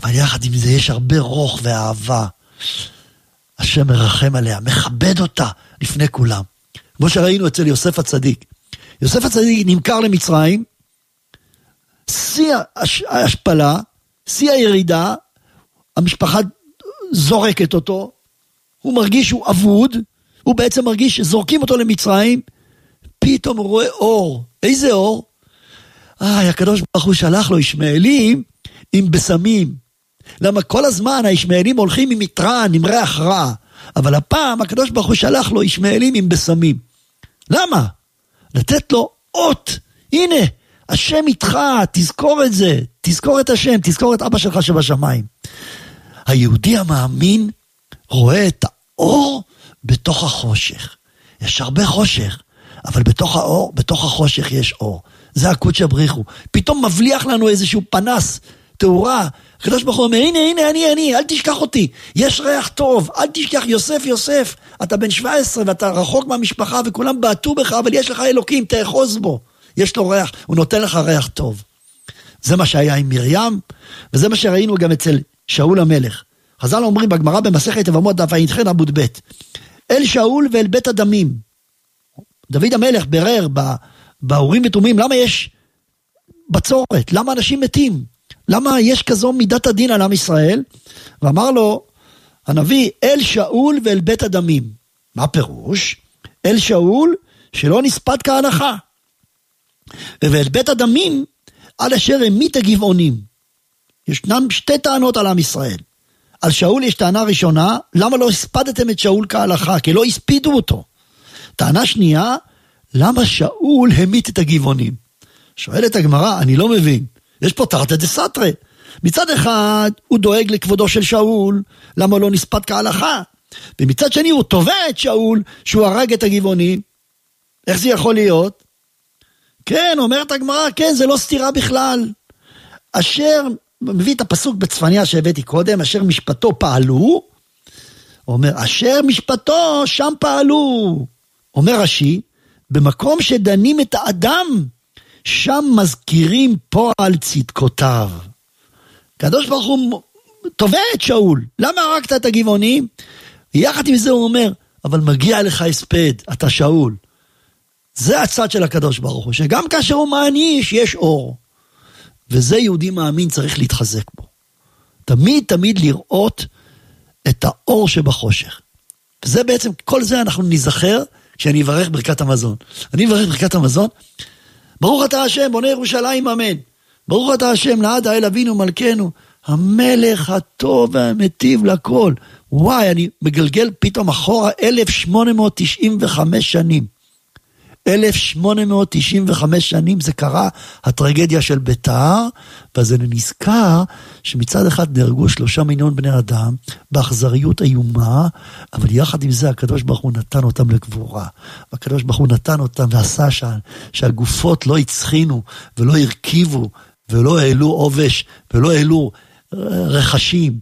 אבל יחד עם זה יש הרבה רוח ואהבה. השם מרחם עליה, מכבד אותה לפני כולם. כמו שראינו אצל יוסף הצדיק. יוסף הצדיק נמכר למצרים, שיא ההשפלה, שיא הירידה, המשפחה זורקת אותו, הוא מרגיש שהוא אבוד, הוא בעצם מרגיש שזורקים אותו למצרים, פתאום הוא רואה אור. איזה אור? איי, הקדוש ברוך הוא שלח לו ישמעאלים, עם בסמים. למה כל הזמן הישמעאלים הולכים עם מטרן, עם ריח רע, אבל הפעם הקדוש ברוך הוא שלח לו ישמעאלים עם בסמים. למה? לתת לו אות. הנה, השם איתך, תזכור את זה, תזכור את השם, תזכור את אבא שלך שבשמיים. היהודי המאמין רואה את האור בתוך החושך. יש הרבה חושך, אבל בתוך האור, בתוך החושך יש אור. זה הקודש הבריחו. פתאום מבליח לנו איזשהו פנס, תאורה. הקדוש ברוך הוא אומר, הנה, הנה, אני, אני, אל תשכח אותי. יש ריח טוב, אל תשכח, יוסף, יוסף. אתה בן שבע עשרה ואתה רחוק מהמשפחה וכולם בעטו בך, אבל יש לך אלוקים, תאחוז בו. יש לו ריח, הוא נותן לך ריח טוב. זה מה שהיה עם מרים, וזה מה שראינו גם אצל שאול המלך. חז"ל אומרים בגמרא במסכת יבמות דף ע"ח עמוד ב', אל שאול ואל בית הדמים. דוד המלך ברר באורים ותומים, למה יש בצורת? למה אנשים מתים? למה יש כזו מידת הדין על עם ישראל? ואמר לו הנביא, אל שאול ואל בית הדמים. מה פירוש? אל שאול שלא נספד כהנחה, ואל בית הדמים על אשר המית הגבעונים. ישנם שתי טענות על עם ישראל. על שאול יש טענה ראשונה, למה לא הספדתם את שאול כהלכה? כי לא הספידו אותו. טענה שנייה, למה שאול המית את הגבעונים? שואלת הגמרא, אני לא מבין. יש פה תרתי דסתרי. מצד אחד, הוא דואג לכבודו של שאול, למה לא נספת כהלכה? ומצד שני, הוא תובע את שאול, שהוא הרג את הגבעונים. איך זה יכול להיות? כן, אומרת הגמרא, כן, זה לא סתירה בכלל. אשר, מביא את הפסוק בצפניה שהבאתי קודם, אשר משפטו פעלו, אומר, אשר משפטו שם פעלו. אומר רש"י, במקום שדנים את האדם, שם מזכירים פועל צדקותיו. הקדוש ברוך הוא תובע את שאול, למה הרגת את הגבעונים? יחד עם זה הוא אומר, אבל מגיע לך הספד, אתה שאול. זה הצד של הקדוש ברוך הוא, שגם כאשר הוא מעניש, יש אור. וזה יהודי מאמין צריך להתחזק בו. תמיד תמיד לראות את האור שבחושך. וזה בעצם, כל זה אנחנו נזכר, כשאני אברך ברכת המזון. אני אברך ברכת המזון, ברוך אתה השם, בונה ירושלים, אמן. ברוך אתה השם, לעד האל אבינו מלכנו, המלך הטוב והמטיב לכל. וואי, אני מגלגל פתאום אחורה אלף שמונה מאות תשעים וחמש שנים. אלף שמונה מאות תשעים וחמש שנים זה קרה הטרגדיה של ביתר, ואז אני נזכר שמצד אחד נהרגו שלושה מיליון בני אדם, באכזריות איומה, אבל יחד עם זה הקדוש ברוך הוא נתן אותם לקבורה, והקדוש ברוך הוא נתן אותם ועשה שה, שהגופות לא הצחינו, ולא הרכיבו, ולא העלו עובש, ולא העלו רכשים.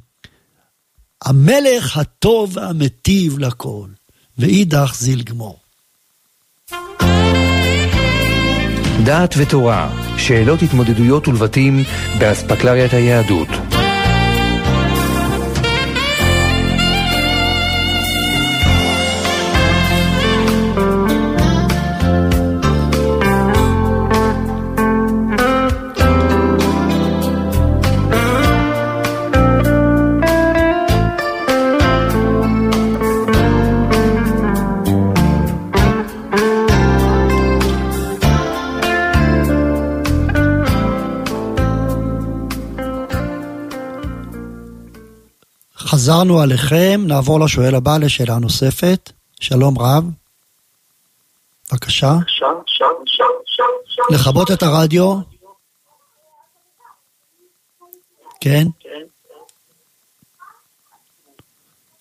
המלך הטוב והמטיב לכל, ואידך זיל גמור. דעת ותורה, שאלות התמודדויות ולבטים באספקלריית היהדות. חזרנו עליכם, נעבור לשואל הבא לשאלה נוספת. שלום רב. בבקשה. לכבות את הרדיו. כן.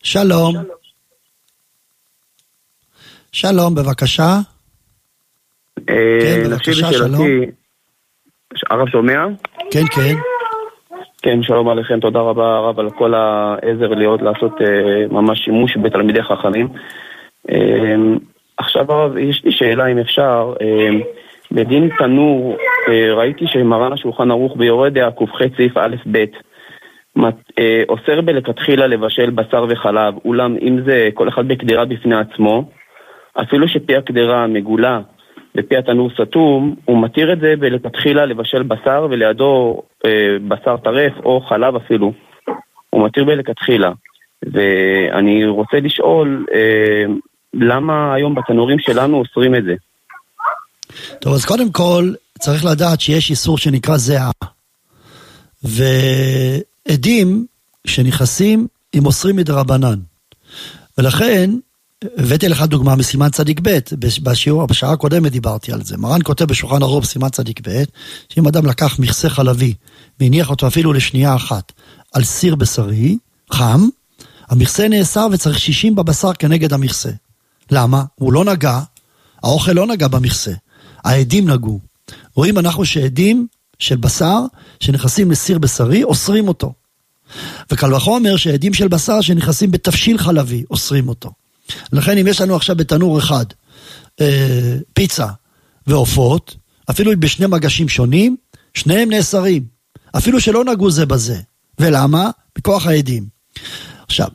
שלום. שלום, בבקשה. כן, בבקשה, שלום. הרב שומע? כן, כן. כן, שלום עליכם, תודה רבה רב על כל העזר להיות לעשות uh, ממש שימוש בתלמידי חכמים. Um, עכשיו הרב, יש לי שאלה אם אפשר, um, בדין תנור uh, ראיתי שמרן השולחן ערוך ביורדיה קופחי צעיף א' ב' מת, uh, אוסר בלכתחילה לבשל בשר וחלב, אולם אם זה כל אחד בקדרה בפני עצמו, אפילו שפי הקדרה מגולה לפי התנור סתום, הוא מתיר את זה בלכתחילה לבשל בשר ולידו אה, בשר טרף או חלב אפילו. הוא מתיר בלכתחילה. ואני רוצה לשאול אה, למה היום בתנורים שלנו עוסרים את זה? טוב, אז קודם כל צריך לדעת שיש איסור שנקרא זהה. ועדים שנכנסים עם עוסרים מדרבנן. ולכן הבאתי לך דוגמה מסימן צדיק ב' בשיעור, בשעה הקודמת דיברתי על זה. מרן כותב בשולחן ערוך סימן צדיק ב' שאם אדם לקח מכסה חלבי והניח אותו אפילו לשנייה אחת על סיר בשרי, חם, המכסה נאסר וצריך שישים בבשר כנגד המכסה. למה? הוא לא נגע, האוכל לא נגע במכסה, העדים נגעו. רואים אנחנו שעדים של בשר שנכנסים לסיר בשרי, אוסרים אותו. וקל וחומר שעדים של בשר שנכנסים בתבשיל חלבי, אוסרים אותו. לכן אם יש לנו עכשיו בתנור אחד אה, פיצה ועופות, אפילו בשני מגשים שונים, שניהם נאסרים, אפילו שלא נגעו זה בזה. ולמה? בכוח העדים. עכשיו,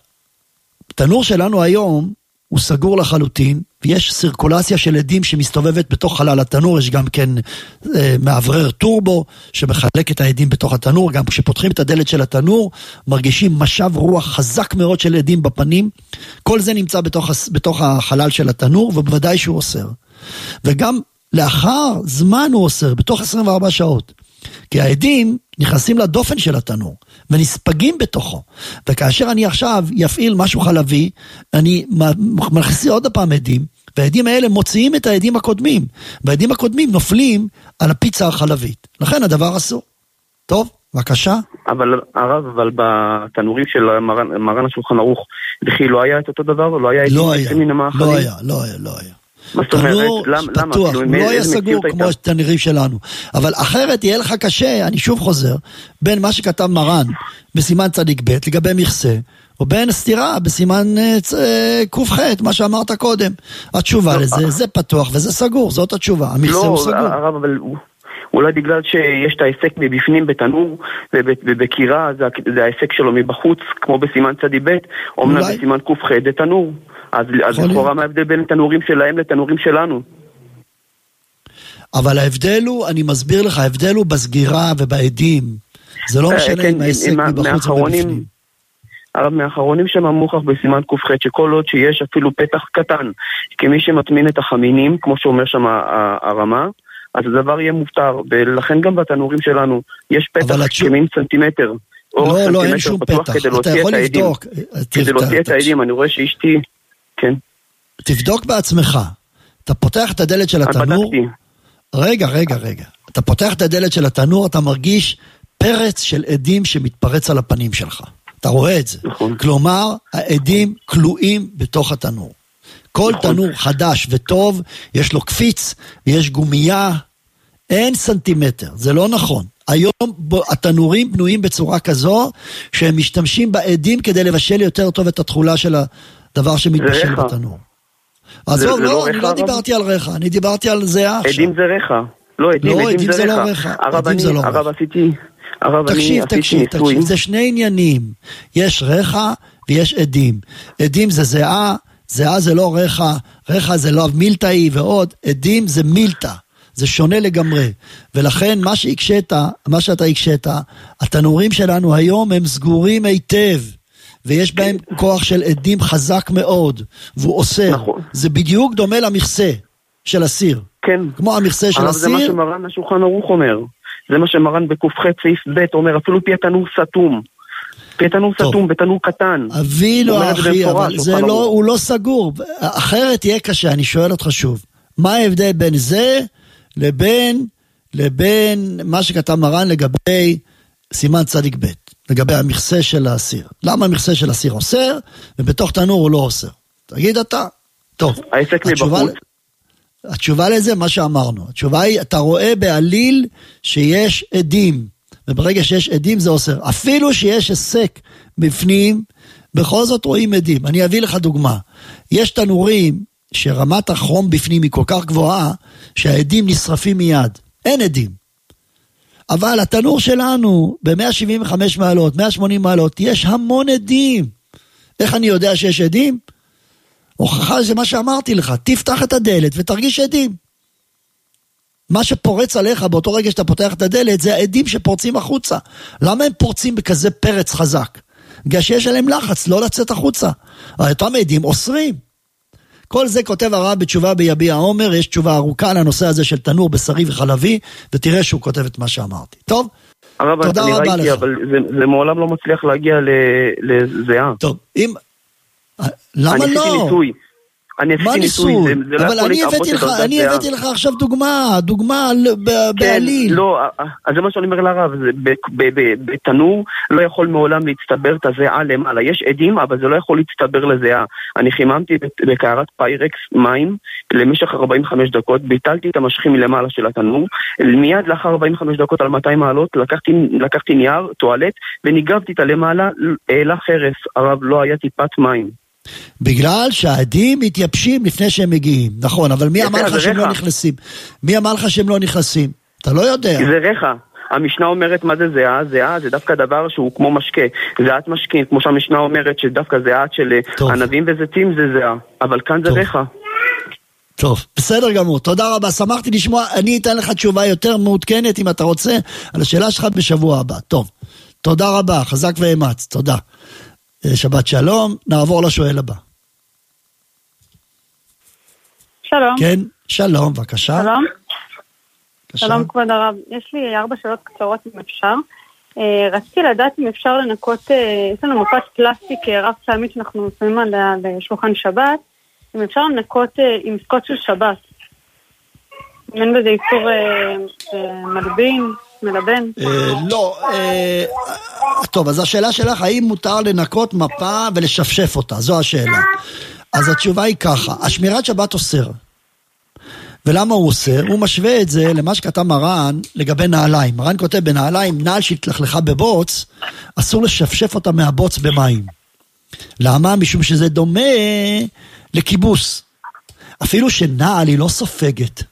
תנור שלנו היום הוא סגור לחלוטין, ויש סירקולציה של עדים שמסתובבת בתוך חלל התנור, יש גם כן אה, מעברר טורבו שמחלק את העדים בתוך התנור, גם כשפותחים את הדלת של התנור, מרגישים משב רוח חזק מאוד של עדים בפנים, כל זה נמצא בתוך, בתוך החלל של התנור, ובוודאי שהוא אוסר. וגם לאחר זמן הוא אוסר, בתוך עשרים וארבע שעות, כי העדים נכנסים לדופן של התנור, ונספגים בתוכו, וכאשר אני עכשיו יפעיל משהו חלבי, אני מכניסי עוד הפעם עדים, והעדים האלה מוציאים את העדים הקודמים, והעדים הקודמים נופלים על הפיצה החלבית, לכן הדבר אסור. טוב, בבקשה. אבל הרב, אבל בתנורים של מרן, מרן השולחן ערוך, בכי לא היה את אותו דבר? לא היה, לא היה, לא היה, לא היה, לא היה. תנור פתוח, לא היה סגור כמו התנורים שלנו, אבל אחרת יהיה לך קשה, אני שוב חוזר, בין מה שכתב מרן בסימן צדיק ב' לגבי מכסה, או בין סתירה בסימן קוף ח', מה שאמרת קודם. התשובה לזה, זה פתוח וזה סגור, זאת התשובה, המכסה הוא סגור. לא, הרב, אבל אולי בגלל שיש את העסק מבפנים בתנור, ובקירה זה העסק שלו מבחוץ, כמו בסימן צדיק ב', אומנם בסימן קוף ח' זה תנור. אז לכאורה מה ההבדל בין תנורים שלהם לתנורים שלנו? אבל ההבדל הוא, אני מסביר לך, ההבדל הוא בסגירה ובעדים. זה לא משנה אם העסק מבחוץ ובפנים. הרב, מהאחרונים שממוכח בסימן קופ"ח, שכל עוד שיש אפילו פתח קטן, כמי שמטמין את החמינים, כמו שאומר שם הרמה, אז הדבר יהיה מופטר, ולכן גם בתנורים שלנו יש פתח כמין סנטימטר. לא, לא, אין שום פתח. אתה יכול לבדוק. כדי להוציא את העדים, אני רואה שאשתי... כן. תבדוק בעצמך, אתה פותח את הדלת של התנור, רגע רגע רגע, אתה פותח את הדלת של התנור, אתה מרגיש פרץ של עדים שמתפרץ על הפנים שלך, אתה רואה את זה, נכון. כלומר העדים כלואים בתוך התנור, כל נכון. תנור חדש וטוב יש לו קפיץ, יש גומייה, אין סנטימטר, זה לא נכון. היום התנורים בנויים בצורה כזו שהם משתמשים בעדים כדי לבשל יותר טוב את התחולה של ה דבר שמתבשל בתנור. אז לא, לא, אני לא דיברתי על רכה, אני דיברתי על זהה עכשיו. עדים זה רכה. לא, עדים זה לא רכה. הרב עשיתי, הרב אני עשיתי ניסוי. זה שני עניינים. יש רכה ויש עדים. עדים זה זהה, זהה זה לא רכה, רכה זה לא מילתאי ועוד, עדים זה מילתא. זה שונה לגמרי. ולכן מה שהקשית, מה שאתה הקשית, התנורים שלנו היום הם סגורים היטב. ויש בהם כוח של עדים חזק מאוד, והוא עושה. נכון. זה בדיוק דומה למכסה של הסיר. כן. כמו המכסה של הסיר. אבל זה מה שמרן השולחן ערוך אומר. זה מה שמרן בקופ"ח סעיף ב' אומר, אפילו פי התנור סתום. פי התנור סתום, בתנור קטן. אבי לא אחי, אבל זה לא, הוא לא סגור. אחרת יהיה קשה, אני שואל אותך שוב. מה ההבדל בין זה לבין, לבין מה שכתב מרן לגבי סימן צדיק ב'? לגבי המכסה של הסיר. למה המכסה של הסיר אוסר, ובתוך תנור הוא לא אוסר? תגיד אתה. טוב. התשובה, התשובה לזה מה שאמרנו. התשובה היא, אתה רואה בעליל שיש עדים, וברגע שיש עדים זה אוסר. אפילו שיש עסק בפנים, בכל זאת רואים עדים. אני אביא לך דוגמה. יש תנורים שרמת החום בפנים היא כל כך גבוהה, שהעדים נשרפים מיד. אין עדים. אבל התנור שלנו, ב-מאה שבעים וחמש מעלות, מאה שמונים מעלות, יש המון עדים. איך אני יודע שיש עדים? הוכחה זה מה שאמרתי לך, תפתח את הדלת ותרגיש עדים. מה שפורץ עליך באותו רגע שאתה פותח את הדלת, זה העדים שפורצים החוצה. למה הם פורצים בכזה פרץ חזק? בגלל שיש עליהם לחץ, לא לצאת החוצה. אותם עדים אוסרים. כל זה כותב הרב בתשובה ביביע עומר, יש תשובה ארוכה על הנושא הזה של תנור בשרי וחלבי, ותראה שהוא כותב את מה שאמרתי. טוב? הרב, תודה רבה ראיתי, לך. אבל זה, זה מעולם לא מצליח להגיע לזהה. טוב, אם... למה לא? אני עשיתי ניסוי. אני עשיתי ניסוי. ניסוי? זה, זה אבל לא אני, הבאתי לך, אני הבאתי לך עכשיו דוגמה, דוגמה ב- כן, בעליל. לא, אז זה מה שאני אומר לרב, בתנור לא יכול מעולם להצטבר את הזהה למעלה. יש עדים, אבל זה לא יכול להצטבר לזהה. אני חיממתי בקערת פיירקס מים למשך ארבעים וחמש דקות, ביטלתי את המשכים מלמעלה של התנור, מיד לאחר ארבעים וחמש דקות על מאתיים מעלות, לקחתי, לקחתי נייר, טואלט, וניגבתי את הלמעלה, העלה חרס, הרב, לא היה טיפת מים. בגלל שהעדים מתייבשים לפני שהם מגיעים, נכון, אבל מי אמר לך שהם לא נכנסים? מי אמר לך שהם לא נכנסים? אתה לא יודע. זה רכה. המשנה אומרת מה זה זהה, זהה זה דווקא דבר שהוא כמו משקה, זהת משקים, כמו שהמשנה אומרת שדווקא זהת של ענבים וזיתים זה זהה, אבל כאן זה רכה. טוב, בסדר גמור, תודה רבה, שמחתי לשמוע, אני אתן לך תשובה יותר מעודכנת אם אתה רוצה, על השאלה שלך בשבוע הבא, טוב, תודה רבה, חזק ואמץ, תודה. שבת שלום, נעבור לשואל הבא. שלום. כן, שלום, בבקשה. שלום. בבקשה. שלום כבוד הרב, יש לי ארבע שאלות קצרות אם אפשר. רציתי לדעת אם אפשר לנקות, יש לנו מפת פלסטיק רב פעמית שאנחנו שמים על שולחן שבת, אם אפשר לנקות עם סקוט של שבת. אין בזה איסור מלבין, מלבן? לא. טוב, אז השאלה שלך, האם מותר לנקות מפה ולשפשף אותה? זו השאלה. אז התשובה היא ככה, השמירת שבת אוסר. ולמה הוא עושה? הוא משווה את זה למה שכתב מרן לגבי נעליים. מרן כותב בנעליים, נעל שהתלכלכה בבוץ, אסור לשפשף אותה מהבוץ במים. למה? משום שזה דומה לכיבוס. אפילו שנעל היא לא סופגת.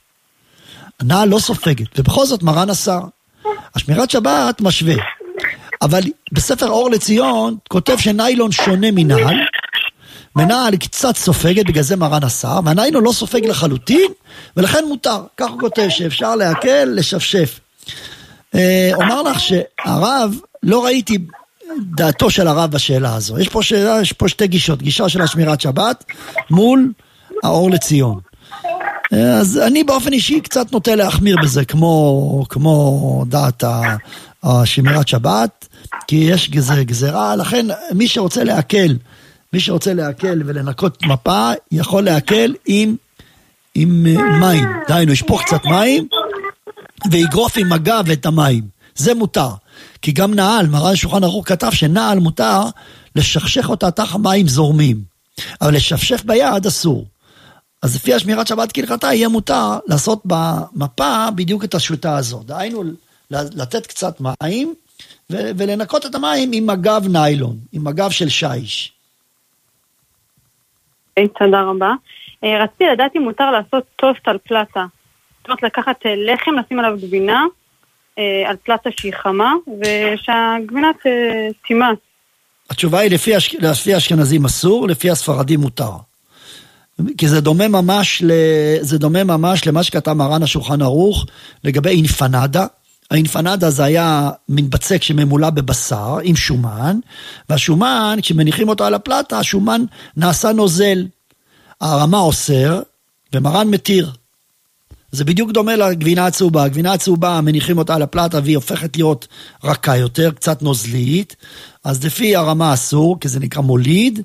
הנעל לא סופגת, ובכל זאת מרן אסר. השמירת שבת משווה. אבל בספר אור לציון כותב שניילון שונה מנעל, מנעל קצת סופגת, בגלל זה מרן אסר, והניילון לא סופג לחלוטין, ולכן מותר. כך הוא כותב שאפשר להקל, לשפשף. אומר לך שהרב, לא ראיתי דעתו של הרב בשאלה הזו. יש פה, שאלה, יש פה שתי גישות, גישה של השמירת שבת מול האור לציון. אז אני באופן אישי קצת נוטה להחמיר בזה, כמו, כמו דעת השמירת שבת, כי יש גזר, גזרה, לכן מי שרוצה להקל, מי שרוצה להקל ולנקות מפה, יכול להקל עם, עם מים, דיינו, ישפוך קצת מים, ויגרוף עם הגב את המים, זה מותר, כי גם נעל, מרן שולחן ערוך כתב שנעל מותר לשכשך אותה תחת מים זורמים, אבל לשפשף ביד אסור. אז לפי השמירת שבת כלכתה, יהיה מותר לעשות במפה בדיוק את השוטה הזאת. דהיינו, לתת קצת מים, ו- ולנקות את המים עם אגב ניילון, עם אגב של שיש. Hey, תודה רבה. Uh, רציתי לדעת אם מותר לעשות טוסט על פלטה. זאת אומרת, לקחת לחם, לשים עליו גבינה, uh, על פלטה שהיא חמה, ושהגבינה uh, תימס. התשובה היא, לפי, הש... לפי אשכנזים אסור, לפי הספרדים מותר. כי זה דומה ממש ל... זה דומה ממש למה שכתב מרן השולחן ערוך לגבי אינפנדה. האינפנדה זה היה מין בצק שממולא בבשר עם שומן, והשומן כשמניחים אותו על הפלטה השומן נעשה נוזל. הרמה אוסר ומרן מתיר. זה בדיוק דומה לגבינה הצהובה. הגבינה הצהובה מניחים אותה על הפלטה והיא הופכת להיות רכה יותר, קצת נוזלית. אז לפי הרמה אסור, כי זה נקרא מוליד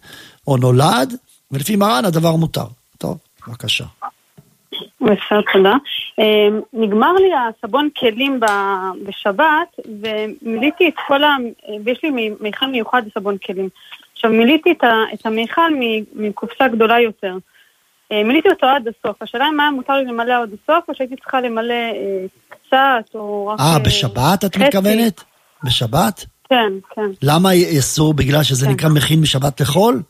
או נולד, ולפי מרן הדבר מותר. טוב, בבקשה. בסדר, תודה. נגמר לי הסבון כלים בשבת, ומיליתי את כל ה... ויש לי מיכל מיוחד לסבון כלים. עכשיו, מיליתי את המיכל מקופסה גדולה יותר. מיליתי אותו עד הסוף. השאלה היא מה מותר לי למלא עד הסוף, או שהייתי צריכה למלא קצת, או רק... אה, בשבת את מתכוונת? בשבת? כן, כן. למה אסור? בגלל שזה נקרא מכין משבת לחול?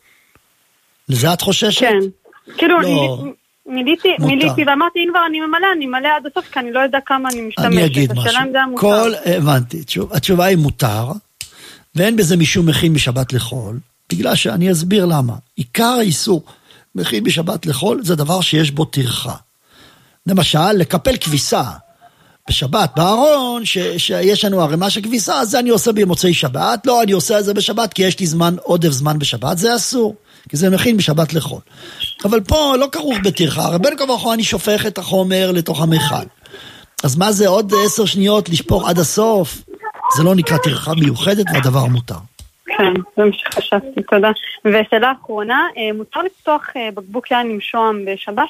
לזה את חוששת? כן. כאילו, לא. מיליתי, מיליתי, ואמרתי, אם כבר אני ממלא, אני מלא עד הסוף, כי אני לא יודע כמה אני משתמשת. אני אגיד משהו. כל, הבנתי, התשובה היא מותר, ואין בזה משום מכין משבת לחול, בגלל שאני אסביר למה. עיקר האיסור מכין משבת לחול, זה דבר שיש בו תרחה. למשל, לקפל כביסה בשבת, בארון, ש, שיש לנו הרמה של כביסה, זה אני עושה במוצאי שבת, לא, אני עושה את זה בשבת, כי יש לי זמן, עודף זמן בשבת, זה אסור. כי זה מכין משבת לחול. אבל פה לא כרוך בתרחה, הרי בין כבר אחורה אני שופך את החומר לתוך המיכל. אז מה זה עוד עשר שניות לשפוך עד הסוף? זה לא נקרא תרחה מיוחדת והדבר מותר. כן, זה מה שחשבתי, תודה. ושאלה אחרונה, מותר לפתוח בקבוק יין עם שוהם בשבת?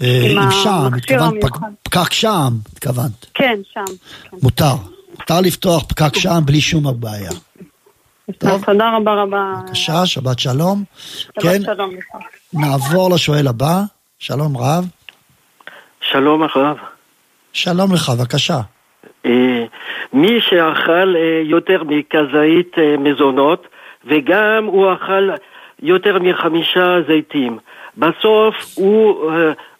עם שעם, התכוונת פקק שעם, התכוונת. כן, שעם. מותר, מותר לפתוח פקק שעם בלי שום הבעיה. טוב. תודה רבה רבה. בבקשה, שבת שלום. שבת כן, שלום. נעבור לשואל הבא. שלום רב. שלום הרב. שלום לך, בבקשה. מי שאכל יותר מכזית מזונות, וגם הוא אכל יותר מחמישה זיתים. בסוף הוא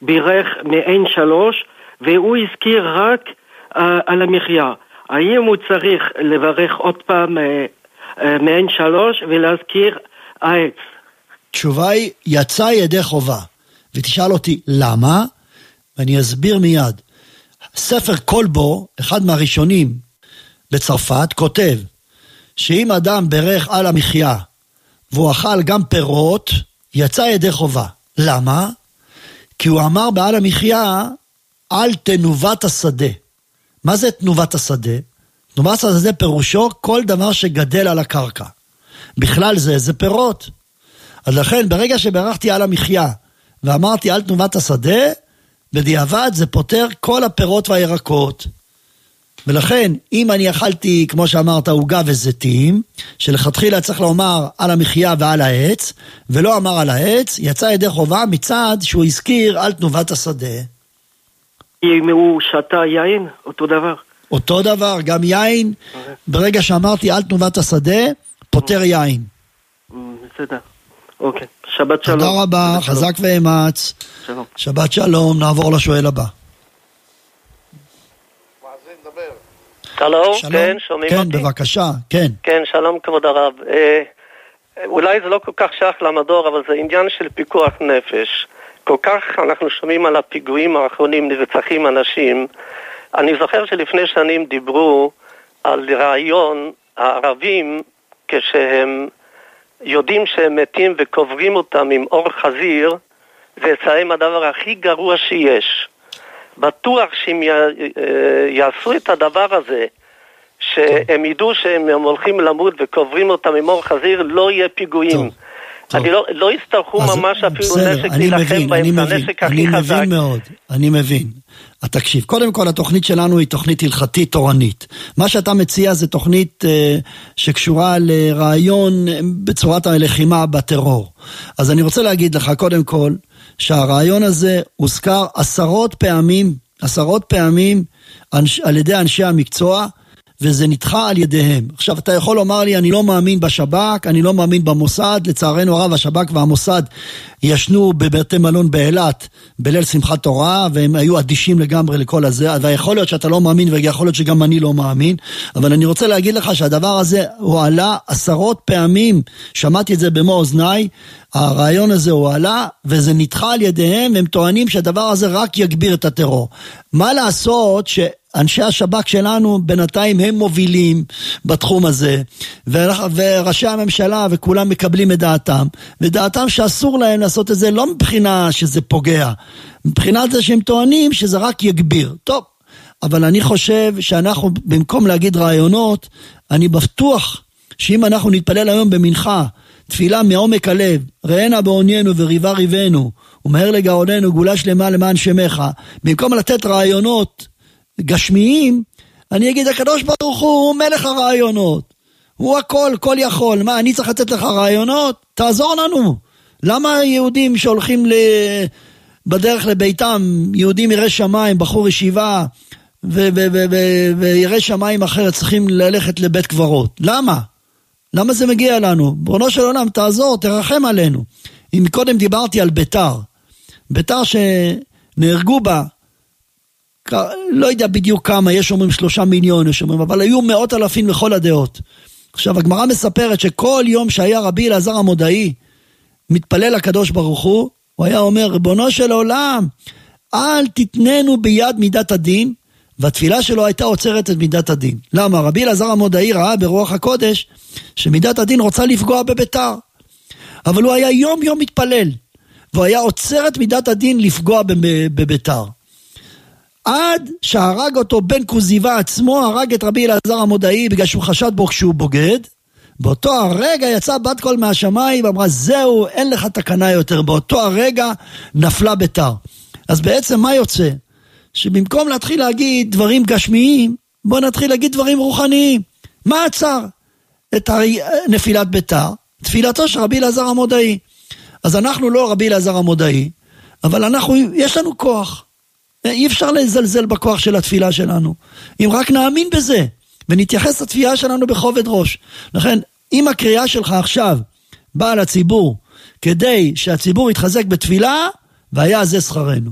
בירך מעין שלוש, והוא הזכיר רק על המחיה. האם הוא צריך לברך עוד פעם מעין שלוש ולהזכיר העץ? תשובה היא, יצא ידי חובה. ותשאל אותי למה, ואני אסביר מיד. ספר קולבו, אחד מהראשונים בצרפת, כותב שאם אדם ברך על המחיה והוא אכל גם פירות, יצא ידי חובה. למה? כי הוא אמר בעל המחיה על תנובת השדה. מה זה תנובת השדה? תנובת השדה פירושו כל דבר שגדל על הקרקע. בכלל זה, זה פירות. אז לכן ברגע שברכתי על המחיה, ואמרתי על תנובת השדה, בדיעבד זה פותר כל הפירות והירקות. ולכן, אם אני אכלתי, כמו שאמרת, עוגה וזיתים, שלכתחילה צריך לומר על המחיה ועל העץ, ולא אמר על העץ, יצא ידי חובה מצד שהוא הזכיר על תנובת השדה. אם הוא שתה יין, אותו דבר. אותו דבר, גם יין. ברגע שאמרתי על תנובת השדה, פותר יין. בסדר. אוקיי. שבת שלום. תודה רבה, חזק ואמץ. שלום. שבת שלום, נעבור לשואל הבא. שלום, כן, שומעים אותי? כן, בבקשה, כן. כן, שלום כבוד הרב. אולי זה לא כל כך שייך למדור, אבל זה עניין של פיקוח נפש. כל כך אנחנו שומעים על הפיגועים האחרונים, נרצחים אנשים. אני זוכר שלפני שנים דיברו על רעיון הערבים, כשהם יודעים שהם מתים וקוברים אותם עם אור חזיר, זה אצלם הדבר הכי גרוע שיש. בטוח שהם יעשו את הדבר הזה, שהם ידעו שהם הולכים למות וקוברים אותם עם אור חזיר, לא יהיה פיגועים. אני לא, לא יצטרכו ממש אפילו נשק להילחם בהם, הנשק הכי חזק. אני מבין מאוד, אני מבין. תקשיב, קודם כל התוכנית שלנו היא תוכנית הלכתית תורנית. מה שאתה מציע זה תוכנית אה, שקשורה לרעיון בצורת הלחימה בטרור. אז אני רוצה להגיד לך קודם כל, שהרעיון הזה הוזכר עשרות פעמים, עשרות פעמים אנש, על ידי אנשי המקצוע, וזה נדחה על ידיהם. עכשיו אתה יכול לומר לי, אני לא מאמין בשב"כ, אני לא מאמין במוסד, לצערנו הרב השב"כ והמוסד ישנו בבתי מלון באילת, בליל שמחת תורה, והם היו אדישים לגמרי לכל הזה, ויכול להיות שאתה לא מאמין, ויכול להיות שגם אני לא מאמין, אבל אני רוצה להגיד לך שהדבר הזה הועלה עשרות פעמים, שמעתי את זה במו אוזניי, הרעיון הזה הועלה, וזה נדחה על ידיהם, והם טוענים שהדבר הזה רק יגביר את הטרור. מה לעשות ש... אנשי השב"כ שלנו בינתיים הם מובילים בתחום הזה, וראשי הממשלה וכולם מקבלים את דעתם, ודעתם שאסור להם לעשות את זה לא מבחינה שזה פוגע, מבחינת זה שהם טוענים שזה רק יגביר. טוב, אבל אני חושב שאנחנו במקום להגיד רעיונות, אני בטוח שאם אנחנו נתפלל היום במנחה, תפילה מעומק הלב, ראינה בעוניינו וריבה ריבנו, ומהר לגאוננו גאולה שלמה למען שמך, במקום לתת רעיונות, גשמיים, אני אגיד, הקדוש ברוך הוא, הוא מלך הרעיונות, הוא הכל, כל יכול, מה, אני צריך לתת לך רעיונות? תעזור לנו. למה יהודים שהולכים בדרך לביתם, יהודים ירא שמיים, בחור ישיבה, וירא שמיים אחר, צריכים ללכת לבית קברות? למה? למה זה מגיע לנו? ברונו של עולם, תעזור, תרחם עלינו. אם קודם דיברתי על ביתר, ביתר שנהרגו בה, לא יודע בדיוק כמה, יש אומרים שלושה מיליון, יש אומרים, אבל היו מאות אלפים לכל הדעות. עכשיו, הגמרא מספרת שכל יום שהיה רבי לעזר המודעי, מתפלל הקדוש ברוך הוא, הוא היה אומר, ריבונו של עולם, אל תתננו ביד מידת הדין, והתפילה שלו הייתה עוצרת את מידת הדין. למה? רבי לעזר המודעי ראה ברוח הקודש, שמידת הדין רוצה לפגוע בביתר, אבל הוא היה יום יום מתפלל, והוא היה עוצרת מידת הדין לפגוע בביתר. עד שהרג אותו בן כוזיבה עצמו, הרג את רבי לעזר המודעי בגלל שהוא חשד בו כשהוא בוגד, באותו הרגע יצא בת קול מהשמיים, אמרה זהו, אין לך תקנה יותר, באותו הרגע נפלה ביתר. אז בעצם מה יוצא? שבמקום להתחיל להגיד דברים גשמיים, בוא נתחיל להגיד דברים רוחניים. מה עצר את נפילת ביתר? תפילתו של רבי לעזר המודעי. אז אנחנו לא רבי לעזר המודעי, אבל אנחנו, יש לנו כוח. אי אפשר לזלזל בכוח של התפילה שלנו, אם רק נאמין בזה, ונתייחס לתפילה שלנו בכובד ראש. לכן, אם הקריאה שלך עכשיו, באה לציבור, כדי שהציבור יתחזק בתפילה, והיה זה שכרנו.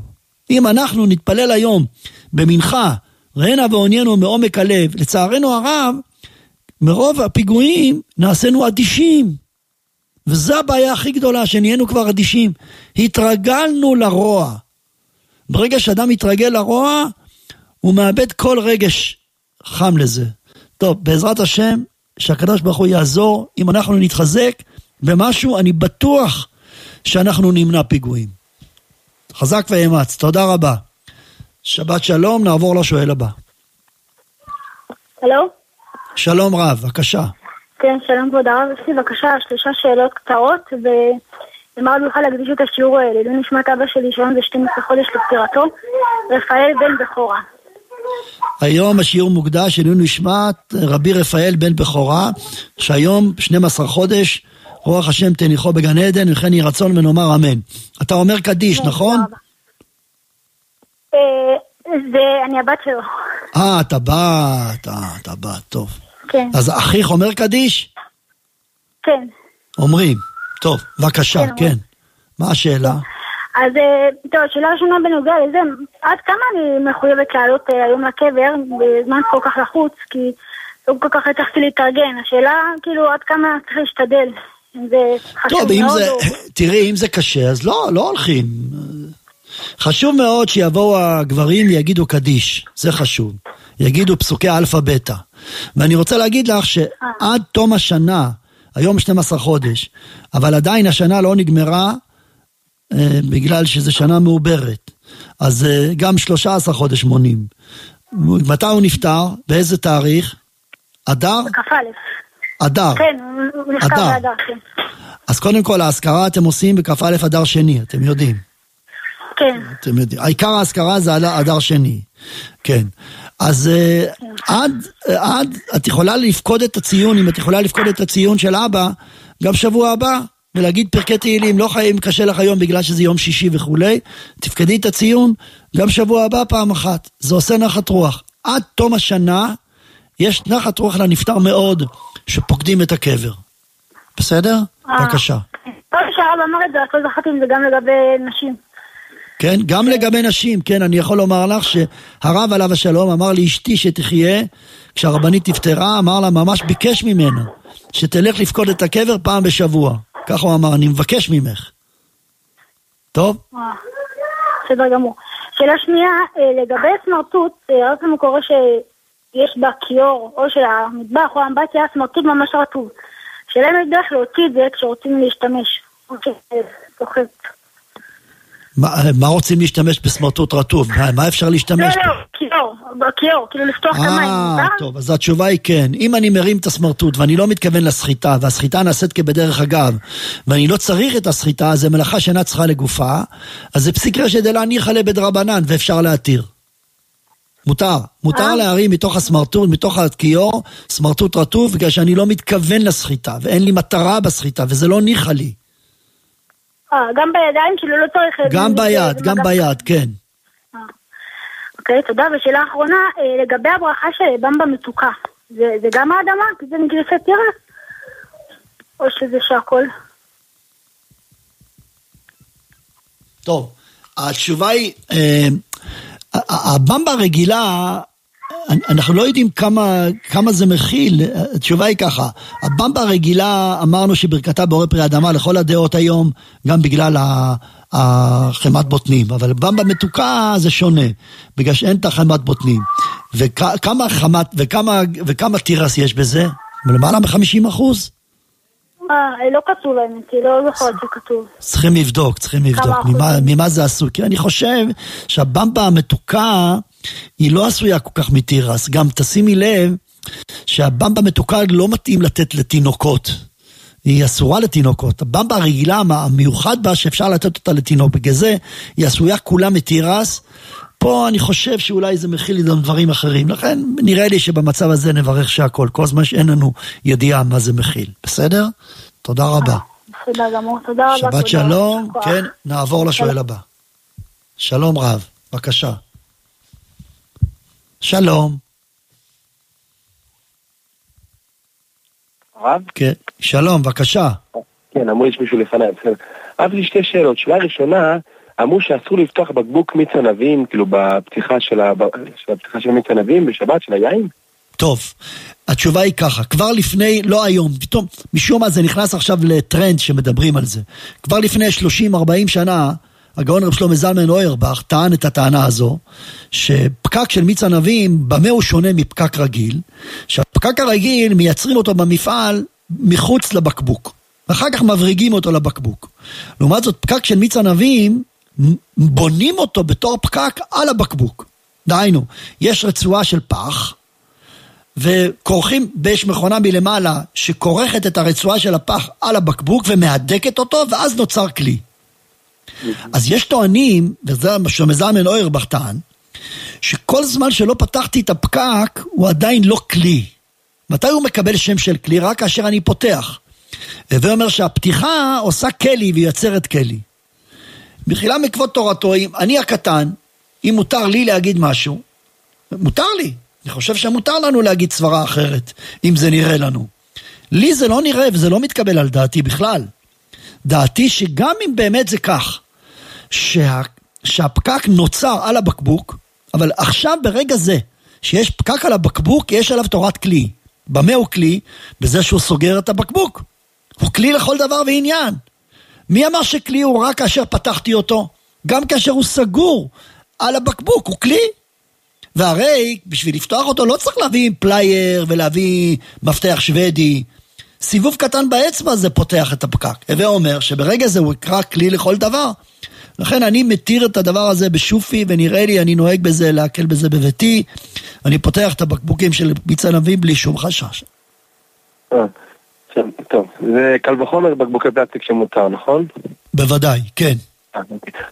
אם אנחנו נתפלל היום, במנחה, ראינו ועוניינו מעומק הלב, לצערנו הרב, מרוב הפיגועים, נעשינו אדישים, וזו הבעיה הכי גדולה, שנהיינו כבר אדישים, התרגלנו לרוע, ברגע שאדם מתרגל לרוע, הוא מאבד כל רגש חם לזה. טוב, בעזרת השם, שהקדוש ברוך הוא יעזור, אם אנחנו נתחזק במשהו, אני בטוח שאנחנו נמנע פיגועים. חזק ואמץ, תודה רבה. שבת שלום, נעבור לשואל הבא. הלו? שלום רב, בבקשה. כן, שלום כבוד הרב, יש לי בבקשה שלושה שאלות קצרות, ו... למה עוד יוכל להקדיש את השיעור האלה, לא נשמת אבא שלי שעון ב-שתים עשרה חודש לפטירתו, רפאל בן בחורה. היום השיעור מוקדש, אלו נשמת רבי רפאל בן בחורה, שהיום שנים עשר חודש, רוח השם תניחו בגן עדן, וכן יהי רצון ונאמר אמן. אתה אומר קדיש, נכון? זה, אני הבת שלו. אה, אתה בת, אה, אתה בת, טוב. כן. אז אחיך אומר קדיש? כן. אומרים, טוב, בבקשה, כן. כן. מה השאלה? אז, טוב, שאלה ראשונה בנוגע לזה, עד כמה אני מחויבת לעלות היום לקבר, בזמן כל כך לחוץ, כי לא כל כך הצלחתי להתארגן. השאלה, כאילו, עד כמה צריך להשתדל. טוב, אם זה, תראי, אם זה קשה, אז לא, לא הולכים. חשוב מאוד שיבואו הגברים ויגידו קדיש, זה חשוב. יגידו פסוקי אלפא בטא. ואני רוצה להגיד לך שעד תום השנה, היום שנים עשר חודש, אבל עדיין השנה לא נגמרה, בגלל שזו שנה מעוברת. אז גם שלושה עשר חודש מונים. מתי הוא נפטר? באיזה תאריך? אדר? בכ"א. אדר. כן, הוא נפטר באדר, כן. אז קודם כל, ההזכרה אתם עושים בכ"א אדר שני, אתם יודעים. כן. אתם יודעים. העיקר ההזכרה זה אדר שני. כן. אז עד, עד, את יכולה לפקוד את הציון, אם את יכולה לפקוד את הציון של אבא, גם שבוע הבא, ולהגיד פרקי תהילים, לא חיים קשה לך היום בגלל שזה יום שישי וכולי, תפקדי את הציון, גם שבוע הבא פעם אחת, זה עושה נחת רוח. עד תום השנה, יש נחת רוח לנפטר מאוד, שפוקדים את הקבר. בסדר? בבקשה. לא שרב אמר את זה, את לא זכרתי אם זה גם לגבי נשים. כן, גם לגבי נשים, כן, אני יכול לומר לך שהרב עליו השלום אמר לי אשתי שתחיה, כשהרבנית תפטרה, אמר לה ממש ביקש ממנה, שתלך לפקוד את הקבר פעם בשבוע. כך הוא אמר, אני מבקש ממך. טוב? בסדר גמור. שאלה שנייה, לגבי סמרטוט, רק אם הוא קורא שיש בה כיור, או של המטבח או האמבטיה, סמרטוט ממש רטוב. שאלה אם יש דרך להוציא את זה כשרוצים להשתמש. אוקיי, תוכלת. מה רוצים להשתמש בסמרטוט רטוב? מה אפשר להשתמש? לא, לא, כיור, כיור, כאילו לפתוח את המים. אה, טוב, אז התשובה היא כן. אם אני מרים את הסמרטוט ואני לא מתכוון לסחיטה, והסחיטה נעשית כבדרך אגב, ואני לא צריך את הסחיטה, זה מלאכה שאינה צריכה לגופה, אז זה פסיק רשת אלא אני חלה בדרבנן, ואפשר להתיר. מותר. מותר להרים מתוך הסמרטוט, מתוך הכיור, סמרטוט רטוב, בגלל שאני לא מתכוון לסחיטה, ואין לי מטרה בסחיטה, וזה לא ניחא לי. גם בידיים, כאילו לא צריך... גם ביד, גם ביד, כן. אוקיי, תודה. ושאלה האחרונה, לגבי הברכה של במבה מתוקה, זה גם האדמה? זה מגריסת ירע? או שזה שהכל? טוב, התשובה היא, הבמבה הרגילה, אנחנו לא יודעים כמה, כמה זה מכיל, התשובה היא ככה, הבמבה הרגילה אמרנו שברכתה בורא פרי אדמה לכל הדעות היום, גם בגלל החמת בוטנים, אבל במבה מתוקה זה שונה, בגלל שאין את החמת בוטנים, וכמה חמת, וכמה, וכמה תירס יש בזה? למעלה מ-חמישים אחוז? אה, לא כתוב האמת, לא יכול להיות שכתוב. צריכים לבדוק, צריכים לבדוק, ממה, ממה זה עשו, כי אני חושב שהבמבה המתוקה, היא לא עשויה כל כך מתירס, גם תשימי לב שהבמבה מתוקה לא מתאים לתת לתינוקות, היא אסורה לתינוקות, הבמבה הרגילה המיוחד בה שאפשר לתת אותה לתינוק, בגלל זה היא עשויה כולה מתירס, פה אני חושב שאולי זה מכיל לי דברים אחרים, לכן נראה לי שבמצב הזה נברך שהכל, כל זמן שאין לנו ידיעה מה זה מכיל, בסדר? תודה רבה. תודה גמור, תודה רבה. שבת שלום, כן, נעבור לשואל הבא. שלום רב, בבקשה. שלום. רב? כן, שלום, בבקשה. כן, אמרו יש מישהו לפניי. אז לי שתי שאלות. שאלה ראשונה, אמרו שאסור לפתוח בקבוק מיץ ענבים, כאילו בפתיחה של הפתיחה של מיץ ענבים בשבת של היין? טוב, התשובה היא ככה, כבר לפני, לא היום, פתאום, משום מה זה נכנס עכשיו לטרנד שמדברים על זה. כבר לפני שלושים ארבעים שנה, הגאון הרב שלמה זלמן אוירבך טען את הטענה הזו, שפקק של מיץ ענבים במה הוא שונה מפקק רגיל, שהפקק הרגיל מייצרים אותו במפעל מחוץ לבקבוק, ואחר כך מבריגים אותו לבקבוק. לעומת זאת, פקק של מיץ ענבים בונים אותו בתור פקק על הבקבוק. דהיינו, יש רצועה של פח, וכורכים באש מכונה מלמעלה שכורכת את הרצועה של הפח על הבקבוק ומהדקת אותו, ואז נוצר כלי. אז יש טוענים, וזה מה שמזמן אוירבך טען, שכל זמן שלא פתחתי את הפקק הוא עדיין לא כלי. מתי הוא מקבל שם של כלי? רק כאשר אני פותח. וזה אומר שהפתיחה עושה כלי ויוצרת כלי. בחילה מכבוד תורתו, אני הקטן, אם מותר לי להגיד משהו, מותר לי. אני חושב שמותר לנו להגיד סברה אחרת, אם זה נראה לנו. לי זה לא נראה, וזה לא מתקבל על דעתי בכלל. דעתי שגם אם באמת זה כך, שה, שהפקק נוצר על הבקבוק, אבל עכשיו ברגע זה, שיש פקק על הבקבוק, יש עליו תורת כלי. במה הוא כלי? בזה שהוא סוגר את הבקבוק. הוא כלי לכל דבר ועניין. מי אמר שכלי הוא רק כאשר פתחתי אותו? גם כאשר הוא סגור על הבקבוק, הוא כלי. והרי בשביל לפתוח אותו לא צריך להביא פלייר ולהביא מפתח שוודי. סיבוב קטן באצבע זה פותח את הפקק. הווה אומר שברגע זה הוא יקרא כלי לכל דבר. לכן אני מתיר את הדבר הזה בשופי, ונראה לי אני נוהג בזה, להקל בזה בביתי. אני פותח את הבקבוקים של ביצה נבים בלי שום חשש. טוב, זה קל וחומר בקבוקי פלסטיק שמותר, נכון? בוודאי, כן.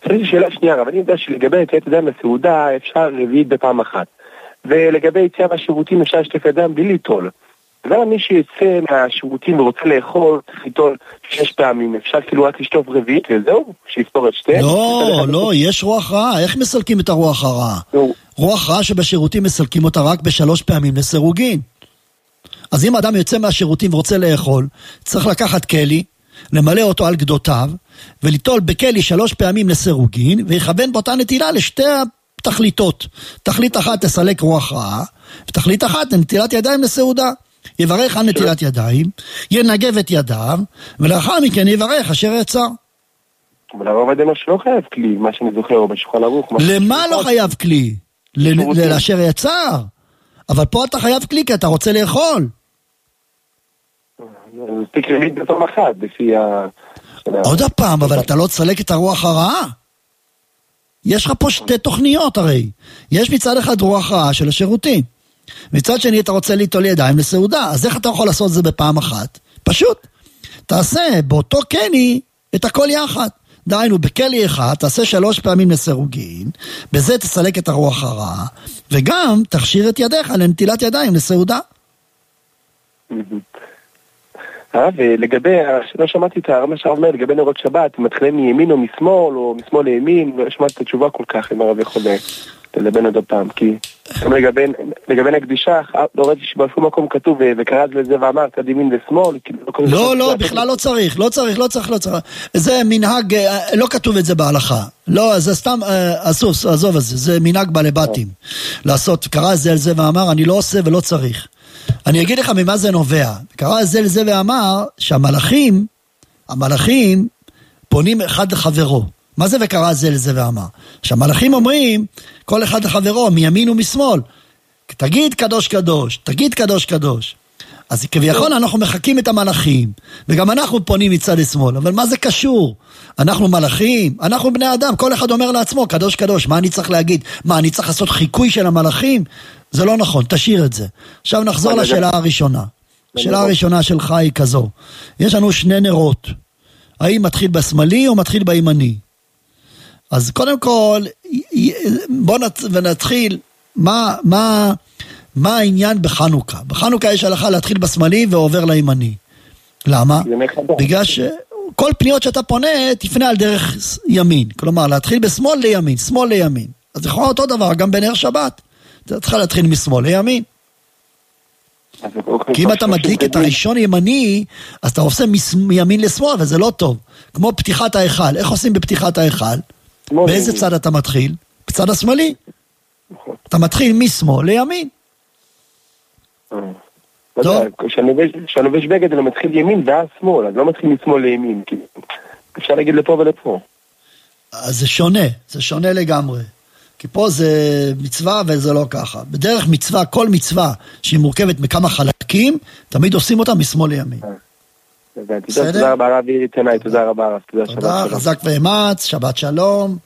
שאלה שנייה, אבל אני יודע שלגבי יציאת אדם לסעודה אפשר רביעית בפעם אחת, ולגבי יציאה מהשירותים אפשר לשטף אדם בלי ליטול. אבל מי שיצא מהשירותים ורוצה לאכול צריך ליטול שש פעמים, אפשר כאילו רק לשטוף רביעית וזהו, שיפתור את שתיהן. לא, לא, יש רוח רעה. איך מסלקים את הרוח הרעה? רוח רעה שבשירותים מסלקים אותה רק בשלוש פעמים לסירוגין. אז אם אדם יוצא מהשירותים ורוצה לאכול, צריך לקחת כלי, למלא אותו על גדותיו, ולטול בכלי שלוש פעמים לסירוגין, ויכוון באותה נטילה לשתי התכליתות. תכלית אחת תסלק רוח רעה, ותכלית אחת נטילת ידיים לסעודה. יברך על נטילת ידיים, ינגב את ידיו, ולאחר מכן יברך אשר יצר. אבל הרב עובדיה לא חייב כלי, מה שאני זוכר, או בשולחן ערוך. למה לא חייב כלי? לאשר יצר. אבל פה אתה חייב כלי, כי אתה רוצה לאכול. תקריבית בתום אחת, לפי ה... עוד הפעם, אבל אתה לא תסלק את הרוח הרעה. יש לך פה שתי תוכניות הרי. יש מצד אחד רוח רעה של השירותים. מצד שני אתה רוצה ליטול ידיים לסעודה. אז איך אתה יכול לעשות את זה בפעם אחת? פשוט. תעשה באותו קני את הכל יחד. דהיינו, בכלי אחד, תעשה שלוש פעמים לסירוגין, בזה תסלק את הרוח הרעה, וגם תכשיר את ידיך לנטילת ידיים לסעודה. ולגבי, לא שמעתי את הרמב"ם שאומר, לגבי נרות שבת, מתחילים מימין או משמאל, או משמאל לימין, לא שמעתי את התשובה כל כך, אם הרב יכול ללבן עוד פעם, כי לגבי הקדישה, לא ראיתי שבאפו מקום כתוב, וקראת לזה ואמר, צד ימין ושמאל. לא, לא, בכלל לא צריך, לא צריך, לא צריך, לא צריך. זה מנהג, לא כתוב את זה בהלכה. לא, זה סתם, אסוס, עזוב את זה, זה מנהג בעלי בתים. לעשות, קרא זה על זה ואמר, אני לא עושה ולא צריך. אני אגיד לך ממה זה נובע. קרא זה על זה ואמר, שהמלאכים, המלאכים פונים אחד לחברו. מה זה וקרא זה לזה ואמר? שהמלאכים אומרים, כל אחד לחברו, מימין ומשמאל, תגיד קדוש קדוש, תגיד קדוש קדוש. אז כביכול אנחנו מחקים את המלאכים, וגם אנחנו פונים מצד לשמאל, אבל מה זה קשור? אנחנו מלאכים, אנחנו בני אדם, כל אחד אומר לעצמו, קדוש קדוש, מה אני צריך להגיד? מה, אני צריך לעשות חיקוי של המלאכים? זה לא נכון, תשאיר את זה. עכשיו נחזור לשאלה הראשונה. השאלה הראשונה שלך היא כזו, יש לנו שני נרות, האם מתחיל בשמאלי או מתחיל בימני? אז קודם כל, בוא נתחיל, מה, מה, מה העניין בחנוכה? בחנוכה יש הלכה להתחיל בשמאלי ועובר לימני. למה? בגלל שכל פניות שאתה פונה, תפנה על דרך ימין. כלומר, להתחיל בשמאל לימין, שמאל לימין. אז יכול אותו דבר, גם בנר שבת. אתה צריך להתחיל משמאל לימין. כי אם אתה מדליק את הראשון ימני, אז אתה עושה מימין לשמאל, וזה לא טוב. כמו פתיחת ההיכל. איך עושים בפתיחת ההיכל? באיזה צד אתה מתחיל? בצד השמאלי. אתה מתחיל משמאל לימין. כשנובש בגד אני מתחיל ימין ואז שמאל, אז לא מתחיל משמאל לימין. אפשר להגיד לפה ולפה. אז זה שונה, זה שונה לגמרי. כי פה זה מצווה וזה לא ככה. בדרך מצווה, כל מצווה שהיא מורכבת מכמה חלקים, תמיד עושים אותה משמאל לימין. תודה רבה רב, אירי תנאי, תודה רבה רב, תודה, חזק ואמץ, שבת שלום.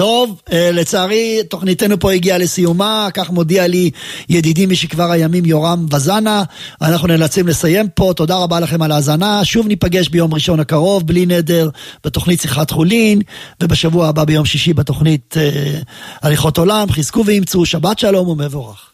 טוב, לצערי תוכניתנו פה הגיעה לסיומה, כך מודיע לי ידידי משכבר הימים יורם וזנה, אנחנו נאלצים לסיים פה, תודה רבה לכם על ההזנה, שוב ניפגש ביום ראשון הקרוב, בלי נדר, בתוכנית שיחת חולין, ובשבוע הבא ביום שישי בתוכנית אה, הליכות עולם, חזקו ואמצו, שבת שלום ומבורך.